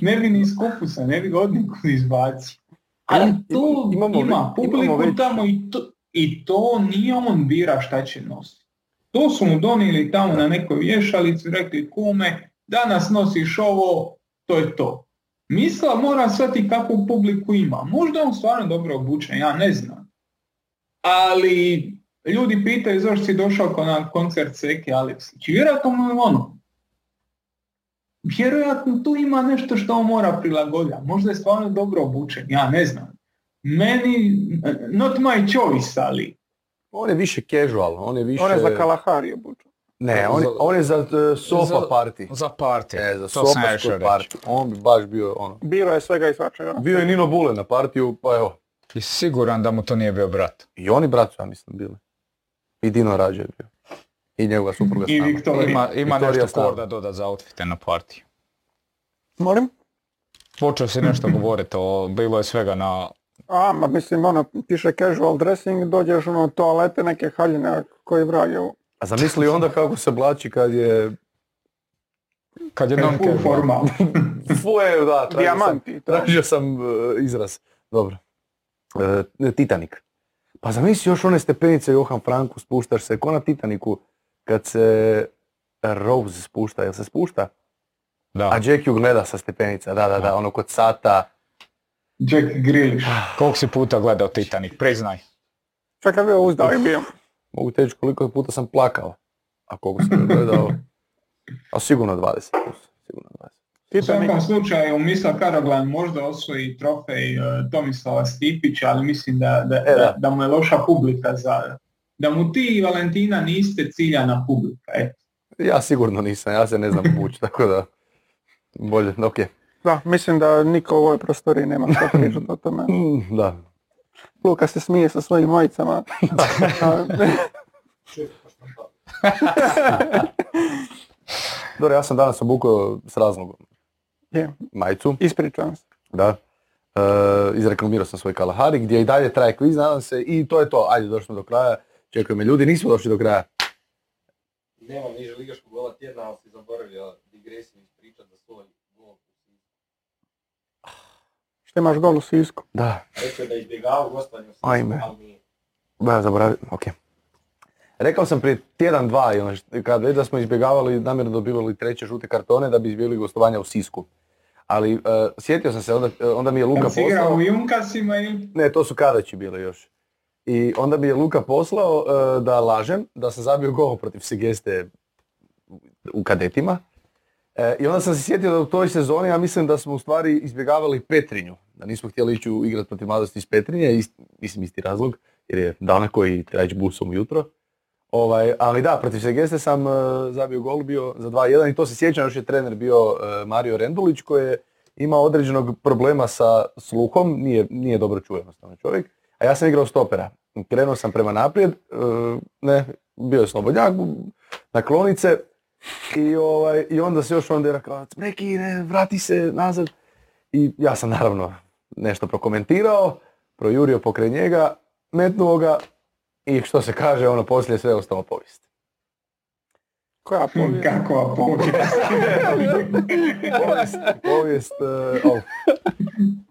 Ne bi ni iz kupusa, ne bi ga odniku izbacio. Ali to ima publiku tamo i to nije on bira šta će nositi. To su mu donijeli tamo na nekoj vješalici, rekli kume, danas nosiš ovo, to je to. Misla mora shvatiti kakvu publiku ima. Možda on stvarno dobro obučen, ja ne znam. Ali ljudi pitaju zašto si došao na koncert Seke Aleksić. Vjerojatno mu je ono. Vjerojatno tu ima nešto što on mora prilagoditi. Možda je stvarno dobro obučen, ja ne znam. Meni, not my choice, ali... On je više casual, on je za Kalahari obučen. Ne, on je za sofa party. Za party. Za SofaScore party. On bi baš bio ono... Bilo je svega i svačega. Bio je Nino Bule na partiju, pa evo. I siguran da mu to nije bio brat. I oni brat, ja mislim, bili. I Dino Rađe je bio. I njegova supruga s nama. I Viktorija. Ima nešto Korda doda za outfite na partiju. Molim? Počeo si nešto govoriti, bilo je svega na... Mislim, ono, piše casual dressing, dođeš ono toalete, neke haljine koji vrage u... A zamisli onda kako se oblači kad je non-care formal. Full, da, tražio sam izraz. Dobro. Titanik. Pa zamisli još one stepenice Johan Franku, spuštaš se ko na Titaniku kad se Rose spušta, jel se spušta? Da. A Jack ju gleda sa stepenica, da, ono kod sata. Jack Grealish. Koliko si puta gledao Titanik, priznaj. Čekaj, bio uzdao i bio. Mogu teći koliko puta sam plakao, a koliko sam gledao, a sigurno 20 plus, sigurno 20. U svakom slučaju, Mislav Karoglan možda osvoji trofej Tomislava Stipića, ali mislim da mu je loša publika za... Da mu ti i Valentina niste ciljana publika, Ja sigurno nisam, ja se ne znam bući, tako da... Bolje, okej. Da, mislim da niko u ovoj prostoriji nema što pričati o tome. Da. Luka se smije sa svojim majicama. Dobro, ja sam danas obukao s razlogom majicu. Ispričavam se. Da. Izreklamirao sam svoj Kalahari, gdje i dalje traje kviz, nadam se, i to je to. Ajde, došli smo do kraja, čekaju me ljudi, nismo došli do kraja. Nemam niže ligaškog gola tjedna, ali si zaboravio digresiju ispričati za svoj gol u Sisku. Što imaš gol u Sisku? Da. Rekao da izbjegao gostanju u Sisku, ali nije. Da, zaboravio, okej. Rekao sam prije tjedan, dva, kad već da smo izbjegavali, namjerno dobivali treće žute kartone da bi izbjegli gostovanja u Sisku. Ali sjetio sam se, onda mi je Luka poslao... Igrao u Junkasima ili? Ne, to su Kadaći bile još. I onda mi je Luka poslao da lažem, da sam zabio gol protiv Segeste u kadetima. I onda sam se sjetio da u toj sezoni, ja mislim da smo u stvari izbjegavali Petrinju. Da nismo htjeli ići igrati protiv mladosti iz Petrinje, mislim isti razlog, jer je danako i treba ići busom ujutro. Ali da, protiv Segeste sam zabio gol, bio za 2-1 i to se sjećam, još je trener bio Mario Rendulić koji je imao određenog problema sa sluhom, nije dobro čuo jednostavno čovjek, a ja sam igrao stopera. Krenuo sam prema naprijed, bio je slobodnjak, naklonice i onda se još onda je rekao, neki, vrati se nazad. I ja sam naravno nešto prokomentirao, projurio pokraj njega, metnuo ga. I što se kaže, poslije sve ostalo povijest. Koja povijest? Kakva povijest? povijest.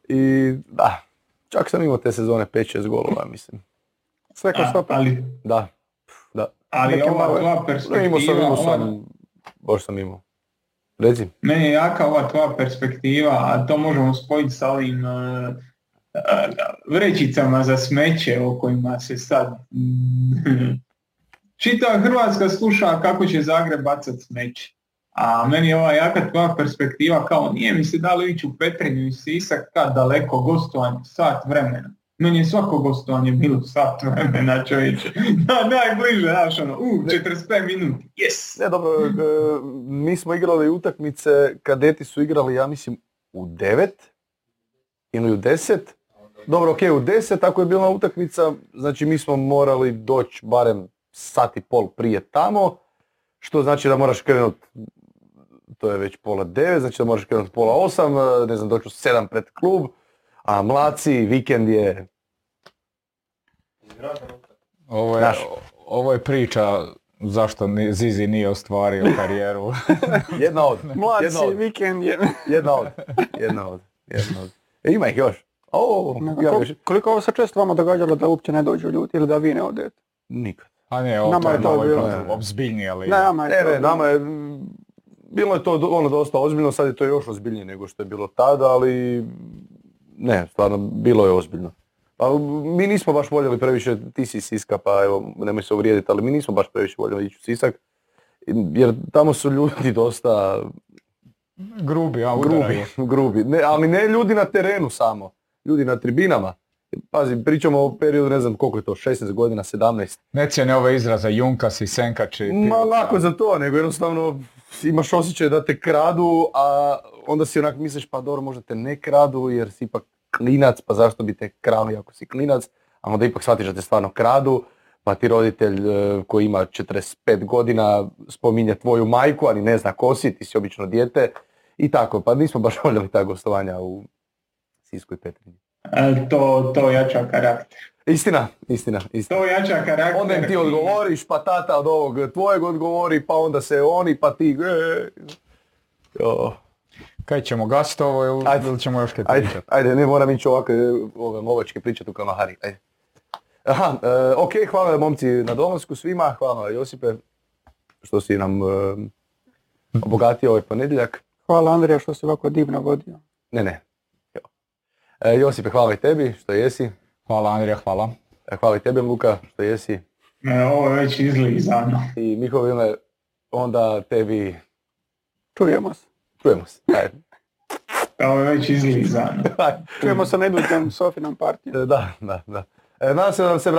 I da, čak sam imao te sezone 5-6 golova, mislim. Sve kao stopa. Ali, da. Ali ova perspektiva... Imao sam, boš sam imao. Reci. Meni je jaka ova tva perspektiva, a to možemo spojiti sa ovim... vrećicama za smeće o kojima se sad čitava Hrvatska sluša kako će Zagreb bacati smeće. A meni je ova jaka tvoja perspektiva kao nije mi se dalo ići u Petrinju i Sisak kad daleko gostovanje, sat vremena. Meni je svako gostovanje bilo sat vremena, čovječe. Najbliže, znaš, 45 minuta, yes! Ne, dobro, mi smo igrali utakmice, kadeti su igrali, ja mislim, u 9 ili u 10. Dobro, ok, u 10, ako je bila utakmica, znači mi smo morali doći barem sat i pol prije tamo, što znači da moraš krenuti, to je već 8:30, znači da moraš krenuti 7:30, ne znam, doći u 7 pred klub, a mlaci, vikend je... Ovo je priča zašto Zizi nije ostvario karijeru. Jedna od. Mlaci, vikend je... Jedna od. Ima ih još. Koliko ovo se često vama događalo da uopće ne dođu ljudi ili da vi ne odete? Nikad. A ne, nama je to bilo obzbiljnije. Nama je bilo je to ono dosta ozbiljno, sad je to još ozbiljnije nego što je bilo tada, ali ne, stvarno bilo je ozbiljno. Pa mi nismo baš voljeli previše, ti si Siska pa evo, nemoj se uvrijediti, ali mi nismo baš previše voljeli ići u Sisak, jer tamo su ljudi dosta... Grubi. Ne, ali ne ljudi na terenu samo, ljudi na tribinama. Pazi, pričamo o periodu, ne znam koliko je to, 16 godina, 17. Ne cijene ove izraza, junkas i senkači. Ma lako za to, nego jednostavno imaš osjećaj da te kradu, a onda si onak misliš pa dobro, možda te ne kradu jer si ipak klinac, pa zašto bi te krali ako si klinac, a onda ipak shvatiš da te stvarno kradu. Pa ti roditelj koji ima 45 godina spominje tvoju majku, ali ne zna ko si, ti si obično dijete i tako. Pa nismo baš voljeli ta gostovanja u Sisku i Petrinji. To jača karakter. Istina. To jača karakter. Onda ti odgovoriš, pa tata od ovog tvojeg odgovori, pa onda se oni, pa ti... Kaj ćemo, gasiti ovo ili ćemo još kaj pričati? Ajde, ne moram ići ove lovačke pričati u Kalahari, ajde. Ok, hvala momci na dolasku svima, hvala Josipe što si nam obogatio ovaj ponedjeljak. Hvala Andrija što si ovako divno vodio. Josipe, hvala i tebi što jesi. Hvala Andrija, hvala. Hvala i tebi Luka što jesi. Ovo je već izlizano. I Mihovile, onda tebi... Čujemo se. Ajde. Ovo je već izlizano. Čujemo se na idućem Sofinom partiju. Da. Nadam se da nam se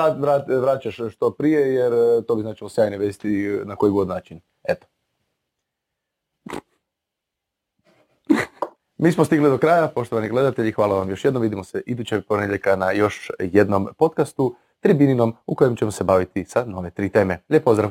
vraćaš što prije, jer to bi značilo sjajne vesti na koji god način. Eto. Mi smo stigli do kraja, poštovani gledatelji, hvala vam još jednom. Vidimo se idućeg ponedjeljka na još jednom podcastu, Tribininom, u kojem ćemo se baviti sa nove 3 teme. Lijep pozdrav!